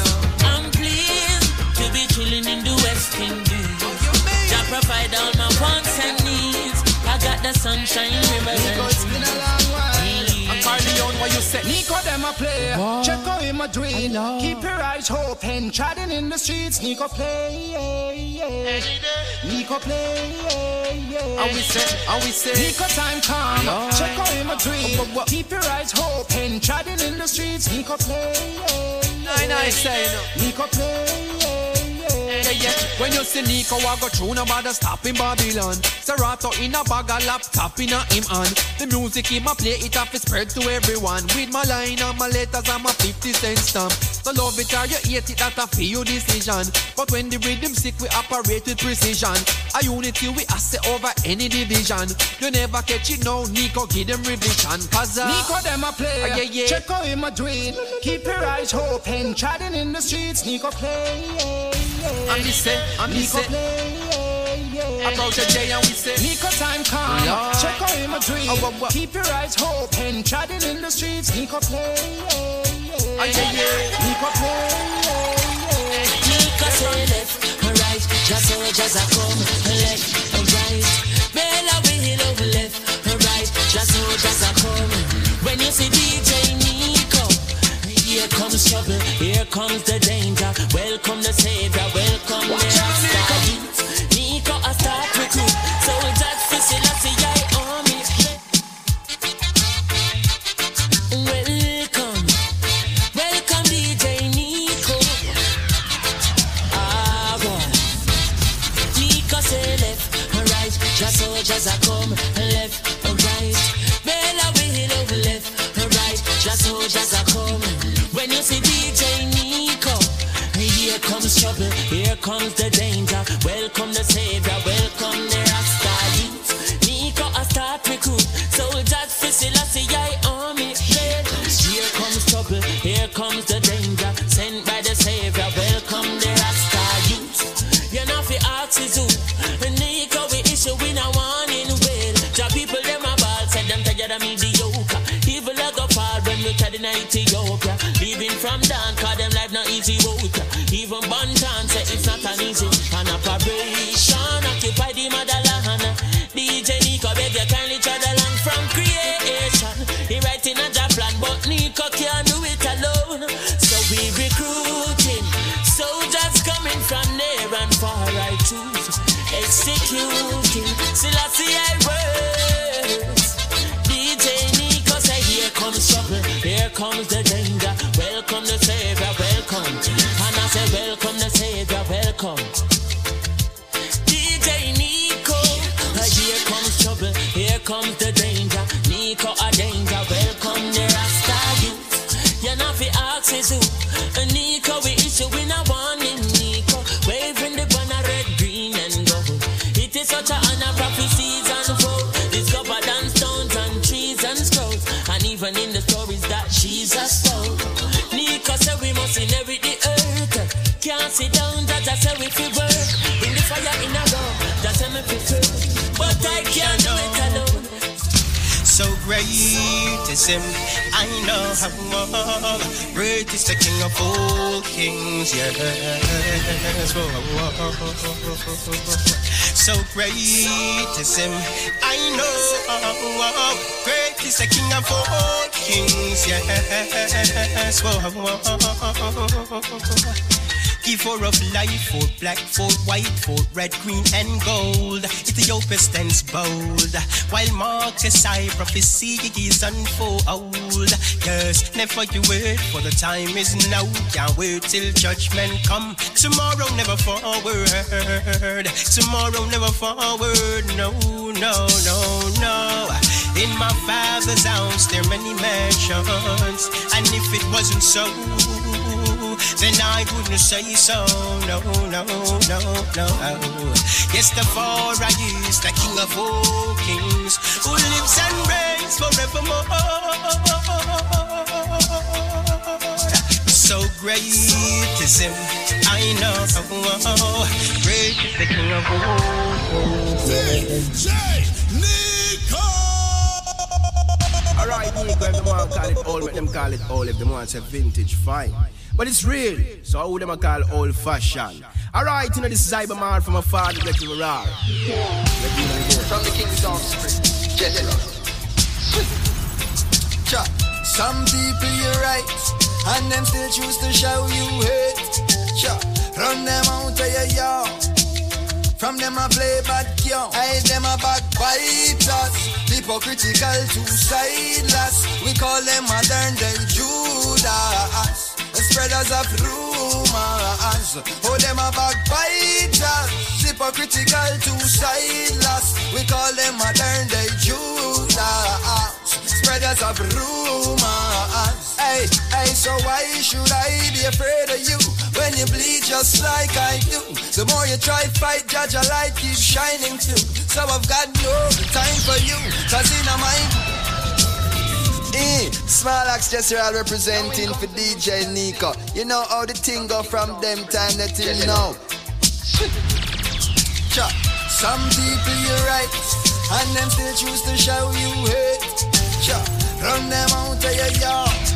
I'm pleased to be chilling in the West Indies. To provide all my wants and needs. I got the sunshine, rivers Nico, it's been a long while. I'm carrying on what you said. Nico, them a player. Whoa. Check out him a dream. Keep your eyes open. Chatting in the streets. Nico play. Nico play. How we say. Nico time come. Lord. Check out him a dream. Keep your eyes open. Chatting in the streets. Nico play. Nico play. Yeah. When you see Nico, I go through no bother stop in Babylon. Serato in a bag of laptop in a him hand. The music him a play, it have to spread to everyone. With my line and my letters and my 50-cent stamp. The love it or you hate it, that a few decision. But when the rhythm sick, we operate with precision. A unity we asset over any division. You never catch it now, Nico, give them revision. Cause Nico them a play, check out him a dream. Keep your eyes open, chatting in the streets. Nico play. I'm Nico. About the day and we say Nico time come. Lord. Check out him a dream. Keep your eyes open. Chatting in the streets. Nico play. Nico play. Nico say left or right. Just so just a come left or right. Bella will hill over left or right. Just so just a come. When you see DJ Nico, here comes trouble. Here comes the danger. Welcome the savior. Welcome the star. Nico, I start recruit. Soldiers, fishing, I see I army. Welcome, welcome DJ Nico. Ah, boy. Nico say left or right. Just soldiers are come left or right. Bella will hill over left or right. Just soldiers are come. When you see DJ Nico, here comes trouble, here comes the danger. Welcome the savior, welcome the Rasta youth. Nico, I start recruit, soldiers, fishing, I see I army. Here comes trouble, here comes the danger. Sent by the savior, welcome the Rasta youth. You're not the artist, Nico, we issue in a warning well. The people, them a ball, said them together, mediocre. Evil, I go far when we try the 90 Ethiopia. Living from down, cause them life not easy road. Even Bantan say it's not an easy. An operation occupy the motherland. DJ Nico beg you kindly try the land from creation. He writing a job plan, but Nico can't do it alone. So we recruiting soldiers coming from near and far. I choose executing still I see I words. DJ Nico say here comes trouble, here comes the danger. Welcome the Savior, welcome. And I say welcome the Savior, welcome. DJ Nico, here comes trouble, here comes the danger. Nico a danger, welcome the Rasta youth. You're not the axis who Nico we issue in a warning. Nico waving the banner red, green and gold. It is such an honor prophecies unfold. Discovered on stones and trees and scrolls, and even in the stories that Jesus told. Nico said we must inherit the earth. Can't sit down, Jaja said we feel work. Bring the fire in a row, Jaja said me prefer. But I can't do it alone. So great is him, I know how all. Great is the king of all kings, yes. So great is him, I know how all. Great is the king of all kings, yes. Giver of life, for black, for white, for red, green, and gold. Ethiopia stands bold, while Marcus I prophecy is unfold. Yes, never you wait, for the time is now. Can't wait till judgment come. Tomorrow never forward. Tomorrow never forward. No, no, no, no. In my father's house there are many mansions, and if it wasn't so, then I wouldn't say so. No, no, no, no. Yes, the far I is the king of all kings, who lives and reigns forevermore. So great is him, I know. Great is the king of all kings. Alright, you go if the man call it old, make them call it old. If the man say vintage, fine. But it's real, so I would them call old fashioned. Alright, you know this is Cyberman from a father that you are. From the king's offspring, get it up. Some people you're right, and them still choose to show you hate. Run them out of your yard. From them I play bad young, I them a backbite us. Hypocritical, two-sideless. We call them modern day Judas. The spreaders of rumors. Oh, them a backbite us. Hypocritical, two-sideless. We call them modern day Judas. Spreaders of rumors. Hey, hey, so why should I be afraid of you? When you bleed just like I do, the more you try fight, judge a light keeps shining through. So I've got no time for you, cause in a mind. Small Axe Jezreel representing for DJ Nico. You know how the thing go from them time that till now. Some people you're right, and them still choose to show you hate. Run them out of your yard.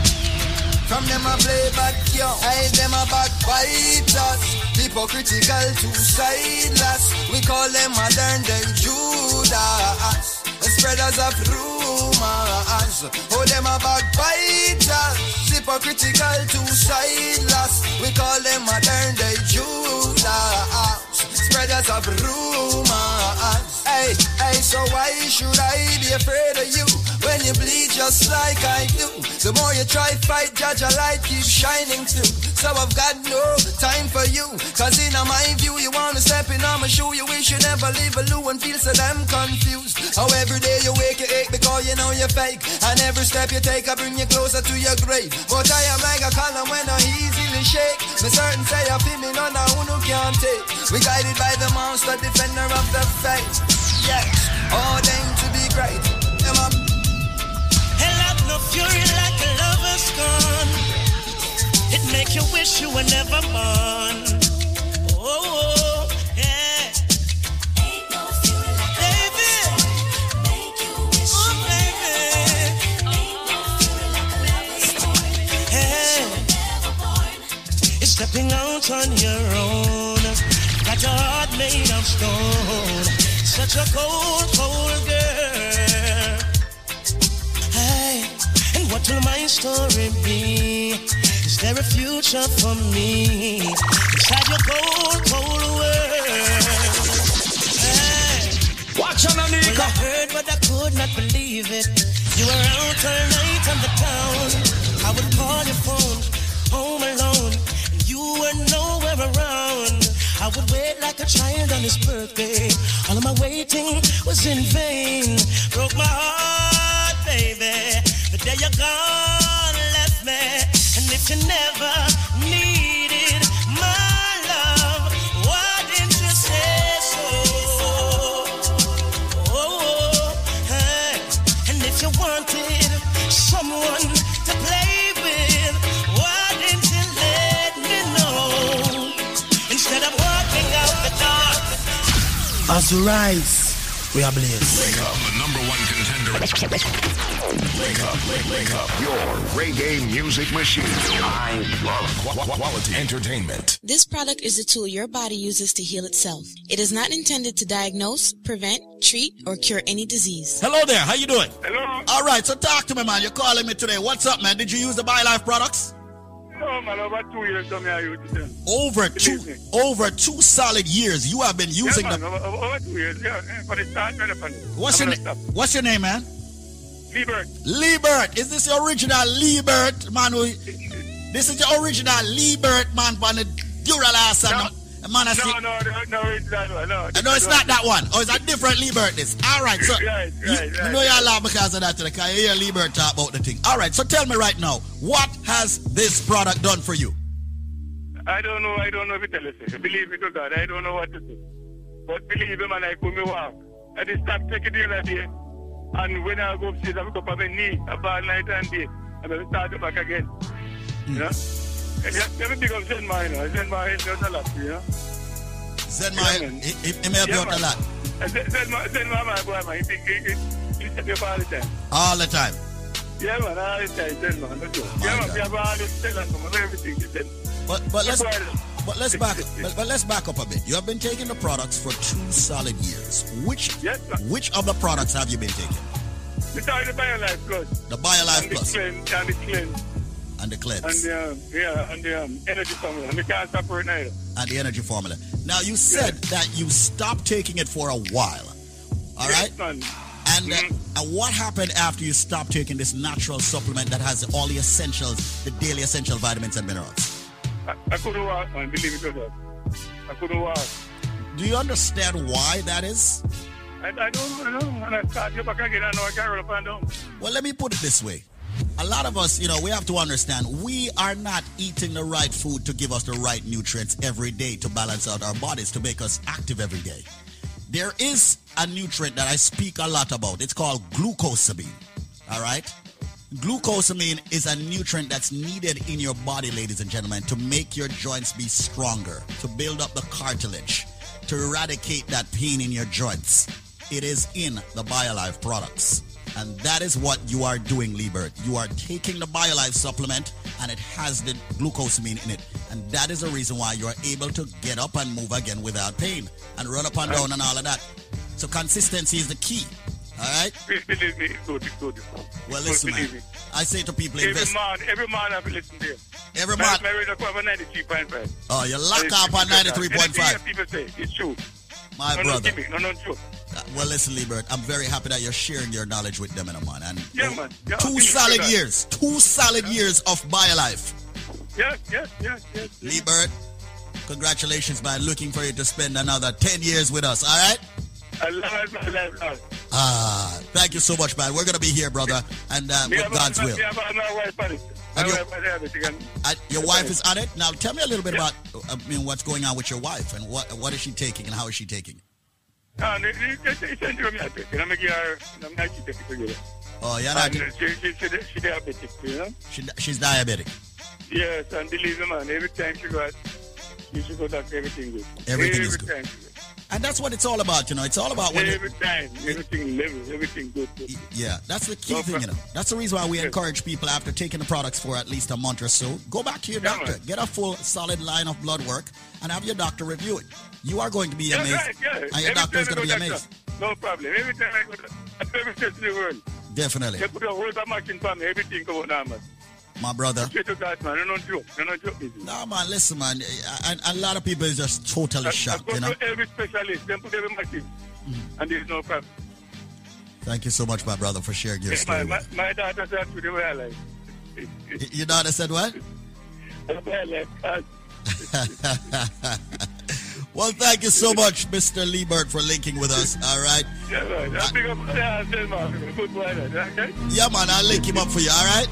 From them I play back yo, I them a backbite us. Hypocritical, two-sideless. We call them modern day Judas. The spreaders of rumors. Oh, them a backbite us. Hypocritical, two-sideless. We call them modern day Judas. Spreaders of rumors. Hey, hey, so why should I be afraid of you? When you bleed just like I do, the more you try fight, judge a light keeps shining through. So I've got no time for you, cause in my view you wanna step in on my shoe. You wish you never leave a loo and feel so damn confused. How every day you wake you ache because you know you're fake, and every step you take I bring you closer to your grave. But I am like a column when I easily shake. Me certain say I feel me none of who can't take. We guided by the monster defender of the faith. Yes, ordained to be great. Come on. No fury like a lover's gone. It make you wish you were never born. Oh, yeah. Ain't no fury like a lover's gone. Make you wish you were never born. Ain't no fury like a lover's gone. Make you wish you were never out on your own. Got your heart made of stone. Such a cold, cold girl. Hey, and what will my story be? Is there a future for me inside your cold, cold world? Hey, watch on the Nico. Well, I heard, but I could not believe it. You were out all night on the town. I would call your phone, home alone, and you were nowhere around. I would wait like a child on his birthday. All of my waiting was in vain. Broke my heart, baby, the day you're gone left me. And if you never needed my love, why didn't you say so? Oh, hey. And if you wanted someone to play with, why didn't you let me know? Instead of walking out the dark, as you rise, we are blessed. Wake up, the #1 contender. Wake up, your reggae music machine. I love quality entertainment. This product is a tool your body uses to heal itself. It is not intended to diagnose, prevent, treat, or cure any disease. Hello there, how you doing? Hello. All right, so talk to me, man. You're calling me today. What's up, man? Did you use the BioLife products? No, man, over 2 years I used them. Over two solid years you have been using them. Over 2 years, yeah. But it's not relevant. What's your name, man? Liebert. Liebert. Is this your original Liebert, man? This is your original Liebert, man, from the Duralasa. No, it's not that one. Oh, it's a different Liebert, this. All right, so right. You know you're allowed because of that today, because you hear Liebert talk about the thing. All right, so tell me right now, what has this product done for you? I don't know if it tells you. Believe me to God, I don't know what to do. But believe me, man, I could me walk. I just start taking it every day. And when I go upstairs, I pick up on my knee, about night and day. And I start back again. You know? Everything of Zenmar, you know. Zenmar helped out a lot, you know. Zenmar, he may have helped a lot. Zenmar, my boy, man, he said it all the time. All the time? Yeah, man, all the time, Zenmar. Yeah, man, we have all this sellers from everything, he said. But let's back up a bit. You have been taking the products for 2 solid years. Which of the products have you been taking? The BioLife Plus. The BioLife Plus. And the Cleanse. And the Cleanse. And the energy formula. And the cancer formula. And the energy formula. Now you said that you stopped taking it for a while. All right. And what happened after you stopped taking this natural supplement that has all the essentials, the daily essential vitamins and minerals? I couldn't walk, man, believe it or not. I couldn't walk. Do you understand why that is? I don't know. And I start you back again, I know I can't roll up and down. Well, let me put it this way. A lot of us, you know, we have to understand we are not eating the right food to give us the right nutrients every day to balance out our bodies, to make us active every day. There is a nutrient that I speak a lot about. It's called glucosamine. All right? Glucosamine is a nutrient that's needed in your body, ladies and gentlemen, to make your joints be stronger, to build up the cartilage, to eradicate that pain in your joints. It is in the BioLife products. And that is what you are doing, Liebert. You are taking the BioLife supplement and it has the glucosamine in it. And that is the reason why you are able to get up and move again without pain and run up and down and all of that. So consistency is the key. All right? Believe me, it's good, it's good. Well, listen, man. I say to people, every man I've listened to. Every man. I read up on 93.5. Oh, you lock up on 93.5. People say, it's true. My brother. No, true. Well, listen, Liebert, I'm very happy that you're sharing your knowledge with them in a man. And man. Yeah, 2 solid years. 2 solid years of BioLife. Yes. Liebert, congratulations, man. Looking for you to spend another 10 years with us, all right? I love my life. Ah, thank you so much, man. We're going to be here, brother, and with God's will. Your wife is on it? Now, tell me a little bit about what's going on with your wife, and what is she taking, and how is she taking it? Oh, yeah, she's diabetic, you know? She's diabetic? Yes, and believe me, man, every time she goes, everything is good. And that's what it's all about, you know. It's all about when every time, everything levels, everything goes. Yeah, that's the key thing, you know. That's the reason why we encourage people after taking the products for at least a month or so, go back to your doctor, get a full solid line of blood work, and have your doctor review it. You are going to be amazed, and your doctor is going to be amazed. No problem. Every time I go to every test in the world, definitely. They put a whole machine for me. Everything goes on, man. My brother. No, man, listen, man. A lot of people is just totally shocked, you know. Every specialist, they put every machine, and there's no problem. Thank you so much, my brother, for sharing your story. My daughter said to the BioLife. Your daughter said what? Well, thank you so much, Mr. Liebert, for linking with us. All right. Yeah, man, I'll link him up for you. All right.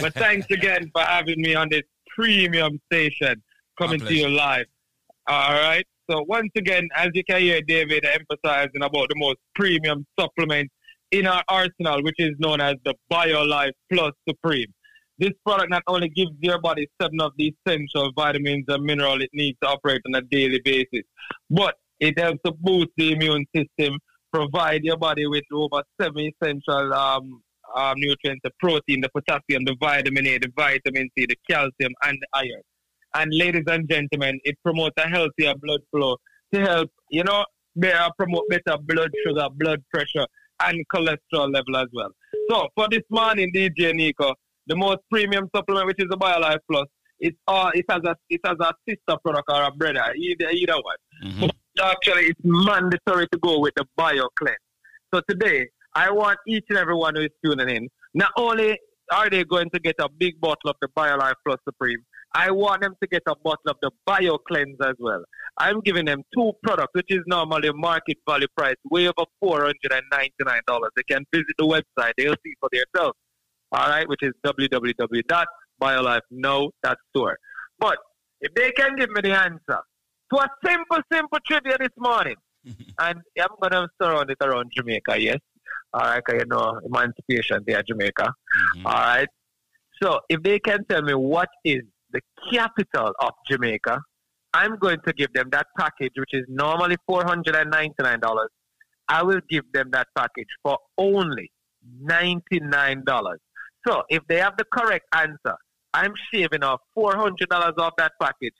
But thanks again for having me on this premium station, coming to you live. All right. So once again, as you can hear, David emphasizing about the most premium supplement in our arsenal, which is known as the BioLife Plus Supreme. This product not only gives your body 7 of the essential vitamins and minerals it needs to operate on a daily basis, but it helps to boost the immune system, provide your body with over 7 essential nutrients, the protein, the potassium, the vitamin A, the vitamin C, the calcium, and the iron. And ladies and gentlemen, it promotes a healthier blood flow to help, you know, promote better blood sugar, blood pressure, and cholesterol level as well. So for this morning, DJ Nico, the most premium supplement, which is the BioLife Plus, it has a sister product or a brother, either one. Mm-hmm. So actually, it's mandatory to go with the BioCleanse. So today, I want each and everyone who is tuning in, not only are they going to get a big bottle of the BioLife Plus Supreme, I want them to get a bottle of the BioCleanse as well. I'm giving them 2 products, which is normally market value price, way over $499. They can visit the website. They'll see for themselves. All right, which is www.BioLifeNow.store. But if they can give me the answer to a simple trivia this morning, and I'm going to surround it around Jamaica, yes? All right, because you know, emancipation there, Jamaica. Mm-hmm. All right. So if they can tell me what is the capital of Jamaica, I'm going to give them that package, which is normally $499. I will give them that package for only $99. So if they have the correct answer, I'm shaving off $400 off that package.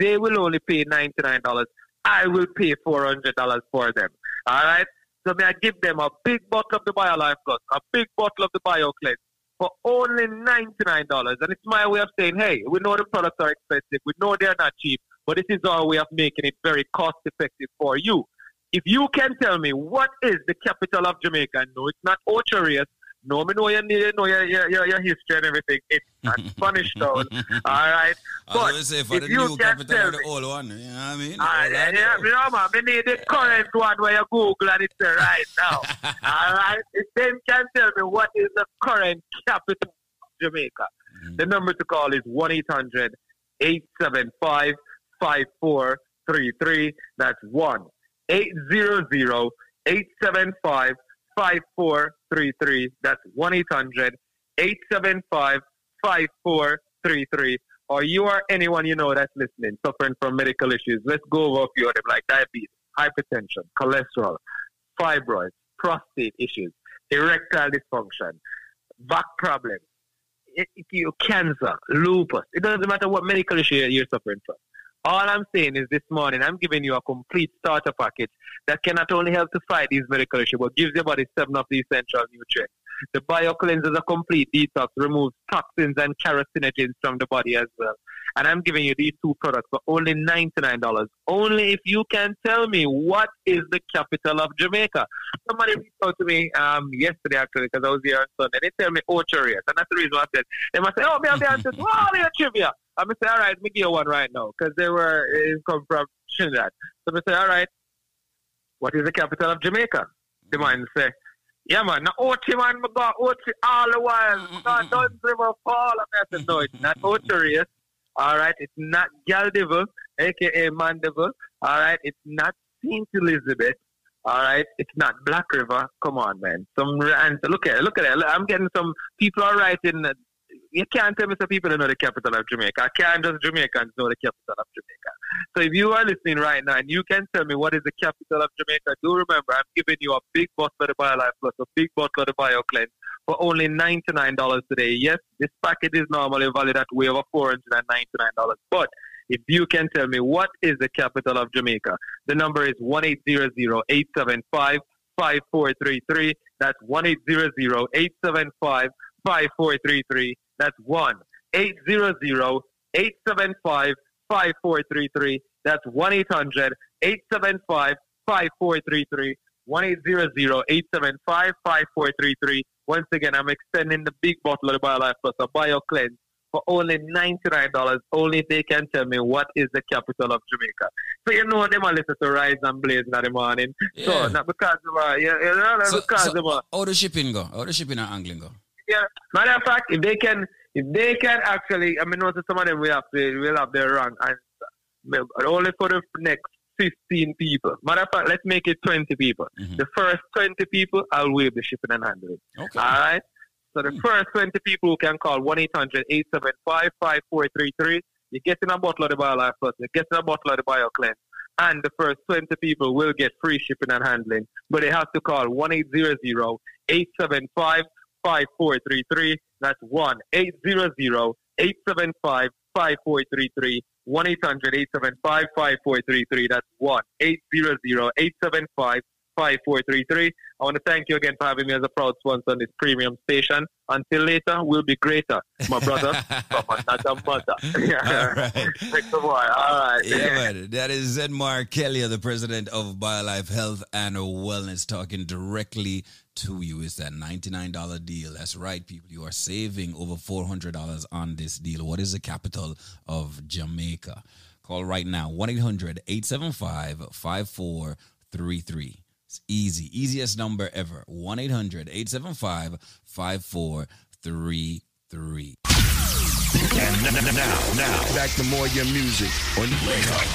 They will only pay $99. I will pay $400 for them. All right? So may I give them a big bottle of the BioLife Plus, a big bottle of the BioCleanse for only $99. And it's my way of saying, hey, we know the products are expensive. We know they're not cheap. But this is our way of making it very cost-effective for you. If you can tell me what is the capital of Jamaica, no, it's not Ocherius. No, me know your history and everything. It's not Spanish Town. All right. But if the you can tell me, the old one, you know what I mean? We need the current one where you Google and it's right now. All right. If they can tell me what is the current capital of Jamaica, the number to call is 1-800-875-5433. That's 1-800-875-5433. That's 1-800-875-5433. Or you or anyone you know that's listening, suffering from medical issues. Let's go over a few of them like diabetes, hypertension, cholesterol, fibroids, prostate issues, erectile dysfunction, back problems, cancer, lupus. It doesn't matter what medical issue you're suffering from. All I'm saying is this morning, I'm giving you a complete starter package that can not only help to fight these medical issues, but gives your body 7 of these essential nutrients. The BioCleanse is a complete detox, removes toxins and carcinogens from the body as well. And I'm giving you these 2 products for only $99. Only if you can tell me what is the capital of Jamaica. Somebody reached out to me yesterday, actually, because I was here on Sunday. They tell me Ocherius. And that's the reason I said, they must say, oh, me have the answers. Oh, they are trivia. I'm going to say, all right, me give you one right now, because it come from Trinidad. So I say, all right, what is the capital of Jamaica? The man say, yeah, man, not Ochi, man, I got Ochi all the while. No, don't ever fall. I said, no, it's not Ocherius. All right, it's not Galdival, a.k.a. Mandeville. All right, it's not St. Elizabeth. All right, it's not Black River. Come on, man. Look at it. I'm getting some people are writing you can't tell me some people don't know the capital of Jamaica. I can't just Jamaicans know the capital of Jamaica. So if you are listening right now and you can tell me what is the capital of Jamaica, do remember I'm giving you a big bottle of the BioLife Plus, a big bottle of the BioCleanse for only $99 today. Yes, this package is normally valued at way over $499. But if you can tell me what is the capital of Jamaica, the number is 1-800-875-5433. That's 1-800-875-5433. That's 1-800-875-5433. That's 1-800-875-5433. 1-800-875-5433. Once again, I'm extending the big bottle of the BioLife Plus, a BioCleanse, for only $99. Only they can tell me what is the capital of Jamaica. So you know them are listen to Rise and Blaze in the morning. Yeah. So not because of how the shipping go? How the shipping and angling go? Yeah. Matter of fact, if they can actually, I mean, notice some of them will have their wrong answer. Only for the next 15 people. Matter of fact, let's make it 20 people. Mm-hmm. The first 20 people, I'll waive the shipping and handling. Okay. All right? So the first 20 people who can call 1-800-875-5433, you're getting a bottle of the BioLife Plus, you're getting a bottle of the BioCleanse, and the first 20 people will get free shipping and handling. But they have to call 1-800-875-5433. That's 1-800-875-5433. 1-800-875-5433. That's 1-800-875-5433. I want to thank you again for having me as a proud sponsor on this premium station. Until later, we'll be greater, my brother, from another mother. All right. Next of all. All right. Yeah, man. That is Zen Mark Kelly, the president of BioLife Health and Wellness, talking directly to you. It's that $99 deal. That's right, people. You are saving over $400 on this deal. What is the capital of Jamaica? Call right now, 1-800-875-5433. It's easy. Easiest number ever. 1-800-875-5433. Now, back to more of your music on Link Up.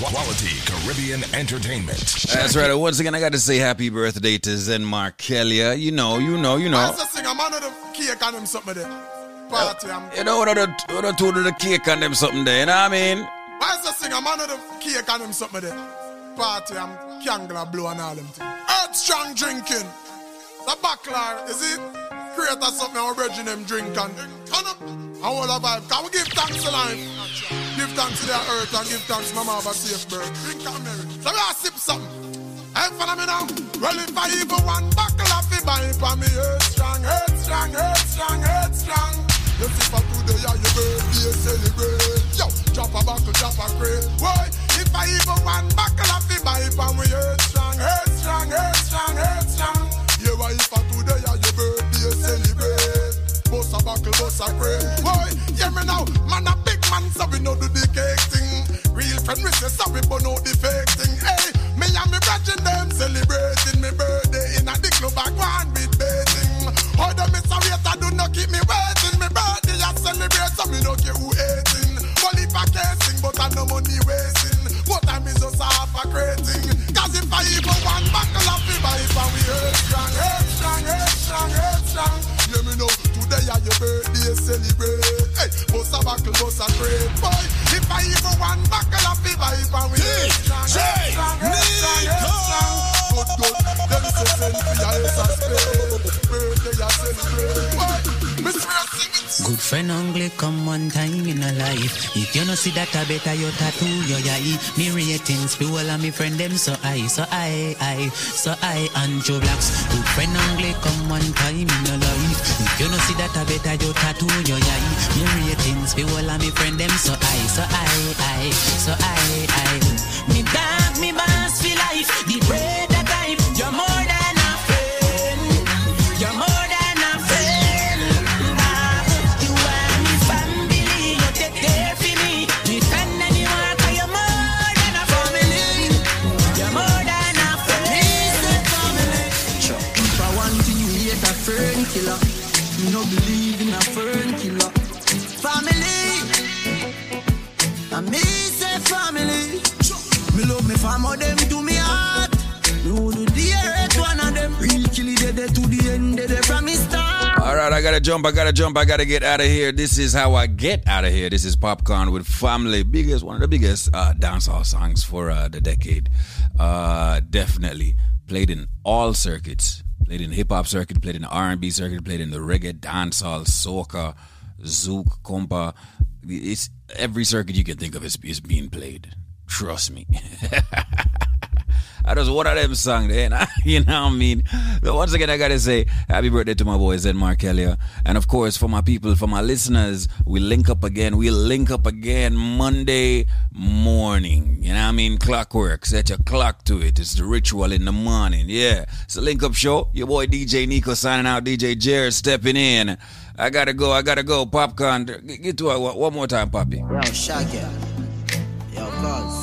Quality Caribbean entertainment. That's right. Once again, I got to say happy birthday to Zen Mark Kelly. You know. I just sing a man of the cake and him something there. Party. You know, another two to the cake and them something there. You know what I mean? I just sing a man of the cake and him something there. Party, I'm Kangla Blue and all them things. Earth strong drinking. The Baclar, is it? Creator something on Reggie them drinking. Turn up. I want a vibe. Can we give thanks to life? Give thanks to the earth and give thanks to Mama have a safe birth. Drink and merry. So we all sip something. Hey, follow me now. Well, if I even one Baclar, if I buy me earth strong, earth strong, earth strong, earth strong. You sip a today and your birthday celebrate. Yo, drop a buckle, drop a crate. Why? If I even one buckle of the Bible and we earth strong, earth strong, earth strong, earth strong. Yeah, why if I today and your birthday celebrate. Boss a buckle, boss a crate. Why? Yeah, me now, man a big man, so we no do the cake thing. Real friend, we say sorry, but no the fake thing. Hey, me and me brethren them celebrating me birthday in a the club back one with baiting. How the miss a waiter do not keep me waiting. Me birthday I celebrate, so me no care who hating. Only for casing, but I no money wasting. What time is us half a crating? Cause if I even one buckle of the Bible and we earth strong, earth strong, earth strong, earth strong. Let me know, today are your birthday celebrate. Hey, boss a buckle, boss a crate. Boy, if I even one buckle of the Bible and we earth strong, earth strong, earth strong, earth strong. Good, good, them say send me a ace of spades. Birthday are celebrate. Boy, good friend only come one time in a life. If you no see that I better you tattoo your eye. Me ratings people and me friend them so I and Joe Blacks. Good friend only come one time in a life. If you no see that I better you tattoo your eye. Me ratings people and me friend them so I. Me dog, me boss for life. The bread that I you're more than a friend. You're more than killer. Me no believe in a friend killer. Family, I me say family. Me love me family, them to me heart. Me would do the earth one of them. Real killie, they to the end, they from me start. All right, I got I gotta get out of here. This is how I get out of here. This is Popcorn with Family. One of the biggest dancehall songs for the decade. Definitely played in all circuits. Played in the hip-hop circuit, played in the R&B circuit, played in the reggae, dancehall, soca, zouk, compa. It's every circuit you can think of is being played. Trust me. I just one of them songs there, you know what I mean? But once again, I gotta say, happy birthday to my boy, Zen Mark Elliott. And of course, for my people, for my listeners, we link up again. We'll link up again Monday morning. You know what I mean? Clockwork. Set your clock to it. It's the ritual in the morning. Yeah. It's a link up show. Your boy DJ Nico signing out. DJ Jer stepping in. I gotta go. Popcorn. Get to it one more time, Poppy. Yo, shaggy. Yo, cuz.